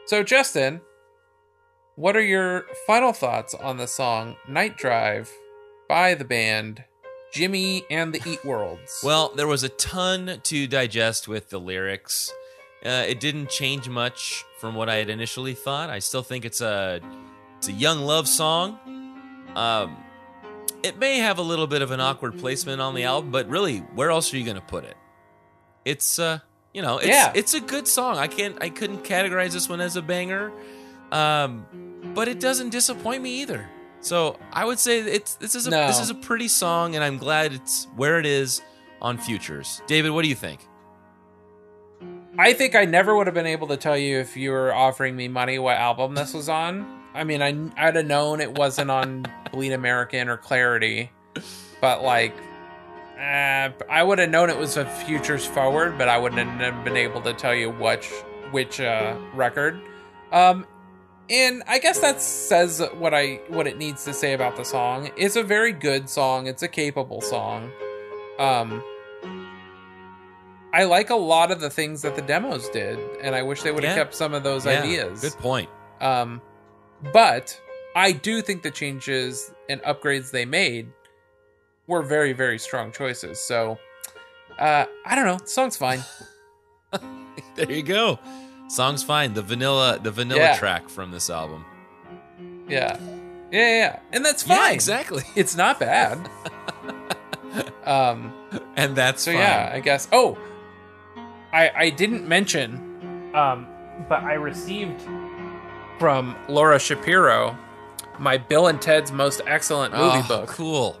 So, Justin, what are your final thoughts on the song Night Drive by the band Jimmy and the Eat Worlds? Well, there was a ton to digest with the lyrics. It didn't change much from what I had initially thought. I still think it's a young love song. It may have a little bit of an awkward placement on the album, but really, where else are you going to put it? It's, it's a good song. I couldn't categorize this one as a banger, but it doesn't disappoint me either. So I would say this is a pretty song, and I'm glad it's where it is on Futures. David, what do you think? I think I never would have been able to tell you if you were offering me money what album this was on. I mean, I'd have known it wasn't on Bleed American or Clarity, but like, I would have known it was a Futures Forward, but I wouldn't have been able to tell you which record. And I guess that says what it needs to say about the song. It's a very good song. It's a capable song. I like a lot of the things that the demos did, and I wish they would have kept some of those ideas. Good point. But I do think the changes and upgrades they made were very, very strong choices. So, I don't know. The song's fine. There you go. Song's fine. The vanilla track from this album. Yeah. And that's fine. Yeah, exactly. It's not bad. And that's so fine. Yeah, I guess. Oh, I didn't mention, but I received from Laura Shapiro my Bill and Ted's Most Excellent Movie book. Cool.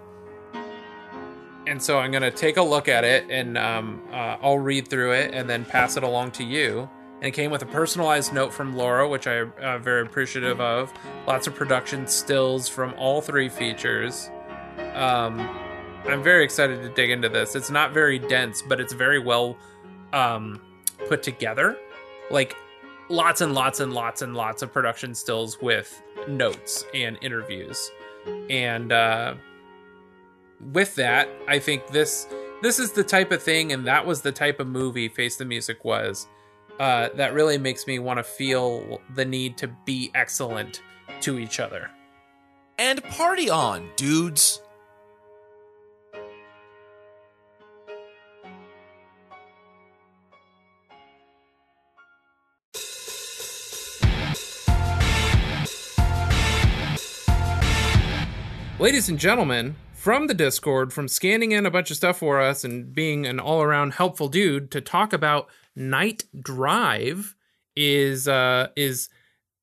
And so I'm gonna take a look at it, and I'll read through it and then pass it along to you. And it came with a personalized note from Laura, which I'm very appreciative of. Lots of production stills from all three features. I'm very excited to dig into this. It's not very dense, but it's very well put together. Like, lots and lots and lots and lots of production stills with notes and interviews. And with that, I think this is the type of thing, and that was the type of movie Face the Music was. That really makes me want to feel the need to be excellent to each other. And party on, dudes! Ladies and gentlemen, from the Discord, from scanning in a bunch of stuff for us and being an all-around helpful dude to talk about Night Drive is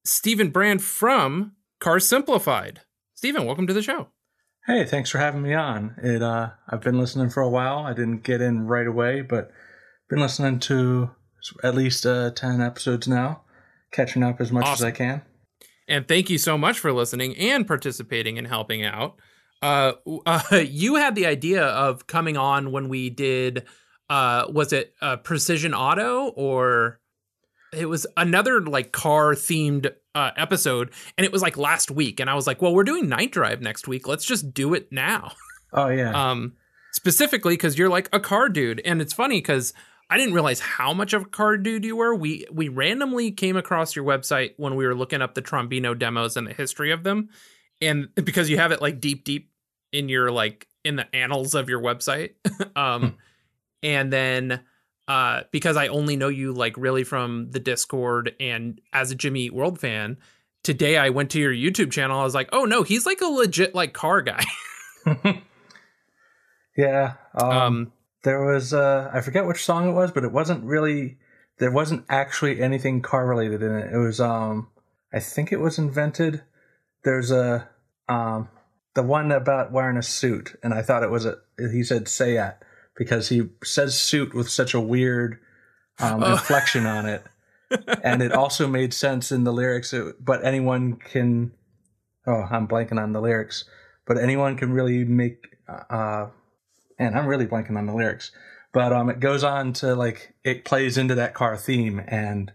Stephen Brand from Cars Simplified. Stephen, welcome to the show. Hey, thanks for having me on. I've been listening for a while. I didn't get in right away, but been listening to at least 10 episodes now, catching up as much as I can. And thank you so much for listening and participating and helping out. You had the idea of coming on when we did, was it Precision Auto, or it was another like car themed episode, and it was like last week, and I was like, well, we're doing Night Drive next week. Let's just do it now. Oh yeah. Specifically because you're like a car dude, and it's funny because I didn't realize how much of a car dude you were. We randomly came across your website when we were looking up the Trombino demos and the history of them. And because you have it like deep in your, like, in the annals of your website. And then because I only know you like really from the Discord and as a Jimmy Eat World fan, today I went to your YouTube channel. I was like, oh no, he's like a legit like car guy. Yeah. There was, I forget which song it was, but it wasn't really, there wasn't actually anything car related in it. It was, I think it was Invented. There's a, the one about wearing a suit. And I thought it was he said Sayat because he says suit with such a weird inflection on it. And it also made sense in the lyrics, but anyone can, I'm blanking on the lyrics, but anyone can really make, and I'm really blanking on the lyrics, but it goes on to like it plays into that car theme, and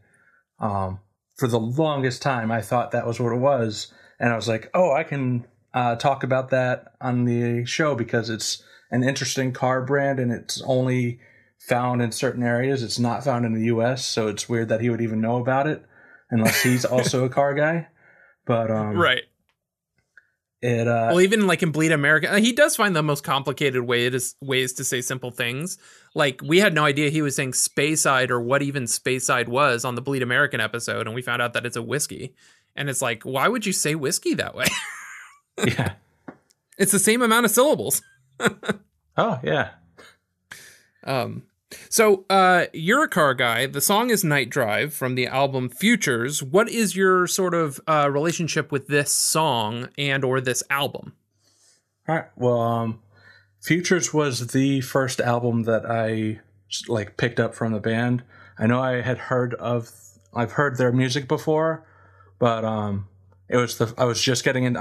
for the longest time I thought that was what it was, and I was like, I can talk about that on the show because it's an interesting car brand and it's only found in certain areas. It's not found in the U.S., so it's weird that he would even know about it unless he's also a car guy. But right. Well, even like in Bleed American, he does find the most complicated ways to say simple things. Like, we had no idea he was saying Speyside or what even Speyside was on the Bleed American episode, and we found out that it's a whiskey. And it's like, why would you say whiskey that way? Yeah. It's the same amount of syllables. Oh, yeah. So you're a car guy. The song is Night Drive from the album Futures. What is your sort of relationship with this song and or this album? All right. Well, Futures was the first album that I like picked up from the band. I know I've heard their music before, but I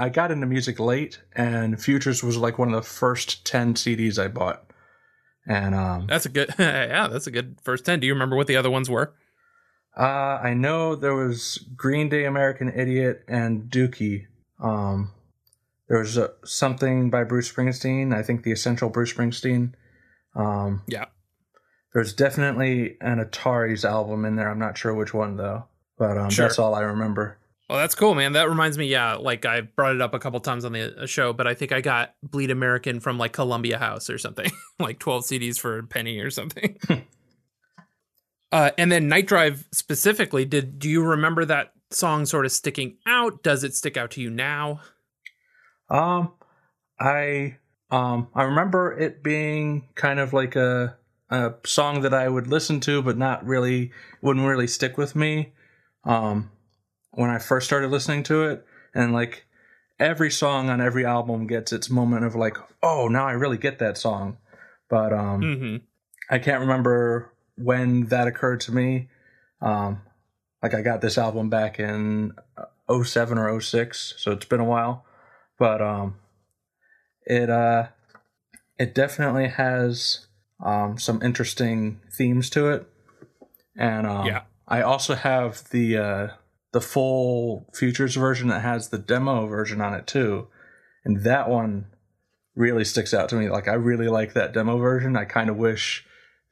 got into music late, and Futures was like one of the first 10 CDs I bought. And that's a good yeah, that's a good first 10. Do you remember what the other ones were? I know there was Green Day, American Idiot, and Dookie. There was something by Bruce Springsteen. I think The Essential Bruce Springsteen. Yeah. There's definitely an Atari's album in there. I'm not sure which one, though. But sure. That's all I remember. Well, that's cool, man. That reminds me, yeah, like I brought it up a couple times on the show, but I think I got Bleed American from like Columbia House or something, like 12 CDs for a penny or something. And then Night Drive specifically, do you remember that song sort of sticking out? Does it stick out to you now? I remember it being kind of like a song that I would listen to, but wouldn't really stick with me. When I first started listening to it, and like every song on every album gets its moment of like, oh, now I really get that song. But I can't remember when that occurred to me. Like I got this album back in 07 or 06, so it's been a while. But it definitely has some interesting themes to it. And I also have the full Futures version that has the demo version on it too. And that one really sticks out to me. Like I really like that demo version. I kind of wish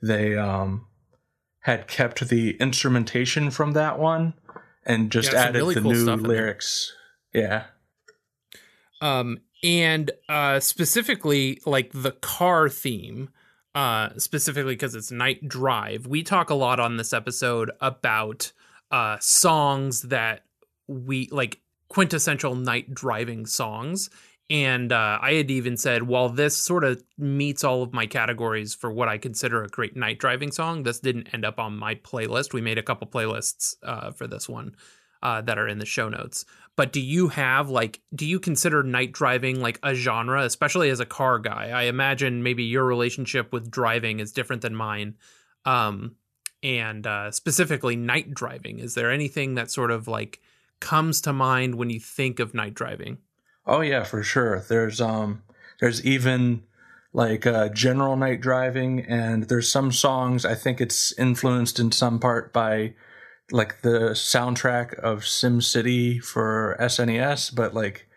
they had kept the instrumentation from that one and just added really the cool new lyrics. Yeah. Specifically like the car theme, specifically because it's Night Drive. We talk a lot on this episode about songs that we like, quintessential night driving songs. And I had even said, while this sort of meets all of my categories for what I consider a great night driving song, this didn't end up on my playlist. We made a couple playlists for this one that are in the show notes. But do you consider night driving like a genre, especially as a car guy? I imagine maybe your relationship with driving is different than mine. Specifically night driving. Is there anything that sort of like comes to mind when you think of night driving? Oh yeah, for sure. There's even like general night driving, and there's some songs. I think it's influenced in some part by like the soundtrack of Sim City for SNES, but like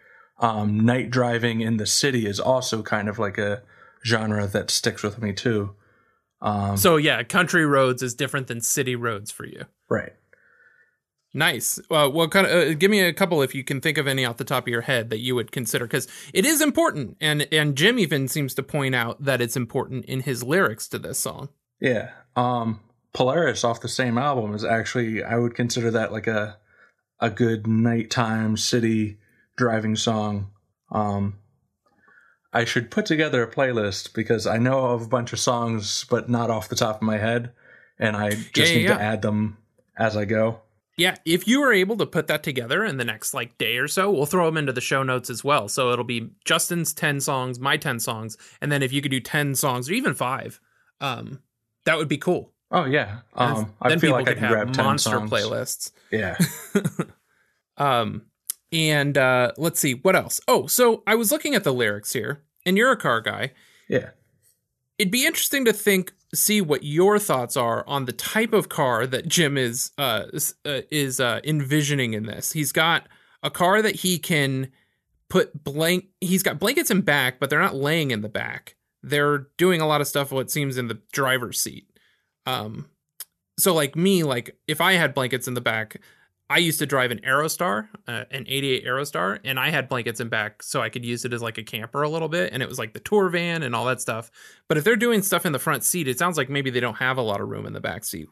night driving in the city is also kind of like a genre that sticks with me too. So yeah, country roads is different than city roads for you, right? Nice. Well, kind of give me a couple if you can think of any off the top of your head that you would consider, because it is important, and Jim even seems to point out that it's important in his lyrics to this song. Yeah, Polaris off the same album is actually, I would consider that like a good nighttime city driving song. I should put together a playlist because I know of a bunch of songs, but not off the top of my head, and I just need to add them as I go. Yeah, if you are able to put that together in the next like day or so, we'll throw them into the show notes as well. So it'll be Justin's 10 songs, my 10 songs, and then if you could do 10 songs or even 5, that would be cool. Oh yeah, I feel like I can grab 10 monster songs. Playlists. Yeah. Let's see what else. Oh, so I was looking at the lyrics here, and you're a car guy. Yeah. It'd be interesting to see what your thoughts are on the type of car that Jim is envisioning in this. He's got a car that he can put he's got blankets in back, but they're not laying in the back. They're doing a lot of stuff, what seems, in the driver's seat. So like me, like if I had blankets in the back, I used to drive an Aerostar, an 88 Aerostar, and I had blankets in back so I could use it as like a camper a little bit. And it was like the tour van and all that stuff. But if they're doing stuff in the front seat, it sounds like maybe they don't have a lot of room in the back seat.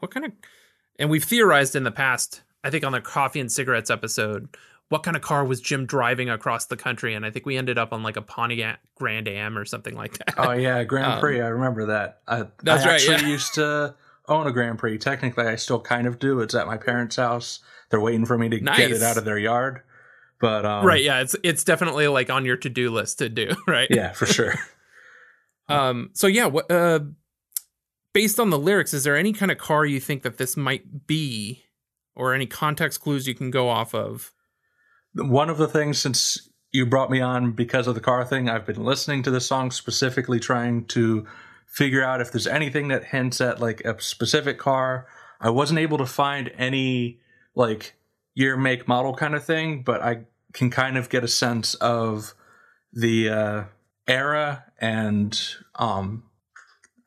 And we've theorized in the past, I think on the Coffee and Cigarettes episode, what kind of car was Jim driving across the country? And I think we ended up on like a Pontiac Grand Am or something like that. Oh yeah, Grand Prix. I remember that. That's right. I actually used to own a Grand Prix. Technically, I still kind of do. It's at my parents' house. They're waiting for me to get it out of their yard. But right, yeah, it's definitely like on your to-do list to do, right? Yeah, for sure. So yeah, based on the lyrics, is there any kind of car you think that this might be, or any context clues you can go off of? One of the things, since you brought me on because of the car thing, I've been listening to this song specifically trying to figure out if there's anything that hints at like a specific car. I wasn't able to find any like year, make, model kind of thing, but I can kind of get a sense of the era and I don't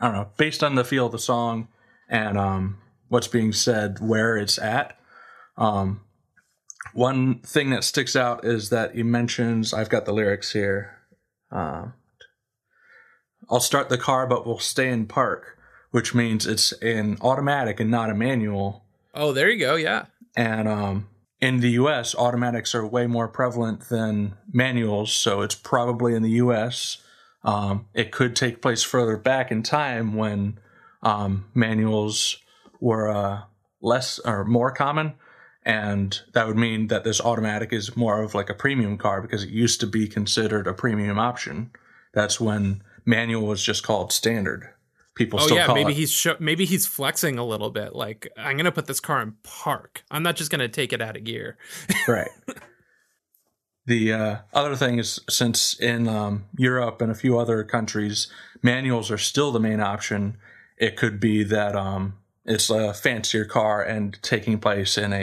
know, based on the feel of the song and what's being said, where it's at. One thing that sticks out is that he mentions, I've got the lyrics here. I'll start the car, but we'll stay in park, which means it's an automatic and not a manual. Oh, there you go. Yeah. And in the U.S., automatics are way more prevalent than manuals. So it's probably in the U.S. It could take place further back in time when manuals were less or more common. And that would mean that this automatic is more of like a premium car because it used to be considered a premium option. That's when manual was just called standard. People still call it. Oh, yeah, maybe he's flexing a little bit. Like, I'm going to put this car in park. I'm not just going to take it out of gear. Right. The other thing is, since in Europe and a few other countries, manuals are still the main option, it could be that it's a fancier car and taking place in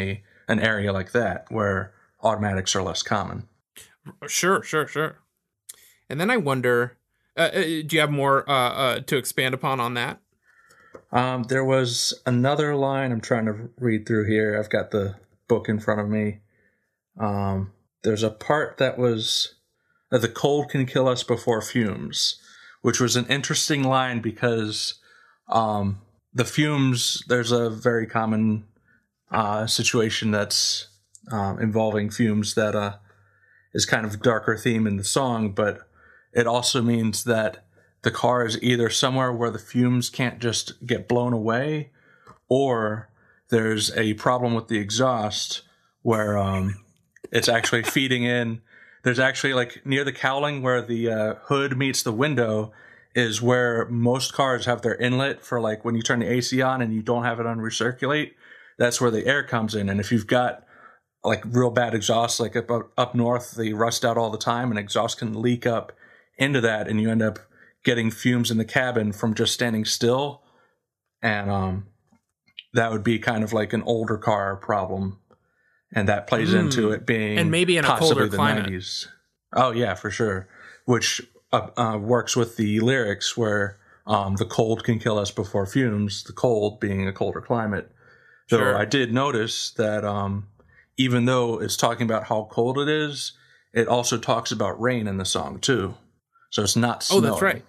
an area like that where automatics are less common. Sure. And then I wonder, do you have more to expand upon on that? There was another line I'm trying to read through here. I've got the book in front of me. There's a part that was the cold can kill us before fumes, which was an interesting line because the fumes, there's a very common situation that's involving fumes that is kind of a darker theme in the song, but it also means that the car is either somewhere where the fumes can't just get blown away, or there's a problem with the exhaust where it's actually feeding in. There's actually like near the cowling where the hood meets the window is where most cars have their inlet for like when you turn the AC on and you don't have it on recirculate, that's where the air comes in. And if you've got like real bad exhaust, like up north, they rust out all the time and exhaust can leak up into that and you end up getting fumes in the cabin from just standing still. And that would be kind of like an older car problem. And that plays into it being and maybe in possibly a colder the climate. 90s. Oh, yeah, for sure. Which works with the lyrics where the cold can kill us before fumes, the cold being a colder climate. So sure. I did notice that even though it's talking about how cold it is, it also talks about rain in the song, too. So it's not snowing. Oh, that's right.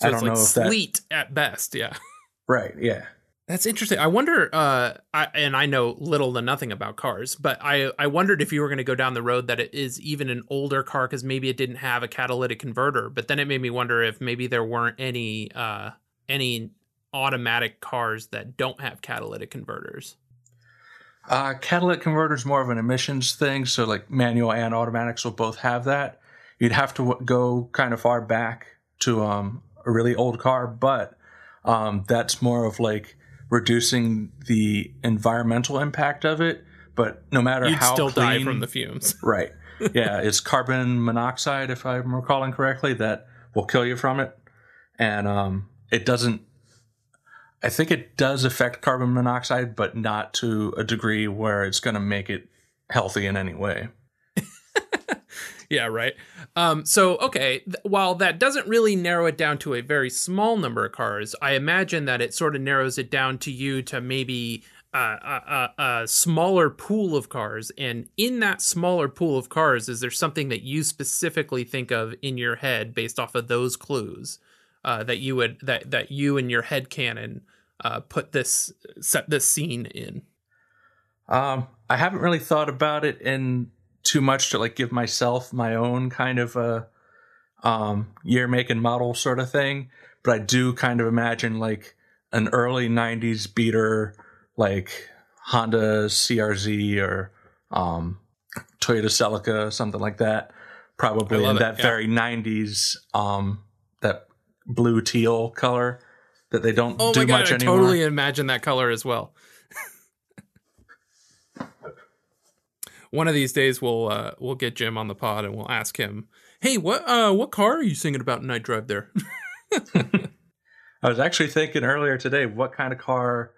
So I don't know if that... sleet at best, yeah. Right, yeah. That's interesting. I wonder, I know little to nothing about cars, but I wondered if you were going to go down the road that it is even an older car because maybe it didn't have a catalytic converter. But then it made me wonder if maybe there weren't any automatic cars that don't have catalytic converters. Catalytic converters more of an emissions thing, so like manual and automatics will both have that. You'd have to go kind of far back to a really old car, but that's more of like reducing the environmental impact of it, but no matter you'd how still clean, die from the fumes. Right. Yeah, it's carbon monoxide, if I'm recalling correctly, that will kill you from it. And it doesn't, I think it does affect carbon monoxide, but not to a degree where it's going to make it healthy in any way. Yeah, right. So, okay, while that doesn't really narrow it down to a very small number of cars, I imagine that it sort of narrows it down to you to maybe a smaller pool of cars. And in that smaller pool of cars, is there something that you specifically think of in your head based off of those clues that you would that you and your headcanon put this set this scene in? I haven't really thought about it in too much to like give myself my own kind of a year, make, and model sort of thing, but I do kind of imagine like an early 90s beater like Honda CRZ or Toyota Celica, something like that, probably in that very 90s that blue teal color that they don't do much anymore. I totally imagine that color as well. One of these days, we'll get Jim on the pod and we'll ask him, "Hey, what car are you singing about in Night Drive there?" I was actually thinking earlier today what kind of car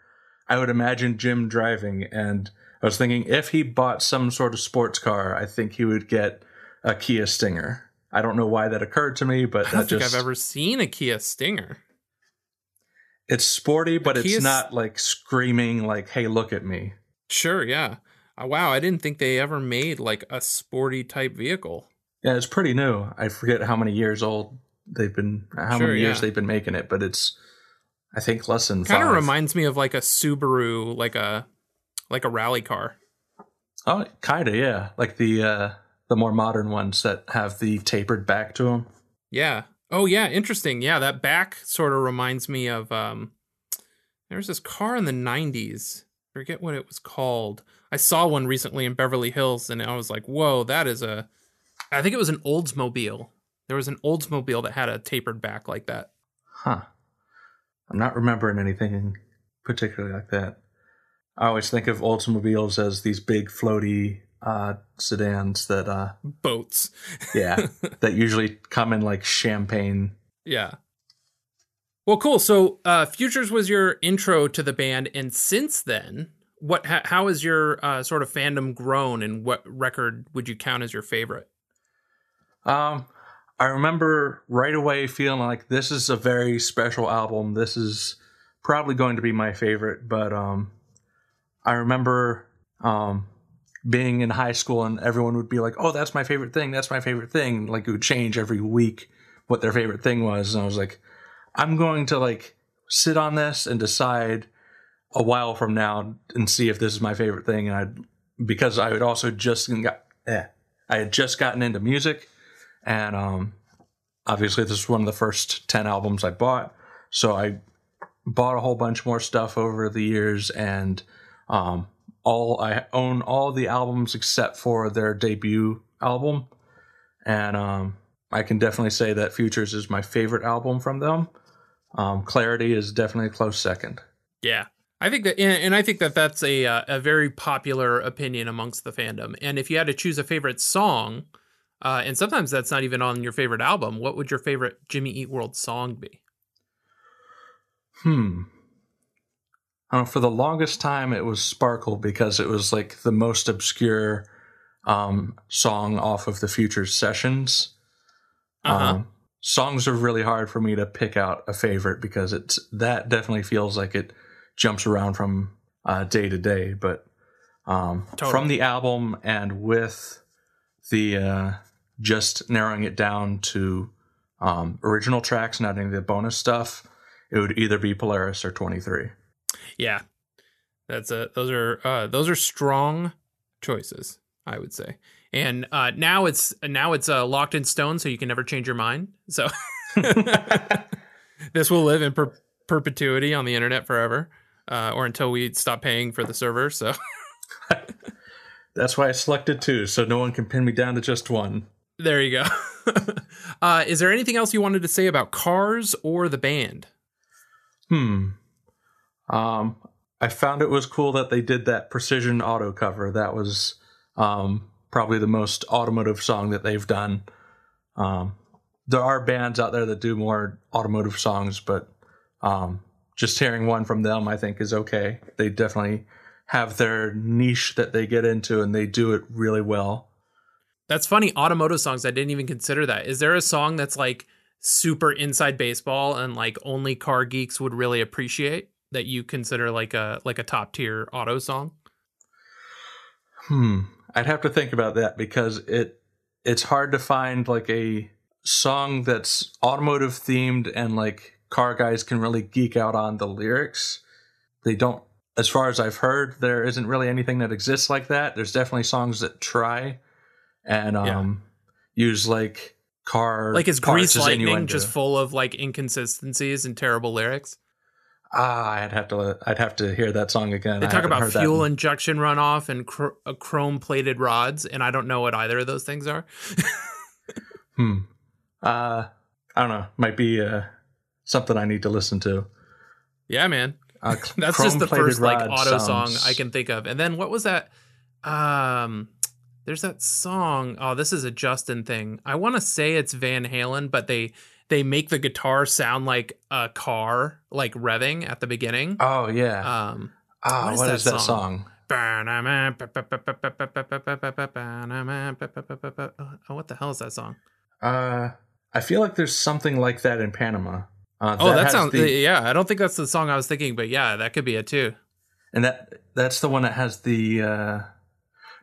I would imagine Jim driving, and I was thinking if he bought some sort of sports car, I think he would get a Kia Stinger. I don't know why that occurred to me, but I don't think I've ever seen a Kia Stinger. It's sporty, but it's not like screaming like, hey, look at me. Sure, yeah. Wow, I didn't think they ever made like a sporty type vehicle. Yeah, it's pretty new. I forget how many years old they've been, they've been making it, but it's, I think, less than five. Kind of reminds me of like a Subaru, like a rally car. Oh, kind of, yeah. Like the more modern ones that have the tapered back to them. Yeah. Oh, yeah. Interesting. Yeah, that back sort of reminds me of, there was this car in the 90s. I forget what it was called. I saw one recently in Beverly Hills, and I was like, whoa, that is I think it was an Oldsmobile. There was an Oldsmobile that had a tapered back like that. Huh. I'm not remembering anything particularly like that. I always think of Oldsmobiles as these big floaty sedans that boats. Yeah. That usually come in like champagne. Yeah. Well, cool. So Futures was your intro to the band, and since then, how has your sort of fandom grown, and what record would you count as your favorite? I remember right away feeling like this is a very special album. This is probably going to be my favorite, but I remember being in high school and everyone would be like, oh, that's my favorite thing. That's my favorite thing. Like it would change every week what their favorite thing was. And I was like, I'm going to like sit on this and decide a while from now and see if this is my favorite thing. And I had just gotten into music, and obviously this was one of the first 10 albums I bought. So I bought a whole bunch more stuff over the years, and I own all the albums except for their debut album. And I can definitely say that Futures is my favorite album from them. Clarity is definitely a close second. Yeah. I think that, and I think that that's a very popular opinion amongst the fandom. And if you had to choose a favorite song, and sometimes that's not even on your favorite album, what would your favorite Jimmy Eat World song be? For the longest time, it was Sparkle, because it was like the most obscure song off of the Futures sessions. Songs are really hard for me to pick out a favorite, because that definitely feels like it jumps around from day to day, but totally. From the album, and with the just narrowing it down to original tracks, not any of the bonus stuff, it would either be Polaris or 23. Yeah, those are strong choices, I would say. And now it's locked in stone, so you can never change your mind. So this will live in perpetuity on the internet forever, or until we stop paying for the server. So that's why I selected two, so no one can pin me down to just one. There you go. Is there anything else you wanted to say about cars or the band? I found it was cool that they did that Precision Auto cover. That was probably the most automotive song that they've done. There are bands out there that do more automotive songs, but just hearing one from them, I think, is okay. They definitely have their niche that they get into, and they do it really well. That's funny. Automotive songs, I didn't even consider that. Is there a song that's like super inside baseball and like only car geeks would really appreciate, that you consider like a top tier auto song? I'd have to think about that, because it's hard to find like a song that's automotive themed and like car guys can really geek out on the lyrics. They don't, as far as I've heard, there isn't really anything that exists like that. There's definitely songs that try and use like car, like is Grease Lightning just full of like inconsistencies and terrible lyrics? I'd have to hear that song again. They talk about fuel injection runoff and chrome-plated rods, and I don't know what either of those things are. I don't know. Might be something I need to listen to. Yeah, man. That's just the first like auto song I can think of. And then what was that? There's that song. Oh, this is a Justin thing. I want to say it's Van Halen, but they they make the guitar sound like a car, like revving at the beginning. Oh, yeah. What is that song? Oh, what the hell is that song? I feel like there's something like that in Panama. I don't think that's the song I was thinking, but yeah, that could be it too. And that's the one that has the...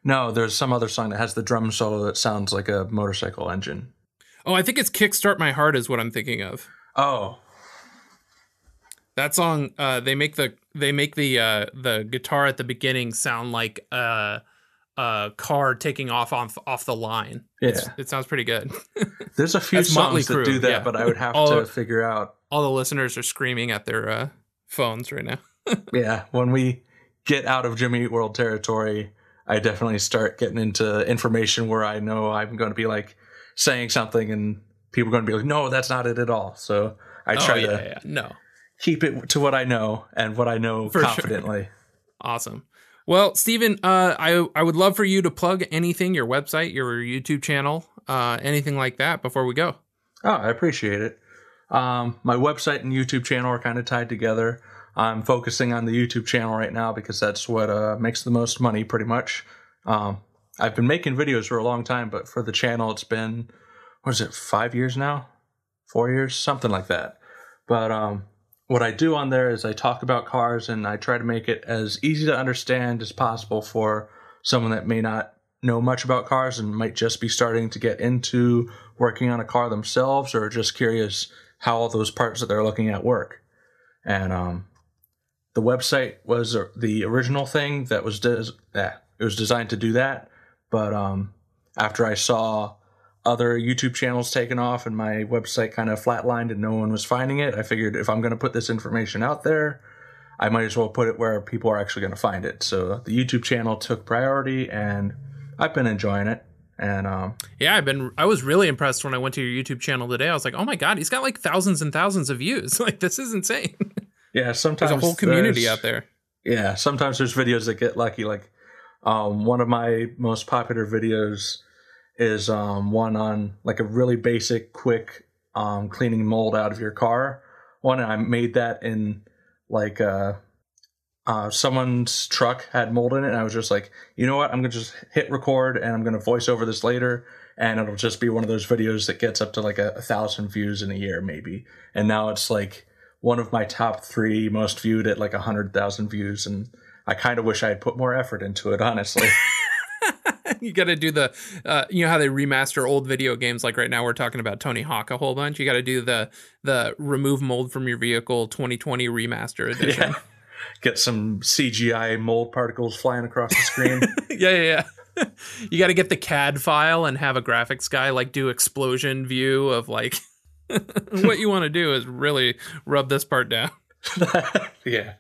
No, there's some other song that has the drum solo that sounds like a motorcycle engine. Oh, I think it's Kickstart My Heart is what I'm thinking of. Oh. That song, they make the guitar at the beginning sound like a car taking off the line. Yeah. It sounds pretty good. There's a few songs that do that, yeah. But I would have to figure out. All the listeners are screaming at their phones right now. Yeah, when we get out of Jimmy Eat World territory, I definitely start getting into information where I know I'm going to be like saying something and people are going to be like, no, that's not it at all. So I try to keep it to what I know and what I know for confidently. Sure. Awesome. Well, Stephen, I would love for you to plug anything, your website, your YouTube channel, anything like that before we go. Oh, I appreciate it. My website and YouTube channel are kind of tied together. I'm focusing on the YouTube channel right now because that's what makes the most money, pretty much. I've been making videos for a long time, but for the channel, it's been, 5 years now? 4 years? Something like that. But what I do on there is I talk about cars, and I try to make it as easy to understand as possible for someone that may not know much about cars and might just be starting to get into working on a car themselves or just curious how all those parts that they're looking at work. And... the website was the original thing that was it was designed to do that, but after I saw other YouTube channels taken off and my website kind of flatlined and no one was finding it, I figured if I'm going to put this information out there, I might as well put it where people are actually going to find it. So the YouTube channel took priority, and I've been enjoying it. And I was really impressed when I went to your YouTube channel today. I was like, oh my God, he's got like thousands and thousands of views. Like, this is insane. Yeah, sometimes there's a whole community out there. Yeah, sometimes there's videos that get lucky. Like one of my most popular videos is one on like a really basic, quick cleaning mold out of your car. One, and I made that in like someone's truck had mold in it. And I was just like, you know what? I'm going to just hit record and I'm going to voice over this later. And it'll just be one of those videos that gets up to like 1,000 views in a year maybe. And now it's like... one of my top 3 most viewed at like 100,000 views. And I kind of wish I had put more effort into it, honestly. You got to do the, you know how they remaster old video games. Like right now we're talking about Tony Hawk a whole bunch. You got to do the remove mold from your vehicle 2020 remaster edition. Yeah. Get some CGI mold particles flying across the screen. Yeah. You got to get the CAD file and have a graphics guy like do explosion view of like... What you want to do is really rub this part down. Yeah.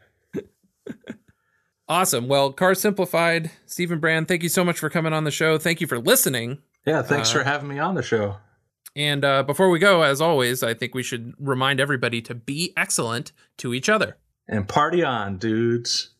Awesome. Well, Car Simplified, Stephen Brand, thank you so much for coming on the show. Thank you for listening. Yeah, thanks for having me on the show. And before we go, as always, I think we should remind everybody to be excellent to each other. And party on, dudes.